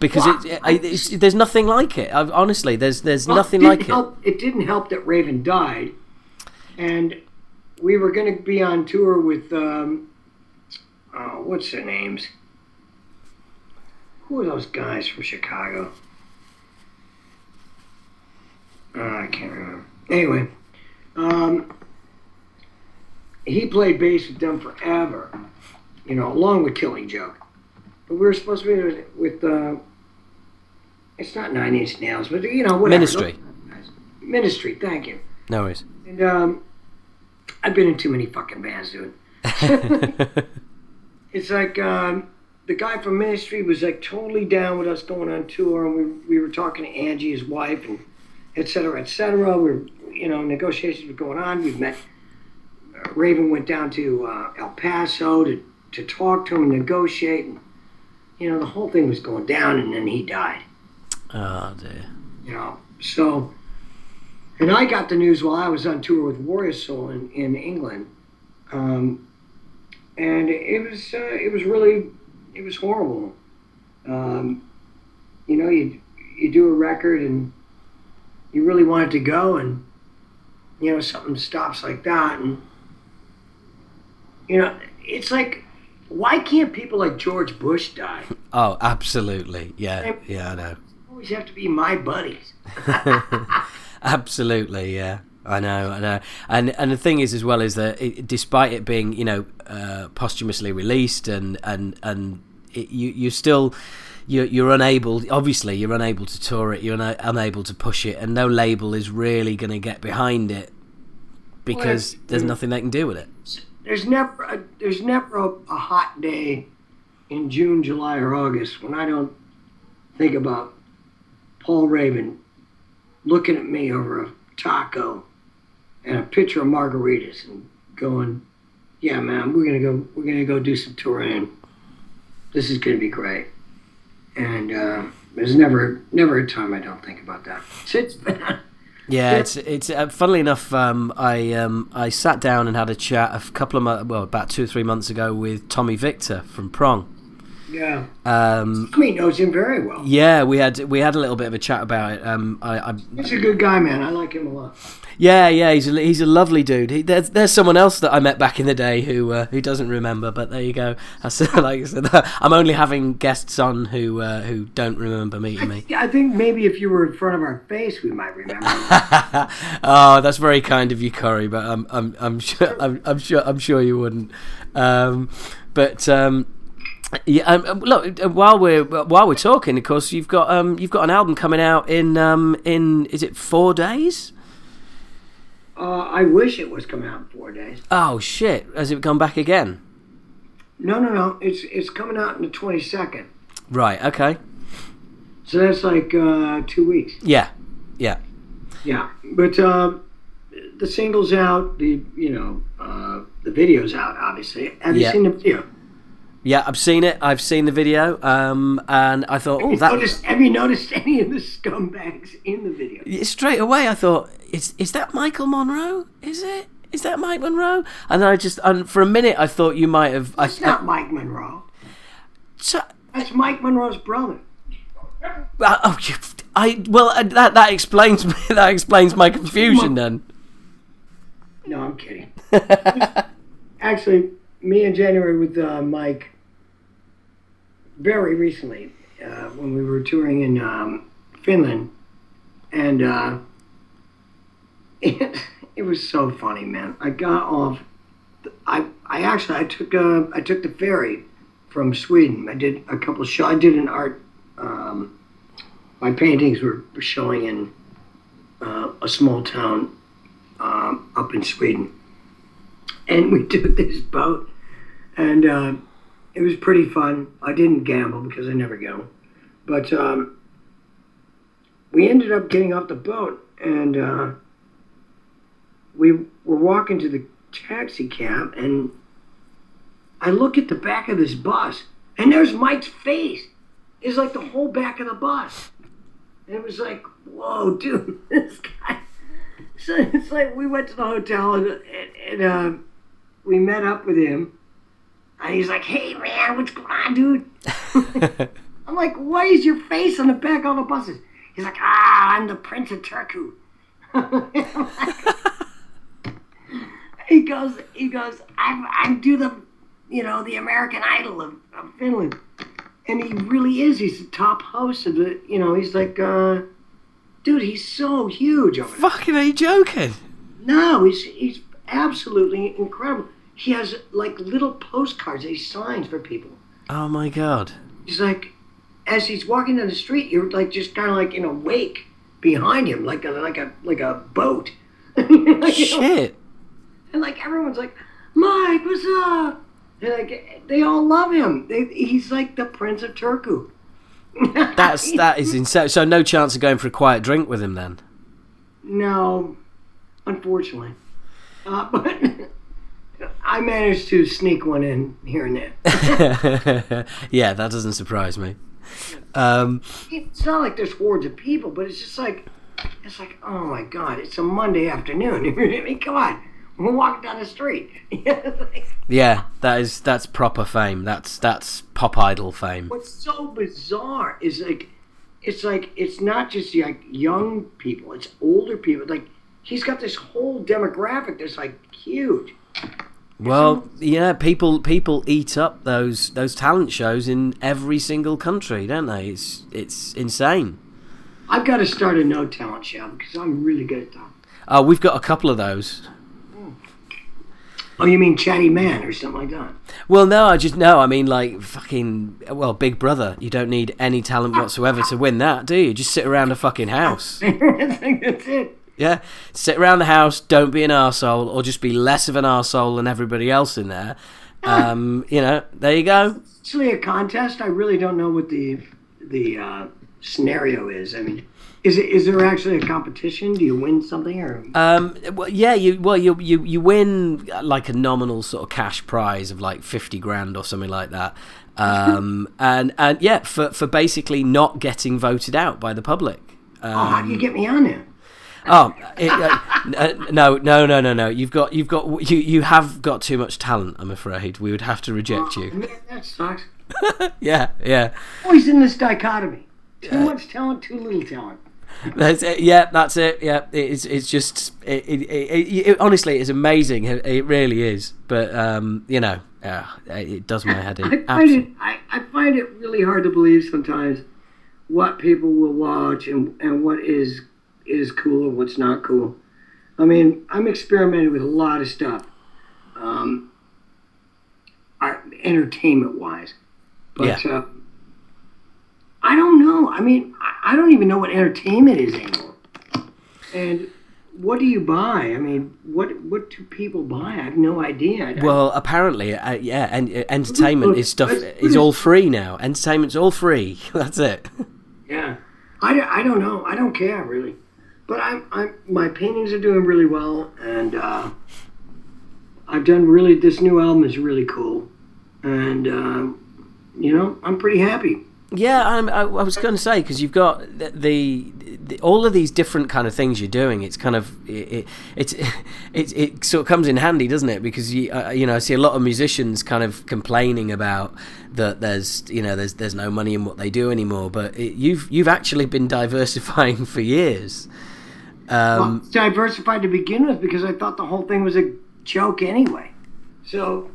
because well, it, it, it's, there's nothing like it. I've, honestly, there's there's well, nothing it like help, it. It didn't help that Raven died, and we were going to be on tour with um, oh, what's their names? Who are those guys from Chicago? Uh, I can't remember. Anyway, um, he played bass with them forever, you know, along with Killing Joke. But we were supposed to be with, uh, it's not Nine Inch Nails, but, you know, whatever. Ministry. Ministry, thank you. No worries. And um, I've been in too many fucking bands, dude. It's like um, the guy from Ministry was like totally down with us going on tour, and we, we were talking to Angie, his wife, and et cetera, et cetera. We were, you know, negotiations were going on. We've met, uh, Raven went down to uh, El Paso to, to talk to him, negotiate, and, you know, the whole thing was going down, and then he died. Oh, dear. You know, so, and I got the news while I was on tour with Warrior Soul in, in England, um, and it was, uh, it was really, it was horrible. Um, you know, you, you do a record, and you really wanted to go, and, you know, something stops like that, and, you know, it's like, why can't people like George Bush die? Oh, absolutely. Yeah, and yeah, I know. Always have to be my buddies. Absolutely, yeah. I know, I know. And and the thing is as well is that it, despite it being, you know, uh, posthumously released and, and, and it, you, you still... You're, you're unable, obviously, you're unable to tour it, you're una- unable to push it, and no label is really going to get behind it because well, there's nothing they can do with it. There's never a, there's never a, a hot day in June, July, or August when I don't think about Paul Raven looking at me over a taco and a pitcher of margaritas and going, yeah, man, we're going to go, we're going to go do some touring. This is going to be great. And uh, there's never, never a time I don't think about that. It's yeah, it's it's. Uh, funnily enough, um, I um, I sat down and had a chat a couple of mo- well, about two or three months ago with Tommy Victor from Prong. Yeah. Um, Tommy knows him very well. Yeah, we had we had a little bit of a chat about it. Um, I, I, he's a good guy, man. I like him a lot. Yeah, yeah, he's a, he's a lovely dude. He, there's there's someone else that I met back in the day who uh, who doesn't remember, but there you go. I said, like I said, I'm only having guests on who uh, who don't remember meeting me. I think maybe if you were in front of our face, we might remember. Oh, that's very kind of you, Kory, but I'm I'm I'm sure I'm, I'm sure I'm sure you wouldn't. Um, but um, yeah, um, look, while we're while we're talking, of course, you've got um you've got an album coming out in um in is it four days? Uh, I wish it was coming out in four days. Oh, shit. Has it gone back again? No, no, no. It's it's coming out on the twenty-second. Right, okay. So that's like uh, two weeks. Yeah, yeah. Yeah, but uh, the single's out, the, you know, uh, the video's out, obviously. Have yeah. you seen the video? Yeah, I've seen it. I've seen the video, um, and I thought, oh, have that. Noticed, have you noticed any of the scumbags in the video? Straight away, I thought, is is that Michael Monroe? Is it? Is that Mike Monroe? And then I just, and for a minute, I thought you might have. It's I, not I, Mike Monroe. So, that's Mike Monroe's brother. Uh, oh, you, I well uh, that that explains that explains my confusion then. No, I'm kidding. Actually, me and January with uh, Mike. Very recently, uh, when we were touring in um, Finland, and uh, it, it was so funny, man. I got off. I I actually I took a, I took the ferry from Sweden. I did a couple of shows. I did an art. Um, my paintings were showing in uh, a small town um, up in Sweden, and we took this boat, and. Uh, It was pretty fun. I didn't gamble because I never gamble. But um, we ended up getting off the boat, and uh, we were walking to the taxi cab, and I look at the back of this bus, and there's Mike's face. It's like the whole back of the bus. And it was like, whoa, dude, this guy. So it's like we went to the hotel, and, and, and uh, we met up with him. And he's like, hey, man, what's going on, dude? I'm like, why is your face on the back of all the buses? He's like, ah, I'm the Prince of Turku. I'm like, he goes, he goes, I, I do the, you know, the American Idol of, of Finland. And he really is. He's the top host of the, you know, he's like, uh, dude, he's so huge. Over there. Fucking, are you joking? No, he's, he's absolutely incredible. He has, like, little postcards that he signs for people. Oh, my God. He's like, as he's walking down the street, you're, like, just kind of, like, in a wake behind him, like a, like a, like a boat. Like, shit. Know? And, like, everyone's like, Mike, what's up? And, like, they all love him. They, he's, like, the Prince of Turku. That's, that is insane. So no chance of going for a quiet drink with him, then? No, unfortunately. Uh, but... I managed to sneak one in here and there. Yeah, that doesn't surprise me. Um, it's not like there's hordes of people, but it's just like, it's like, oh my God, it's a Monday afternoon. I mean, come on, we're walking down the street. Yeah, that is that's proper fame. That's that's pop idol fame. What's so bizarre is like, it's like it's not just like young people; it's older people. Like he's got this whole demographic that's like huge. Well, yeah, people people eat up those those talent shows in every single country, don't they? It's it's insane. I've got to start a no talent show because I'm really good at that. Oh, we've got a couple of those. Oh, you mean Chatty Man or something like that? Well, no, I just no, I mean like fucking well, Big Brother. You don't need any talent whatsoever to win that, do you? Just sit around a fucking house. I think that's it. Yeah, sit around the house, don't be an arsehole, or just be less of an arsehole than everybody else in there. Um, you know, there you go. It's actually a contest. I really don't know what the the uh, scenario is. I mean, is it, is there actually a competition? Do you win something or? Um, well, yeah, you well you you you win like a nominal sort of cash prize of like fifty grand or something like that. Um, and and yeah, for for basically not getting voted out by the public. Um, oh, how do you get me on there? Oh it, uh, no no no no no! You've got you've got you you have got too much talent. I'm afraid we would have to reject oh, you. Man, that sucks. yeah yeah. Always in this dichotomy: too yeah. much talent, too little talent. That's it. Yeah, that's it. Yeah, it's it's just it, it, it, it honestly it's amazing. It really is. But um, you know, uh, it does my head in. I find Absolutely. it I, I find it really hard to believe sometimes what people will watch and and what is. is cool or what's not cool. I mean, I'm experimenting with a lot of stuff, um, entertainment-wise. But yeah. uh, I don't know. I mean, I don't even know what entertainment is anymore. And what do you buy? I mean, what what do people buy? I have no idea. Well, apparently, uh, yeah, and uh, entertainment is stuff is all free now. Entertainment's all free. That's it. Yeah. I, I don't know. I don't care, really. But I'm, I'm, my paintings are doing really well, and uh, I've done really, this new album is really cool. And, uh, you know, I'm pretty happy. Yeah, I'm, I, I was going to say, because you've got the, the, the all of these different kind of things you're doing, it's kind of, it it, it, it, it sort of comes in handy, doesn't it? Because, you, uh, you know, I see a lot of musicians kind of complaining about that there's, you know, there's there's no money in what they do anymore, but it, you've you've actually been diversifying for years. Um, well, diversified to begin with, because I thought the whole thing was a joke anyway. So,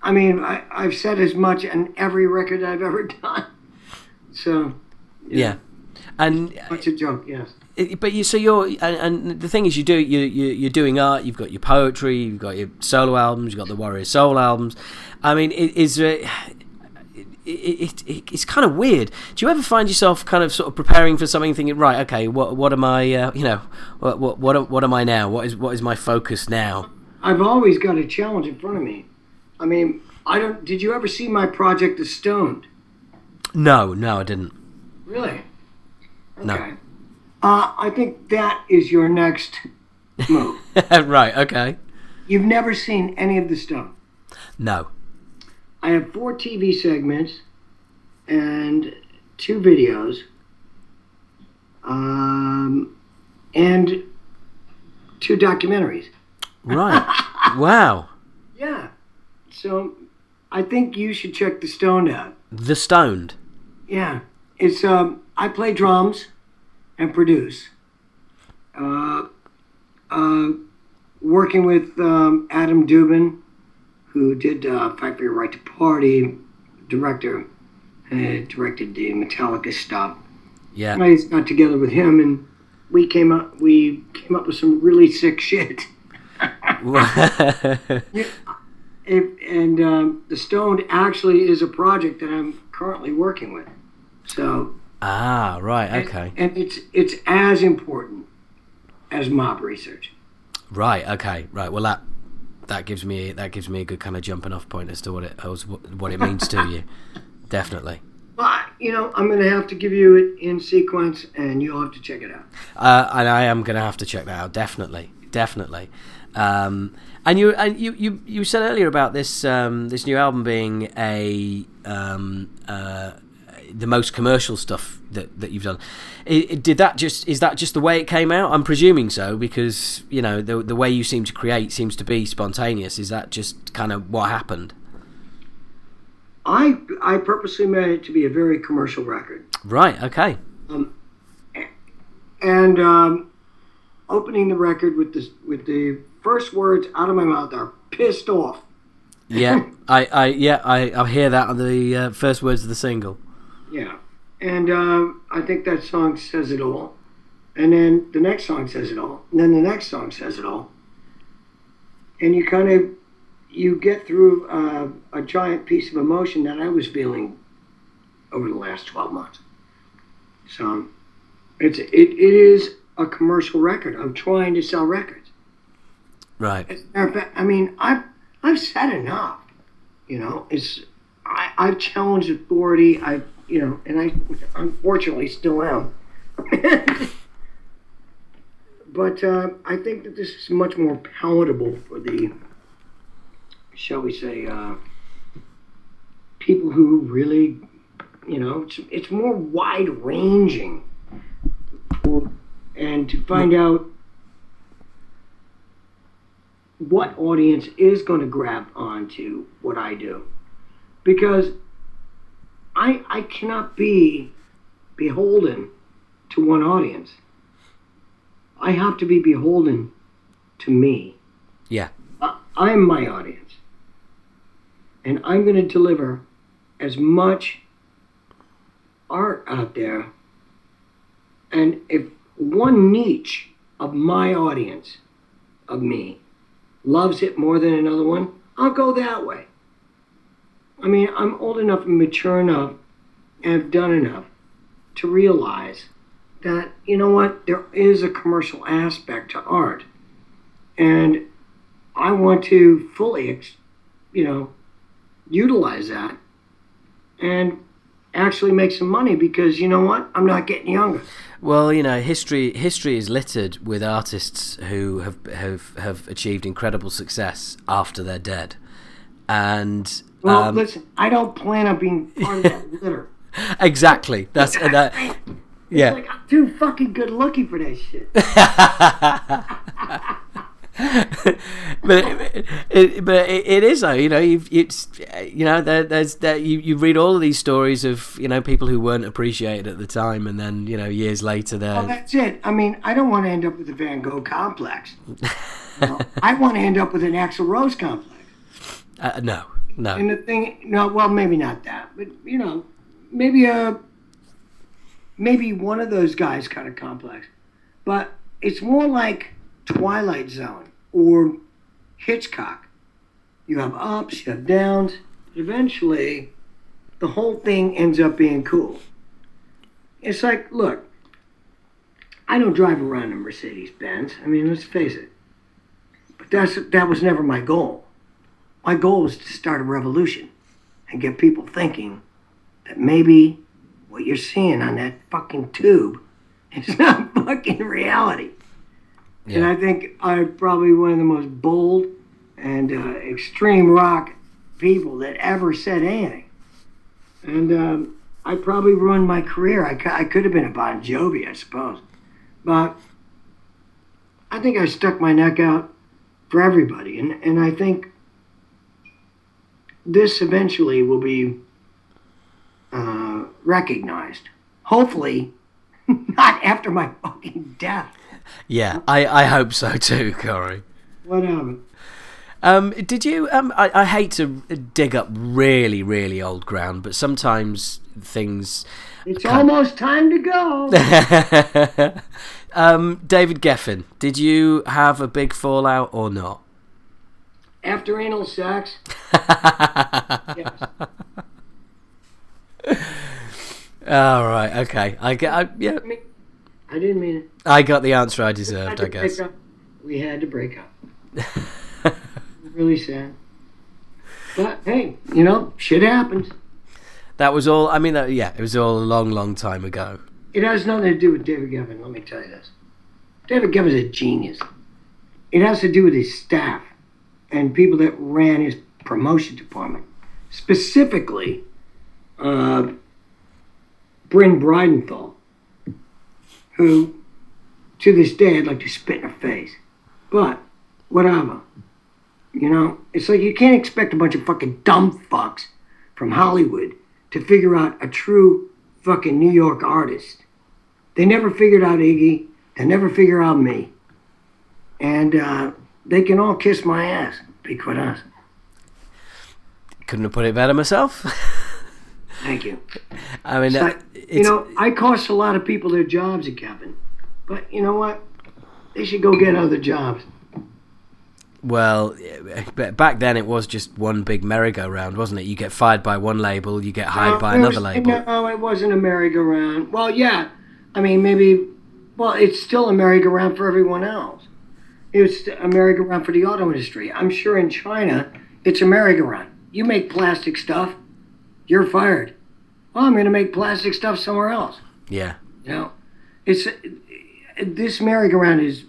I mean, I, I've said as much in every record I've ever done. So, yeah, yeah. and it's a joke, yes. It, but you, so you're, and, and the thing is, you do, you, you you're doing art. You've got your poetry. You've got your solo albums. You've got the Warrior Soul albums. I mean, it is it, it, it it's kind of weird. Do you ever find yourself kind of sort of preparing for something, thinking, right, okay, what what am I, uh, you know, what what what what am I now? What is what is my focus now? I've always got a challenge in front of me. I mean, I don't. Did you ever see my project, The Stoned? No, no, I didn't. Really? Okay. No. Uh, I think that is your next move. Right, okay. You've never seen any of the stuff? No. I have four T V segments and two videos um, and two documentaries. Right. Wow. Yeah. So I think you should check The Stoned out. The Stoned. Yeah, it's um. I play drums and produce. Uh, uh, working with um, Adam Dubin, who did uh, Factory Right to Party, director, and directed the Metallica stuff. Yeah, and I just got together with him, and we came up. We came up with some really sick shit. Yeah. It, and um, The Stoned actually is a project that I'm currently working with. So ah, right, okay. And, and it's it's as important as Mob Research. Right, okay, right. Well, that that gives me that gives me a good kind of jumping off point as to what it what it means to you. Definitely. Well, you know, I'm going to have to give you it in sequence, and you'll have to check it out. Uh, and I am going to have to check that out. Definitely, definitely. Um, and you and you, you you said earlier about this um, this new album being a um, uh, the most commercial stuff that, that you've done. It, it, did that just is that just the way it came out? I'm presuming so, because you know the the way you seem to create seems to be spontaneous. Is that just kind of what happened? I I purposely made it to be a very commercial record. Right. Okay. Um, and um, opening the record with the with the first words out of my mouth are pissed off. Yeah, I, I, yeah, I, I hear that on the uh, first words of the single. Yeah, and um, I think that song says it all. And then the next song says it all. And then the next song says it all. And you kind of you get through uh, a giant piece of emotion that I was feeling over the last twelve months. So it's it, it is a commercial record. I'm trying to sell records. Right. As a matter of fact, I mean, I've I've said enough. You know, it's I, I've challenged authority. I you know, and I unfortunately still am. But uh, I think that this is much more palatable for the, shall we say, uh, people who really, you know, it's it's more wide ranging, for and to find out what audience is going to grab onto what I do, because I I cannot be beholden to one audience. I have to be beholden to me. Yeah, I, I'm my audience, and I'm going to deliver as much art out there, and if one niche of my audience, of me, loves it more than another one, I'll go that way. I mean, I'm old enough and mature enough and have done enough to realize that, you know what, there is a commercial aspect to art. And I want to fully, you know, utilize that and actually make some money, because you know what, I'm not getting younger. Well, you know, history history is littered with artists who have have, have achieved incredible success after they're dead. And well, um, listen, I don't plan on being part of that litter. Exactly. That's uh, that. Yeah. It's like, I'm too fucking good looking for that shit. But it, it, but it, it is though, you know. You've, it's you know there, there's there, you you read all of these stories of, you know, people who weren't appreciated at the time, and then, you know, years later they're. Oh, that's it. I mean, I don't want to end up with the Van Gogh complex. No, I want to end up with an Axl Rose complex. Uh, no, no. And the thing, no, well, maybe not that, but you know, maybe a maybe one of those guys kind of complex, but it's more like Twilight Zone. Or Hitchcock. You have ups, you have downs. Eventually, the whole thing ends up being cool. It's like, look, I don't drive around in Mercedes-Benz. I mean, let's face it. But that's that was never my goal. My goal was to start a revolution and get people thinking that maybe what you're seeing on that fucking tube is not fucking reality. Yeah. And I think I'm probably one of the most bold and uh, extreme rock people that ever said anything. And um, I probably ruined my career. I, I could have been a Bon Jovi, I suppose. But I think I stuck my neck out for everybody. And, and I think this eventually will be uh, recognized. Hopefully, not after my fucking death. Yeah, I, I hope so too, Kory. What of it? Um, did you? Um, I, I hate to dig up really, really old ground, but sometimes things. It's almost time to go. um, David Geffen, did you have a big fallout or not? After anal sex. Yes. All right. Okay. I get. I, yeah. I didn't mean it. I got the answer I deserved. I guess. We had to break up. Really sad. But hey, you know, shit happens. That was all. I mean, that, yeah, it was all a long, long time ago. It has nothing to do with David Geffen. Let me tell you this: David Geffen is a genius. It has to do with his staff and people that ran his promotion department, specifically. Uh, Bryn Breidenthal, who to this day I'd like to spit in her face, but whatever, you know, it's like you can't expect a bunch of fucking dumb fucks from Hollywood to figure out a true fucking New York artist. They never figured out Iggy, they never figure out me, and uh, they can all kiss my ass, be quite honest. Couldn't have put it better myself. Thank you. I mean, so, uh, you know, I cost a lot of people their jobs at Geffen, but you know what? They should go get other jobs. Well, back then it was just one big merry-go-round, wasn't it? You get fired by one label, you get hired no, by another was, label. No, it wasn't a merry-go-round. Well, yeah, I mean, maybe. Well, it's still a merry-go-round for everyone else. It's a merry-go-round for the auto industry. I'm sure in China, it's a merry-go-round. You make plastic stuff. You're fired. Well, I'm going to make plastic stuff somewhere else. Yeah. You know, it's this merry-go-round is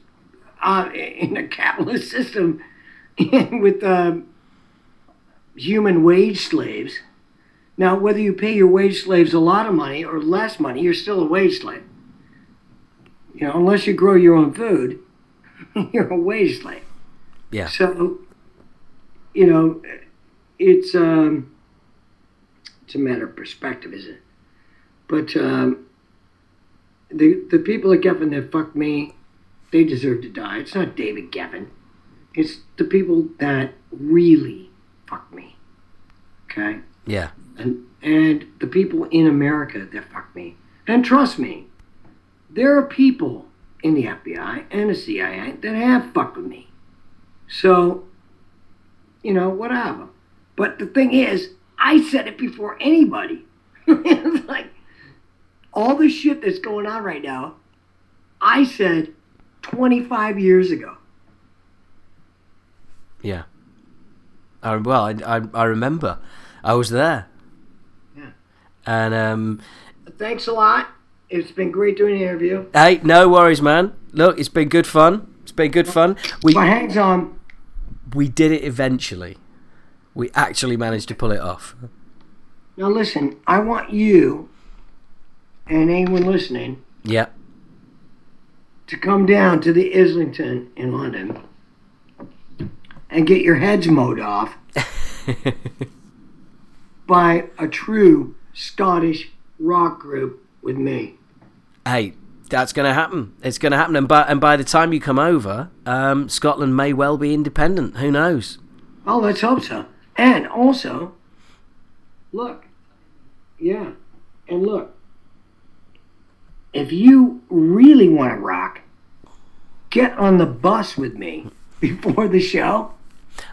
uh, in a capitalist system with uh, human wage slaves. Now, whether you pay your wage slaves a lot of money or less money, you're still a wage slave. You know, unless you grow your own food, you're a wage slave. Yeah. So, you know, it's... Um, It's a matter of perspective, isn't it? But um, the the people at Geffen that fucked me, they deserve to die. It's not David Geffen. It's the people that really fucked me. Okay? Yeah. And and the people in America that fucked me. And trust me, there are people in the F B I and the C I A that have fucked with me. So, you know, whatever. But the thing is, I said it before anybody. It's like, all the shit that's going on right now, I said twenty-five years ago. Yeah. I, well, I, I I remember. I was there. Yeah. And, um... Thanks a lot. It's been great doing the interview. Hey, no worries, man. Look, it's been good fun. It's been good fun. We, My hands on. We did it eventually. We actually managed to pull it off. Now listen, I want you and anyone listening, yeah, to come down to the Islington in London and get your heads mowed off by a true Scottish rock group with me. Hey, that's going to happen. It's going to happen, and by and by the time you come over, um, Scotland may well be independent. Who knows? Oh, let's hope so. And also, look, yeah, and look, if you really want to rock, get on the bus with me before the show.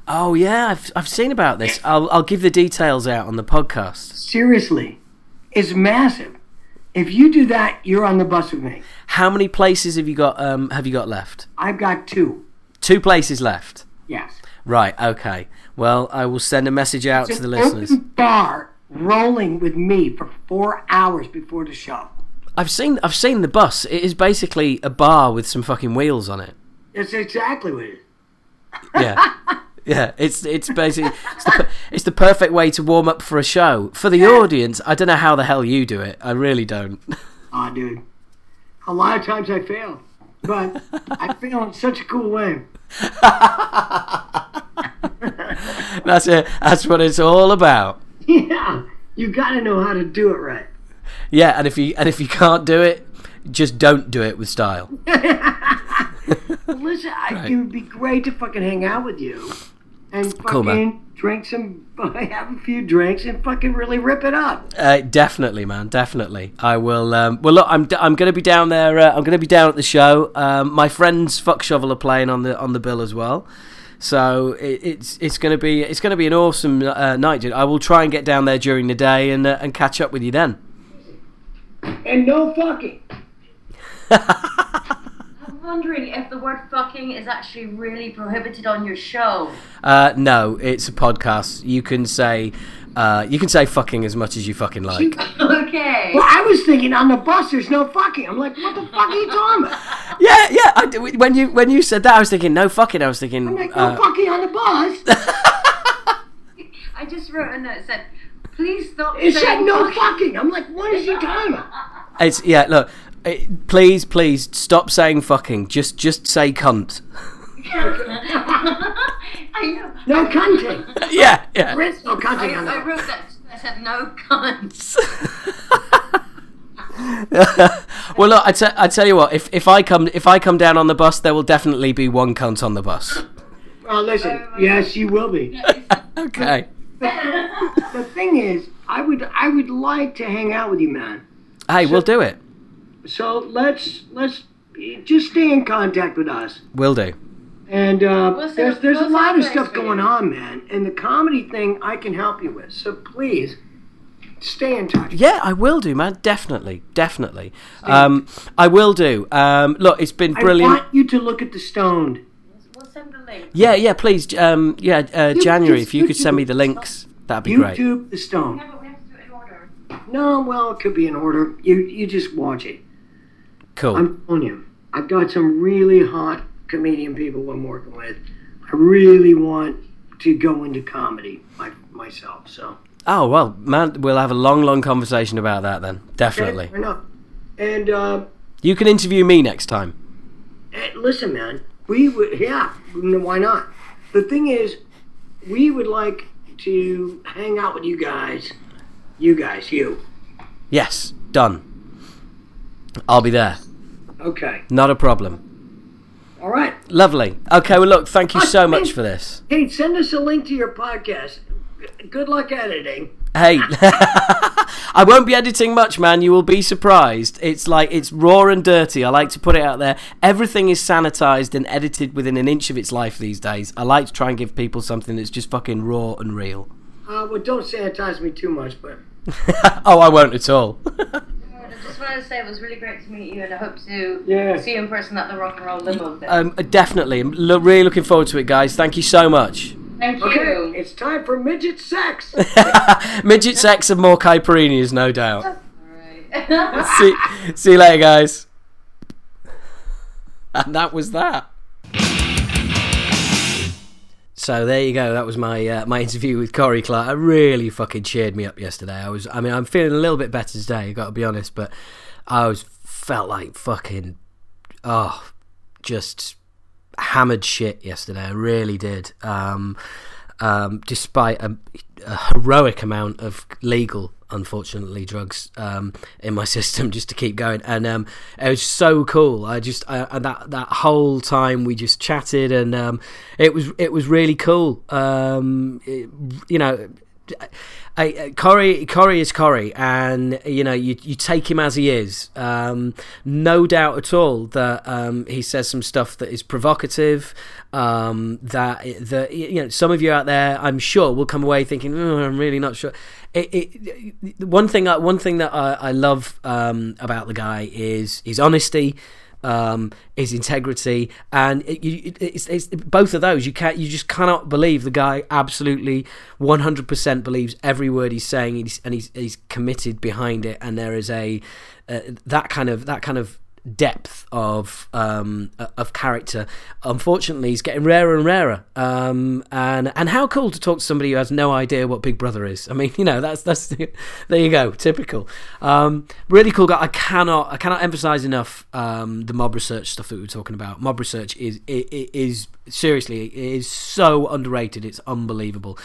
Oh, yeah, I've I've seen about this. I'll I'll give the details out on the podcast. Seriously, it's massive. If you do that, you're on the bus with me. How many places have you got? Um, have you got left? I've got two. Two places left. Yes. Right, okay. Well, I will send a message out it's to the listeners. Open bar rolling with me for four hours before the show. I've seen I've seen the bus. It is basically a bar with some fucking wheels on it. That's exactly what it is. Yeah. Yeah, it's it's basically it's the, it's the perfect way to warm up for a show. For the yeah. audience, I don't know how the hell you do it. I really don't. Aw, oh, dude. A lot of times I fail. But I fail in such a cool way. That's it. That's what it's all about. Yeah, you got to know how to do it right. Yeah, and if you and if you can't do it, just don't do it with style. Listen, I, it would be great to fucking hang out with you and fucking cool, drink some, have a few drinks and fucking really rip it up. Uh, definitely, man, definitely. I will. Um, well, look, I'm I'm going to be down there. Uh, I'm going to be down at the show. Um, my friends Fuck Shovel are playing on the on the bill as well. So it, it's it's going to be it's going to be an awesome uh, night, dude. I will try and get down there during the day and uh, and catch up with you then. And no fucking. I'm wondering if the word fucking is actually really prohibited on your show. Uh, no, it's a podcast. You can say uh, you can say fucking as much as you fucking like. Okay. Well, I was thinking on the bus there's no fucking. I'm like, what the fuck are you talking about? Yeah, yeah. I, when you when you said that, I was thinking no fucking. I was thinking. I'm like, no uh, fucking on the bus. I just wrote a note that said, please stop. It said no fucking. I'm like, what is he talking about? It's yeah. Look. It, please, please stop saying fucking. Just, just say cunt. I know. No cunting. Yeah, yeah. Rinse no cunting. I, I wrote that. I said no cunts. Well, look. I, t- I tell you what. If if I come if I come down on the bus, there will definitely be one cunt on the bus. Well, listen. Oh, yes, you will be. Okay. But the thing is, I would I would like to hang out with you, man. Hey, so, we'll do it. So let's let's just stay in contact with us. Will do. And uh, we'll see, there's there's we'll a lot of stuff going on, man. And the comedy thing I can help you with. So please stay in touch. Yeah, I will do, man. Definitely, definitely. Um, I will do. Um, look, it's been brilliant. I want you to look at The Stoned. We'll send the link. Yeah, yeah, please. Um, yeah, uh, January. If you could send me the links, that'd be great. YouTube The Stoned. Yeah, but we have to do it in order. No, well, it could be in order. You you just watch it. Cool. I'm telling you, I've got some really hot comedian people I'm working with. I really want to go into comedy my, myself, so. Oh, well, man, we'll have a long, long conversation about that then. Definitely. Okay, and, uh... you can interview me next time. Listen, man, we would, yeah, why not? The thing is, we would like to hang out with you guys. You guys, you. Yes, done. I'll be there. Okay. Not a problem. All right. Lovely. Okay, well, look, thank you so much for this. Hey, send us a link to your podcast. Good luck editing. Hey, I won't be editing much, man. You will be surprised. It's like, it's raw and dirty. I like to put it out there. Everything is sanitized and edited within an inch of its life these days. I like to try and give people something that's just fucking raw and real. Uh, well, don't sanitize me too much, but... Oh, I won't at all. I just wanted to say it was really great to meet you, and I hope to yeah. see you in person at the Rock and Roll Limo. Um, definitely. I'm lo- really looking forward to it, guys. Thank you so much. Thank you. Okay, it's time for midget sex. Midget sex and more caipirinhas, no doubt. All right. see, see you later, guys. And that was that. So there you go. That was my uh, my interview with Kory Clark. It really fucking cheered me up yesterday. I was, I mean, I'm feeling a little bit better today. I got to be honest, but I was felt like fucking oh, just hammered shit yesterday. I really did. Um, um, despite a, a heroic amount of legal, unfortunately, drugs um, in my system just to keep going, and um, it was so cool. I just I, that that whole time we just chatted, and um, it was it was really cool. Um, it, you know, Kory Kory is Kory, and you know you you take him as he is. Um, no doubt at all that um, he says some stuff that is provocative. Um, that that you know some of you out there, I'm sure, will come away thinking, oh, I'm really not sure. It, it, it, one thing, one thing that I, I love um, about the guy is his honesty, um, his integrity, and it, it, it's, it's both of those. You can't, you just cannot believe the guy absolutely one hundred percent believes every word he's saying, and he's, and he's, he's committed behind it. And there is a uh, that kind of that kind of depth of um, of character. Unfortunately, he's getting rarer and rarer. Um, and and how cool to talk to somebody who has no idea what Big Brother is. I mean, you know, that's that's there you go, typical. Um, really cool guy. I cannot I cannot emphasize enough um, the Mob Research stuff that we were talking about. Mob Research is it, it is seriously it is so underrated. It's unbelievable.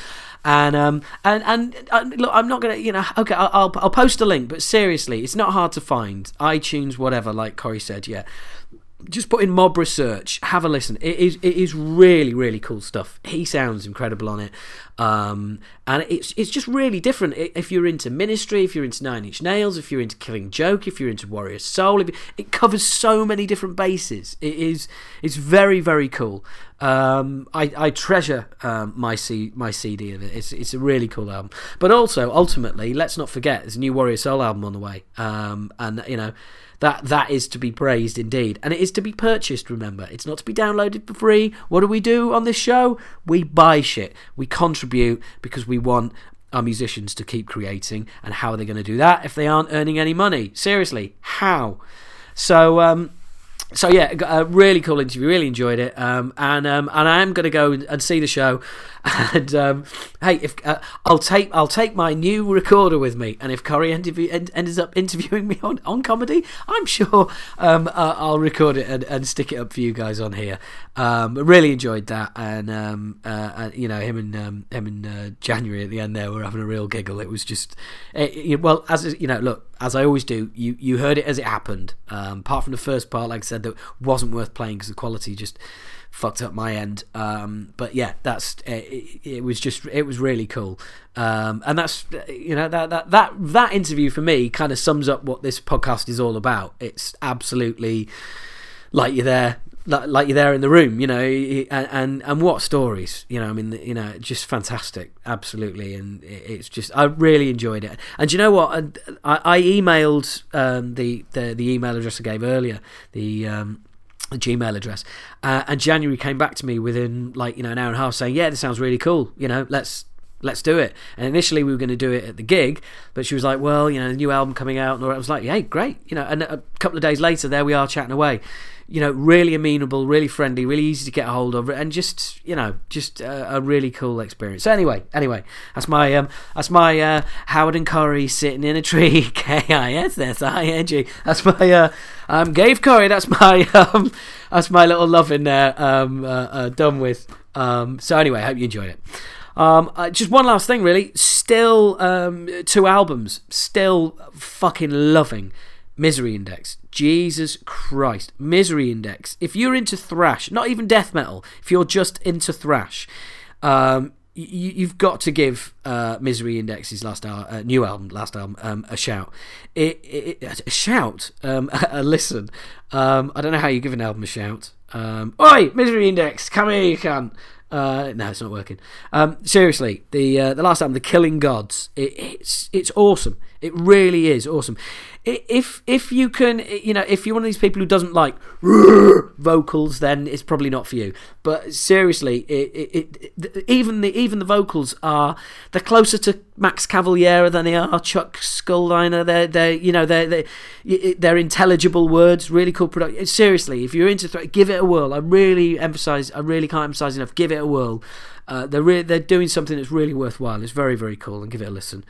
And um and and, and look, I'm not gonna you know okay I'll, I'll I'll post a link, but seriously, it's not hard to find. iTunes, whatever, like Kory said, yeah. just put in Mob Research, have a listen. It is it is really, really cool stuff. He sounds incredible on it. Um, and it's it's just really different. If you're into Ministry, if you're into Nine Inch Nails, if you're into Killing Joke, if you're into Warrior Soul, if you, it covers so many different bases. It is it's very, very cool. Um, I, I treasure um, my C, my C D of it. It's it's a really cool album. But also, ultimately, let's not forget, there's a new Warrior Soul album on the way. Um, and, you know, That that is to be praised indeed. And it is to be purchased, remember. It's not to be downloaded for free. What do we do on this show? We buy shit. We contribute because we want our musicians to keep creating. And how are they going to do that if they aren't earning any money? Seriously, how? So, um, so yeah, a really cool interview. Really enjoyed it. Um, and um, and I am going to go and see the show. And um, hey, if uh, I'll take I'll take my new recorder with me, and if Kory interview, end, ends up interviewing me on, on comedy, I'm sure um, uh, I'll record it and, and stick it up for you guys on here. Um, really enjoyed that, and um, uh, and, you know, him and um, him and uh, January at the end there were having a real giggle. It was just it, it, well, as you know, look, as I always do, you, you heard it as it happened. Um, apart from the first part, like I said, that wasn't worth playing because the quality just fucked up my end, um, but yeah, that's it, it was just it was really cool, um, and that's you know that that that that interview for me kind of sums up what this podcast is all about. It's absolutely like you're there, like you're there in the room, you know, and and, and what stories, you know, I mean, you know, just fantastic, absolutely, and it's just I really enjoyed it. And do you know what? I, I emailed um, the, the the email address I gave earlier, the. Um, The Gmail address, uh, and January came back to me within like you know an hour and a half saying, "Yeah, this sounds really cool. You know, let's let's do it." And initially we were going to do it at the gig, but she was like, "Well, you know, the new album coming out," and I was like, "Hey, great!" You know, and a couple of days later, there we are chatting away. You know, really amenable, really friendly, really easy to get a hold of, and just you know, just a, a really cool experience. So anyway, anyway, that's my um, that's my uh, Howard and Kory sitting in a tree. K I S S I N G. That's my. Uh, Um, Gave Kory, that's my um, that's my little love in there. Um, uh, uh, done with. Um, so anyway, I hope you enjoyed it. Um, uh, just one last thing, really. Still um, two albums. Still fucking loving Misery Index. Jesus Christ, Misery Index. If you're into thrash, not even death metal. If you're just into thrash, um, you, you've got to give uh, Misery Index's last al- uh, new album, last album, um, a shout. It, it, a shout, um, a, a listen. Um, I don't know how you give an album a shout. Um, Oi, Misery Index, come here, you can. Uh, no, it's not working. Um, seriously, the uh, the last album, The Killing Gods, it, it's it's awesome. It really is awesome. If if you can, you know, if you're one of these people who doesn't like vocals, then it's probably not for you. But seriously, it, it, it even the even the vocals are they're closer to Max Cavalera than they are Chuck Schuldiner. They're they you know they they they're intelligible words. Really cool production. Seriously, if you're into th- give it a whirl. I really emphasize. I really can't emphasize enough. Give it a whirl. Uh, they're re- they're doing something that's really worthwhile. It's very, very cool, and give it a listen.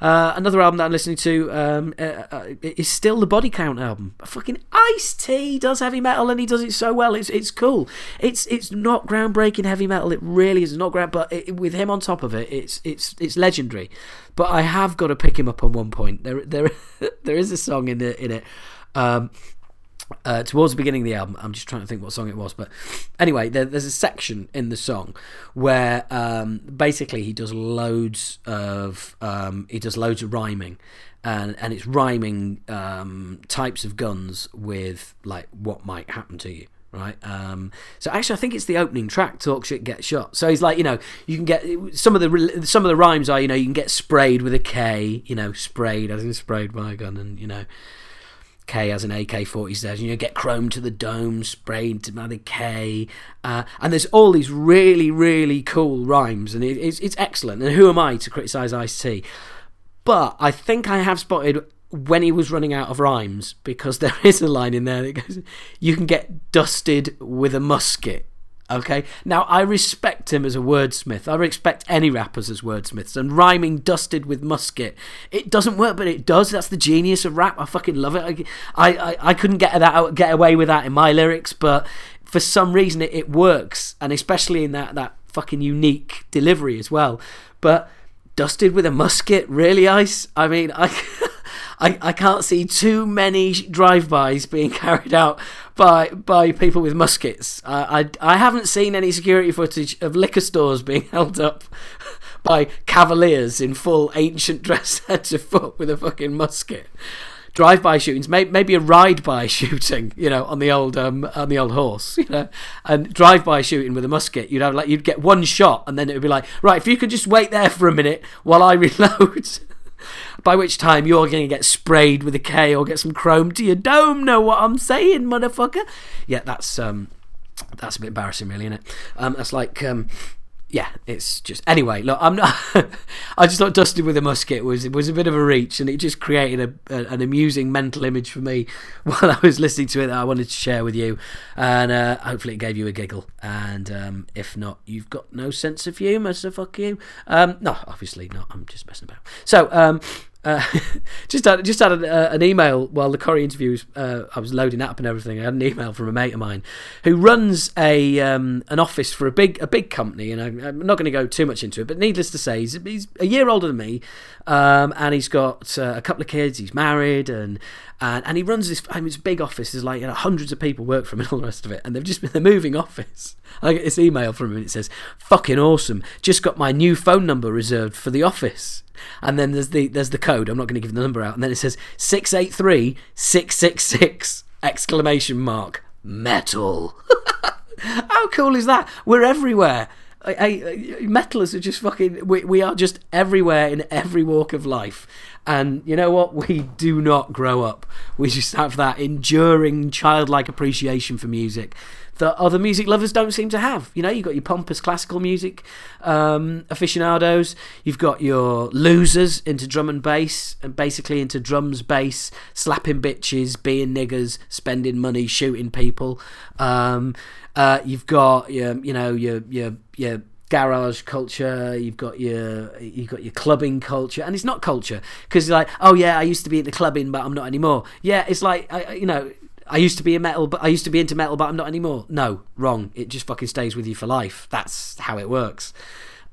Uh, another album that I'm listening to um, uh, uh, is still the Body Count album. Fucking Ice-T does heavy metal, and he does it so well. It's it's cool. It's it's not groundbreaking heavy metal. It really is not ground, but it, with him on top of it, it's it's it's legendary. But I have got to pick him up on one point. There there there is a song in it in it. Um, Uh, towards the beginning of the album, I'm just trying to think what song it was, but anyway, there, there's a section in the song where um, basically he does loads of um, he does loads of rhyming, and and it's rhyming um, types of guns with like what might happen to you. Right, um, so actually, I think it's the opening track. Talk shit, get shot. So he's like, you know, you can get some of the some of the rhymes are, you know, you can get sprayed with a K, you know, sprayed as in sprayed by a gun, and you know. K as an A K forty-seven, you know, get chromed to the dome, sprayed to the K, uh, and there's all these really, really cool rhymes, and it, it's it's excellent. And who am I to criticise Ice-T? But I think I have spotted when he was running out of rhymes, because there is a line in there that goes, "You can get dusted with a musket." Okay, now I respect him as a wordsmith. I respect any rappers as wordsmiths, and rhyming dusted with musket, it doesn't work, but it does. That's the genius of rap. I fucking love it. I I, I couldn't get that out, get away with that in my lyrics, but for some reason it, it works, and especially in that that fucking unique delivery as well. But dusted with a musket, really, Ice? I mean, I. I, I can't see too many drive-bys being carried out by by people with muskets. I, I, I haven't seen any security footage of liquor stores being held up by cavaliers in full ancient dress head to foot with a fucking musket. Drive-by shootings, may, maybe a ride-by shooting, you know, on the old um, on the old horse, you know, and drive-by shooting with a musket. You'd have like you'd get one shot, and then it would be like, right, if you could just wait there for a minute while I reload, by which time you're going to get sprayed with a K or get some chrome to your dome. Know what I'm saying, motherfucker? Yeah, that's um, that's a bit embarrassing, really, isn't it? Um, that's like um. Yeah, it's just... Anyway, look, I'm not... I just thought Dusted with a Musket was it was a bit of a reach, and it just created a, a, an amusing mental image for me while I was listening to it that I wanted to share with you. And uh, hopefully it gave you a giggle. And um, if not, you've got no sense of humour, so fuck you. Um, no, obviously not. I'm just messing about. So... Um, Uh, just had, just had an, uh, an email while the Kory interviews. Uh, I was loading up and everything. I had an email from a mate of mine who runs a um, an office for a big a big company, and I'm, I'm not going to go too much into it. But needless to say, he's, he's a year older than me, um, and he's got uh, a couple of kids. He's married, and and, and he runs this. I mean, it's a big office. There's like you know, hundreds of people work for him and all the rest of it. And they've just been they're moving office. I get this email from him, and it says, "Fucking awesome! Just got my new phone number reserved for the office." And then there's the there's the code. I'm not going to give the number out. And then it says six eight three six six six exclamation mark metal. How cool is that? We're everywhere. I, I, metallers are just fucking. We we are just everywhere in every walk of life. And you know what? We do not grow up. We just have that enduring childlike appreciation for music that other music lovers don't seem to have. You know, you've got your pompous classical music um, aficionados, you've got your losers into drum and bass, and basically into drums, bass, slapping bitches, being niggers, spending money, shooting people. Um, uh, you've got your, you know, your your your garage culture, you've got your you've got your clubbing culture, and it's not culture because you're like, oh yeah, I used to be at the clubbing, but I'm not anymore. Yeah, it's like I, you know. I used to be a metal, but I used to be into metal, but I'm not anymore. No, wrong. It just fucking stays with you for life. That's how it works,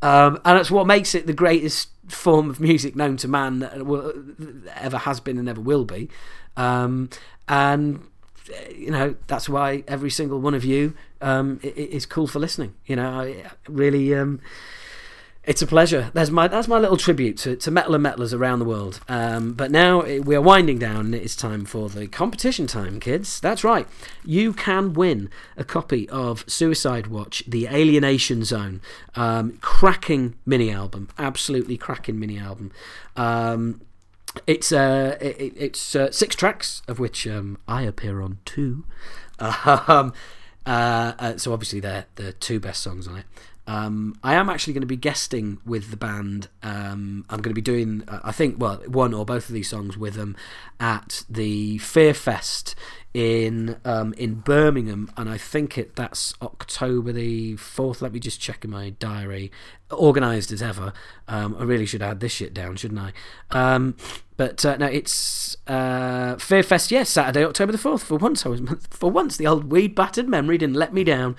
um, and that's what makes it the greatest form of music known to man that ever has been and ever will be. Um, and you know that's why every single one of you um, is cool for listening. You know, I really. Um, It's a pleasure. That's my that's my little tribute to, to metal and metalers around the world. Um, but now we are winding down, and it's time for the competition time, kids. That's right. You can win a copy of Suicide Watch, The Alienation Zone. Um, cracking mini-album. Absolutely cracking mini-album. Um, it's uh, it, it's uh, six tracks, of which um, I appear on two. Um, uh, uh, so obviously they're the two best songs on it. Um, I am actually going to be guesting with the band. Um, I'm going to be doing, I think, well, one or both of these songs with them at the Fear Fest in um, in Birmingham, and I think it that's October the fourth. Let me just check in my diary. Organised as ever. Um, I really should add this shit down, shouldn't I? Um, but uh, no, it's uh, Fear Fest. Yes, yeah, Saturday, October the fourth. For once, I was for once the old weed battered memory didn't let me down.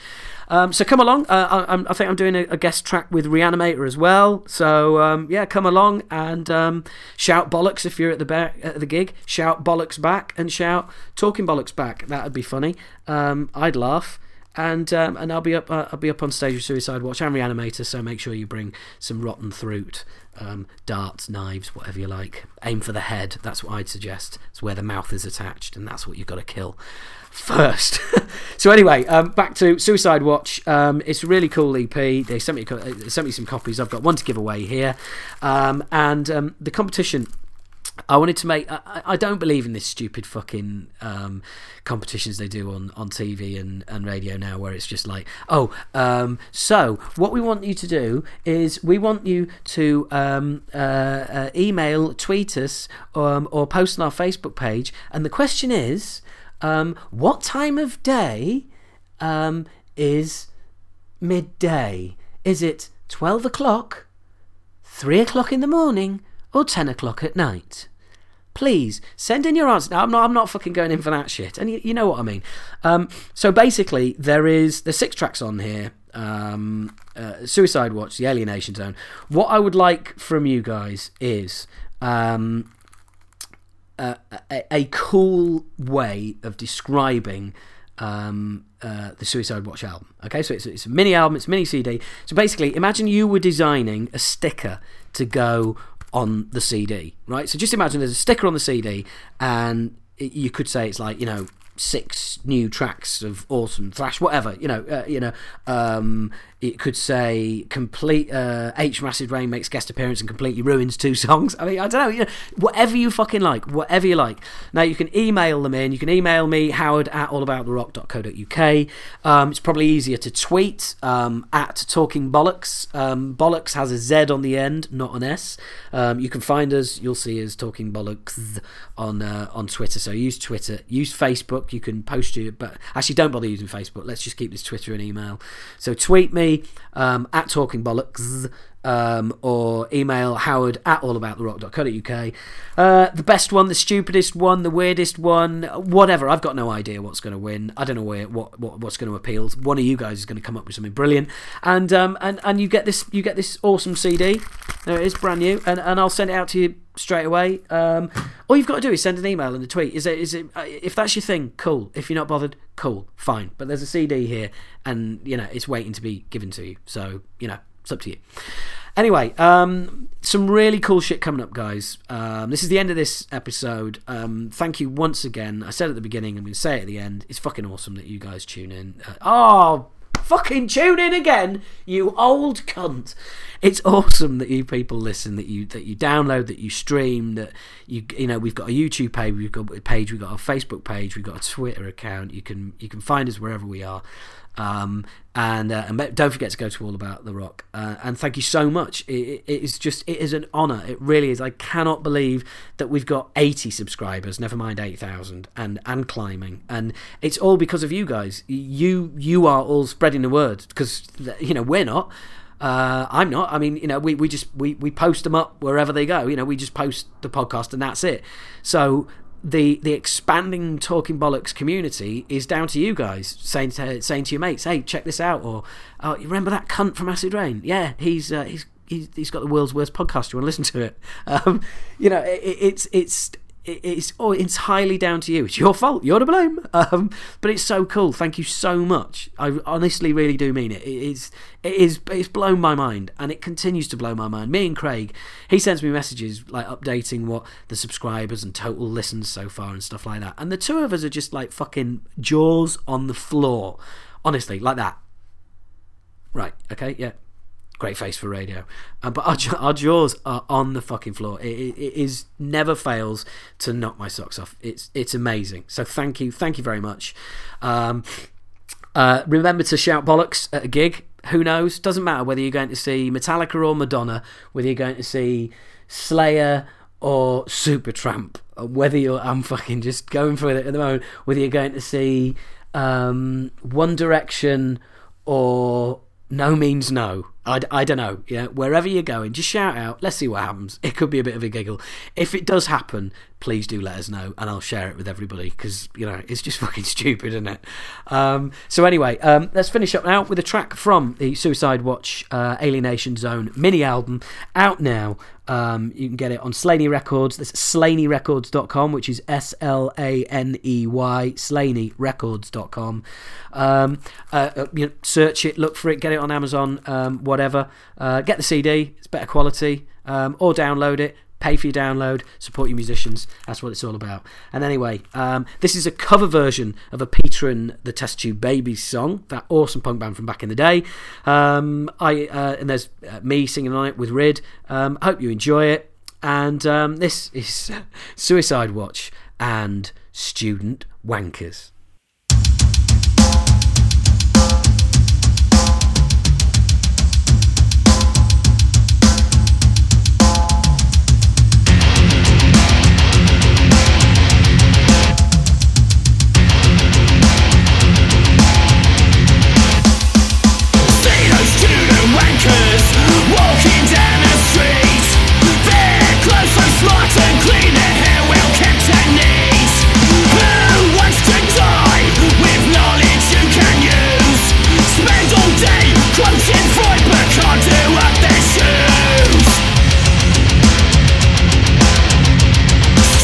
Um, so come along. Uh, I, I think I'm doing a, a guest track with Reanimator as well. So um, yeah, come along and um, shout bollocks if you're at the ba- at the gig. Shout bollocks back and shout talking bollocks back. That would be funny. Um, I'd laugh. And um, and I'll be up uh, I'll be up on stage with Suicide Watch and Reanimator. So make sure you bring some rotten throat, um, darts, knives, whatever you like. Aim for the head. That's what I'd suggest. It's where the mouth is attached, and that's what you've got to kill first. So anyway, um, back to Suicide Watch. Um, it's a really cool E P. They sent me they sent me some copies. I've got one to give away here, um, and um, the competition. I wanted to make... I, I don't believe in this stupid fucking um, competitions they do on, on T V and, and radio now where it's just like, oh, um, so what we want you to do is we want you to um, uh, uh, email, tweet us, um, or post on our Facebook page. And the question is, um, what time of day um, is midday? Is it twelve o'clock, three o'clock in the morning, or ten o'clock at night? Please send in your answer. Now, I'm not. I'm not fucking going in for that shit. And you, you know what I mean. Um, so basically, there is there's six tracks on here. Um, uh, Suicide Watch, The Alienation Zone. What I would like from you guys is um, a, a, a cool way of describing um, uh, the Suicide Watch album. Okay, so it's, it's a mini album, it's a mini C D. So basically, imagine you were designing a sticker to go on the C D, right? So just imagine there's a sticker on the C D, and it, you could say it's like, you know, six new tracks of awesome thrash, whatever, you know, uh, you know. Um, it could say complete uh, H from Acid Reign makes guest appearance and completely ruins two songs. I mean, I don't know, you know, whatever you fucking like, whatever you like. Now you can email them in. You can email me Howard at all about the rock dot co dot U K. Um, it's probably easier to tweet um, at Talking Bollocks. Um, bollocks has a Z on the end, not an S. Um, you can find us. You'll see us Talking Bollocks on uh, on Twitter. So use Twitter, use Facebook. You can post your, but actually don't bother using Facebook. Let's just keep this Twitter and email. So tweet me um, at Talking Bollocks um, or email Howard at all about the rock dot co dot U K. Uh, the best one, the stupidest one, the weirdest one, whatever. I've got no idea what's going to win. I don't know where, what, what what's going to appeal. One of you guys is going to come up with something brilliant, and um, and and you get this you get this awesome C D. There it is, brand new, and and I'll send it out to you straight away. Um, all you've got to do is send an email and a tweet. Is it? Is it? If that's your thing, cool. If you're not bothered, cool, fine. But there's a C D here, and you know it's waiting to be given to you. So you know it's up to you. Anyway, um, some really cool shit coming up, guys. Um, this is the end of this episode. Um, thank you once again. I said at the beginning, I'm going to say it at the end. It's fucking awesome that you guys tune in. Uh, oh. Fucking tune in again, you old cunt. It's awesome that you people listen, that you that you download, that you stream, that you you know, we've got a YouTube page, we've got a page, we've got a Facebook page, we've got a Twitter account. You can you can find us wherever we are. Um, and uh, and don't forget to go to All About The Rock. Uh, and thank you so much. It, it, it is just it is an honour. It really is. I cannot believe that we've got eighty subscribers. Never mind eight thousand and and climbing. And it's all because of you guys. You you are all spreading the word because you know we're not. Uh, I'm not. I mean, you know, we, we just we, we post them up wherever they go. You know, we just post the podcast and that's it. So. The the expanding Talking Bollocks community is down to you guys saying to saying to your mates, hey, check this out, or oh, you remember that cunt from Acid Reign? Yeah, he's uh, he's he's he's got the world's worst podcast. You want to listen to it? Um, you know, it, it's it's it's all entirely down to you. It's your fault. You're to blame. Um, but it's so cool. Thank you so much. I honestly, really do mean it. It is it is it's blown my mind, and it continues to blow my mind. Me and Craig, he sends me messages like updating what the subscribers and total listens so far and stuff like that. And the two of us are just like fucking jaws on the floor, honestly, like that. Right? Okay. Yeah. Great face for radio, uh, but our, our jaws are on the fucking floor. It, it, it is never fails to knock my socks off. It's it's amazing. So thank you, thank you very much. Um, uh, remember to shout bollocks at a gig. Who knows? Doesn't matter whether you're going to see Metallica or Madonna, whether you're going to see Slayer or Supertramp, or whether you're I'm fucking just going for it at the moment. Whether you're going to see um, One Direction or No Means No. I, I don't know. Yeah, wherever you're going, just shout out. Let's see what happens. It could be a bit of a giggle. If it does happen, please do let us know, and I'll share it with everybody because you know it's just fucking stupid, isn't it? Um, so anyway, um, let's finish up now with a track from the Suicide Watch uh, Alienation Zone mini album out now. Um, you can get it on Slaney Records. That's slaney records dot com, which is S L A N E Y, slaney records dot com. Um, uh, uh, you know, search it, look for it, get it on Amazon, um, whatever. Uh, get the C D, it's better quality, um, or download it. Pay for your download, support your musicians. That's what it's all about. And anyway, um, this is a cover version of a Peter and the Test Tube Babies song, that awesome punk band from back in the day. Um, I uh, and there's me singing on it with Rid. Um, I hope you enjoy it. And um, this is Suicide Watch and Student Wankers.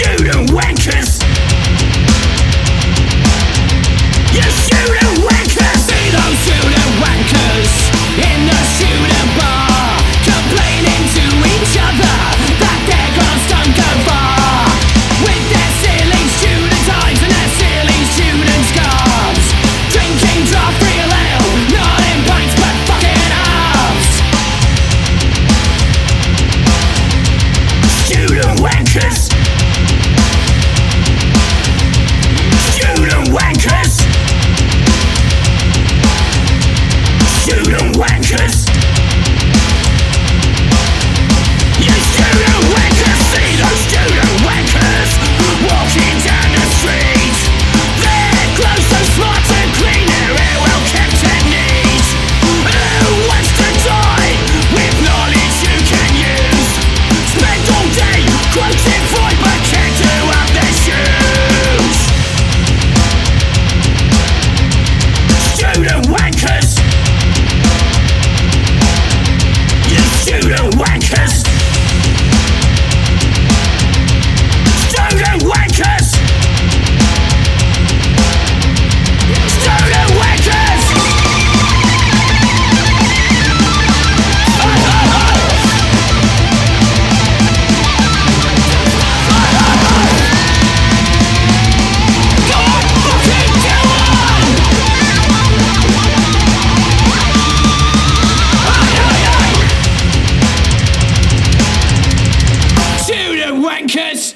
Student Wankers! wanker wankers!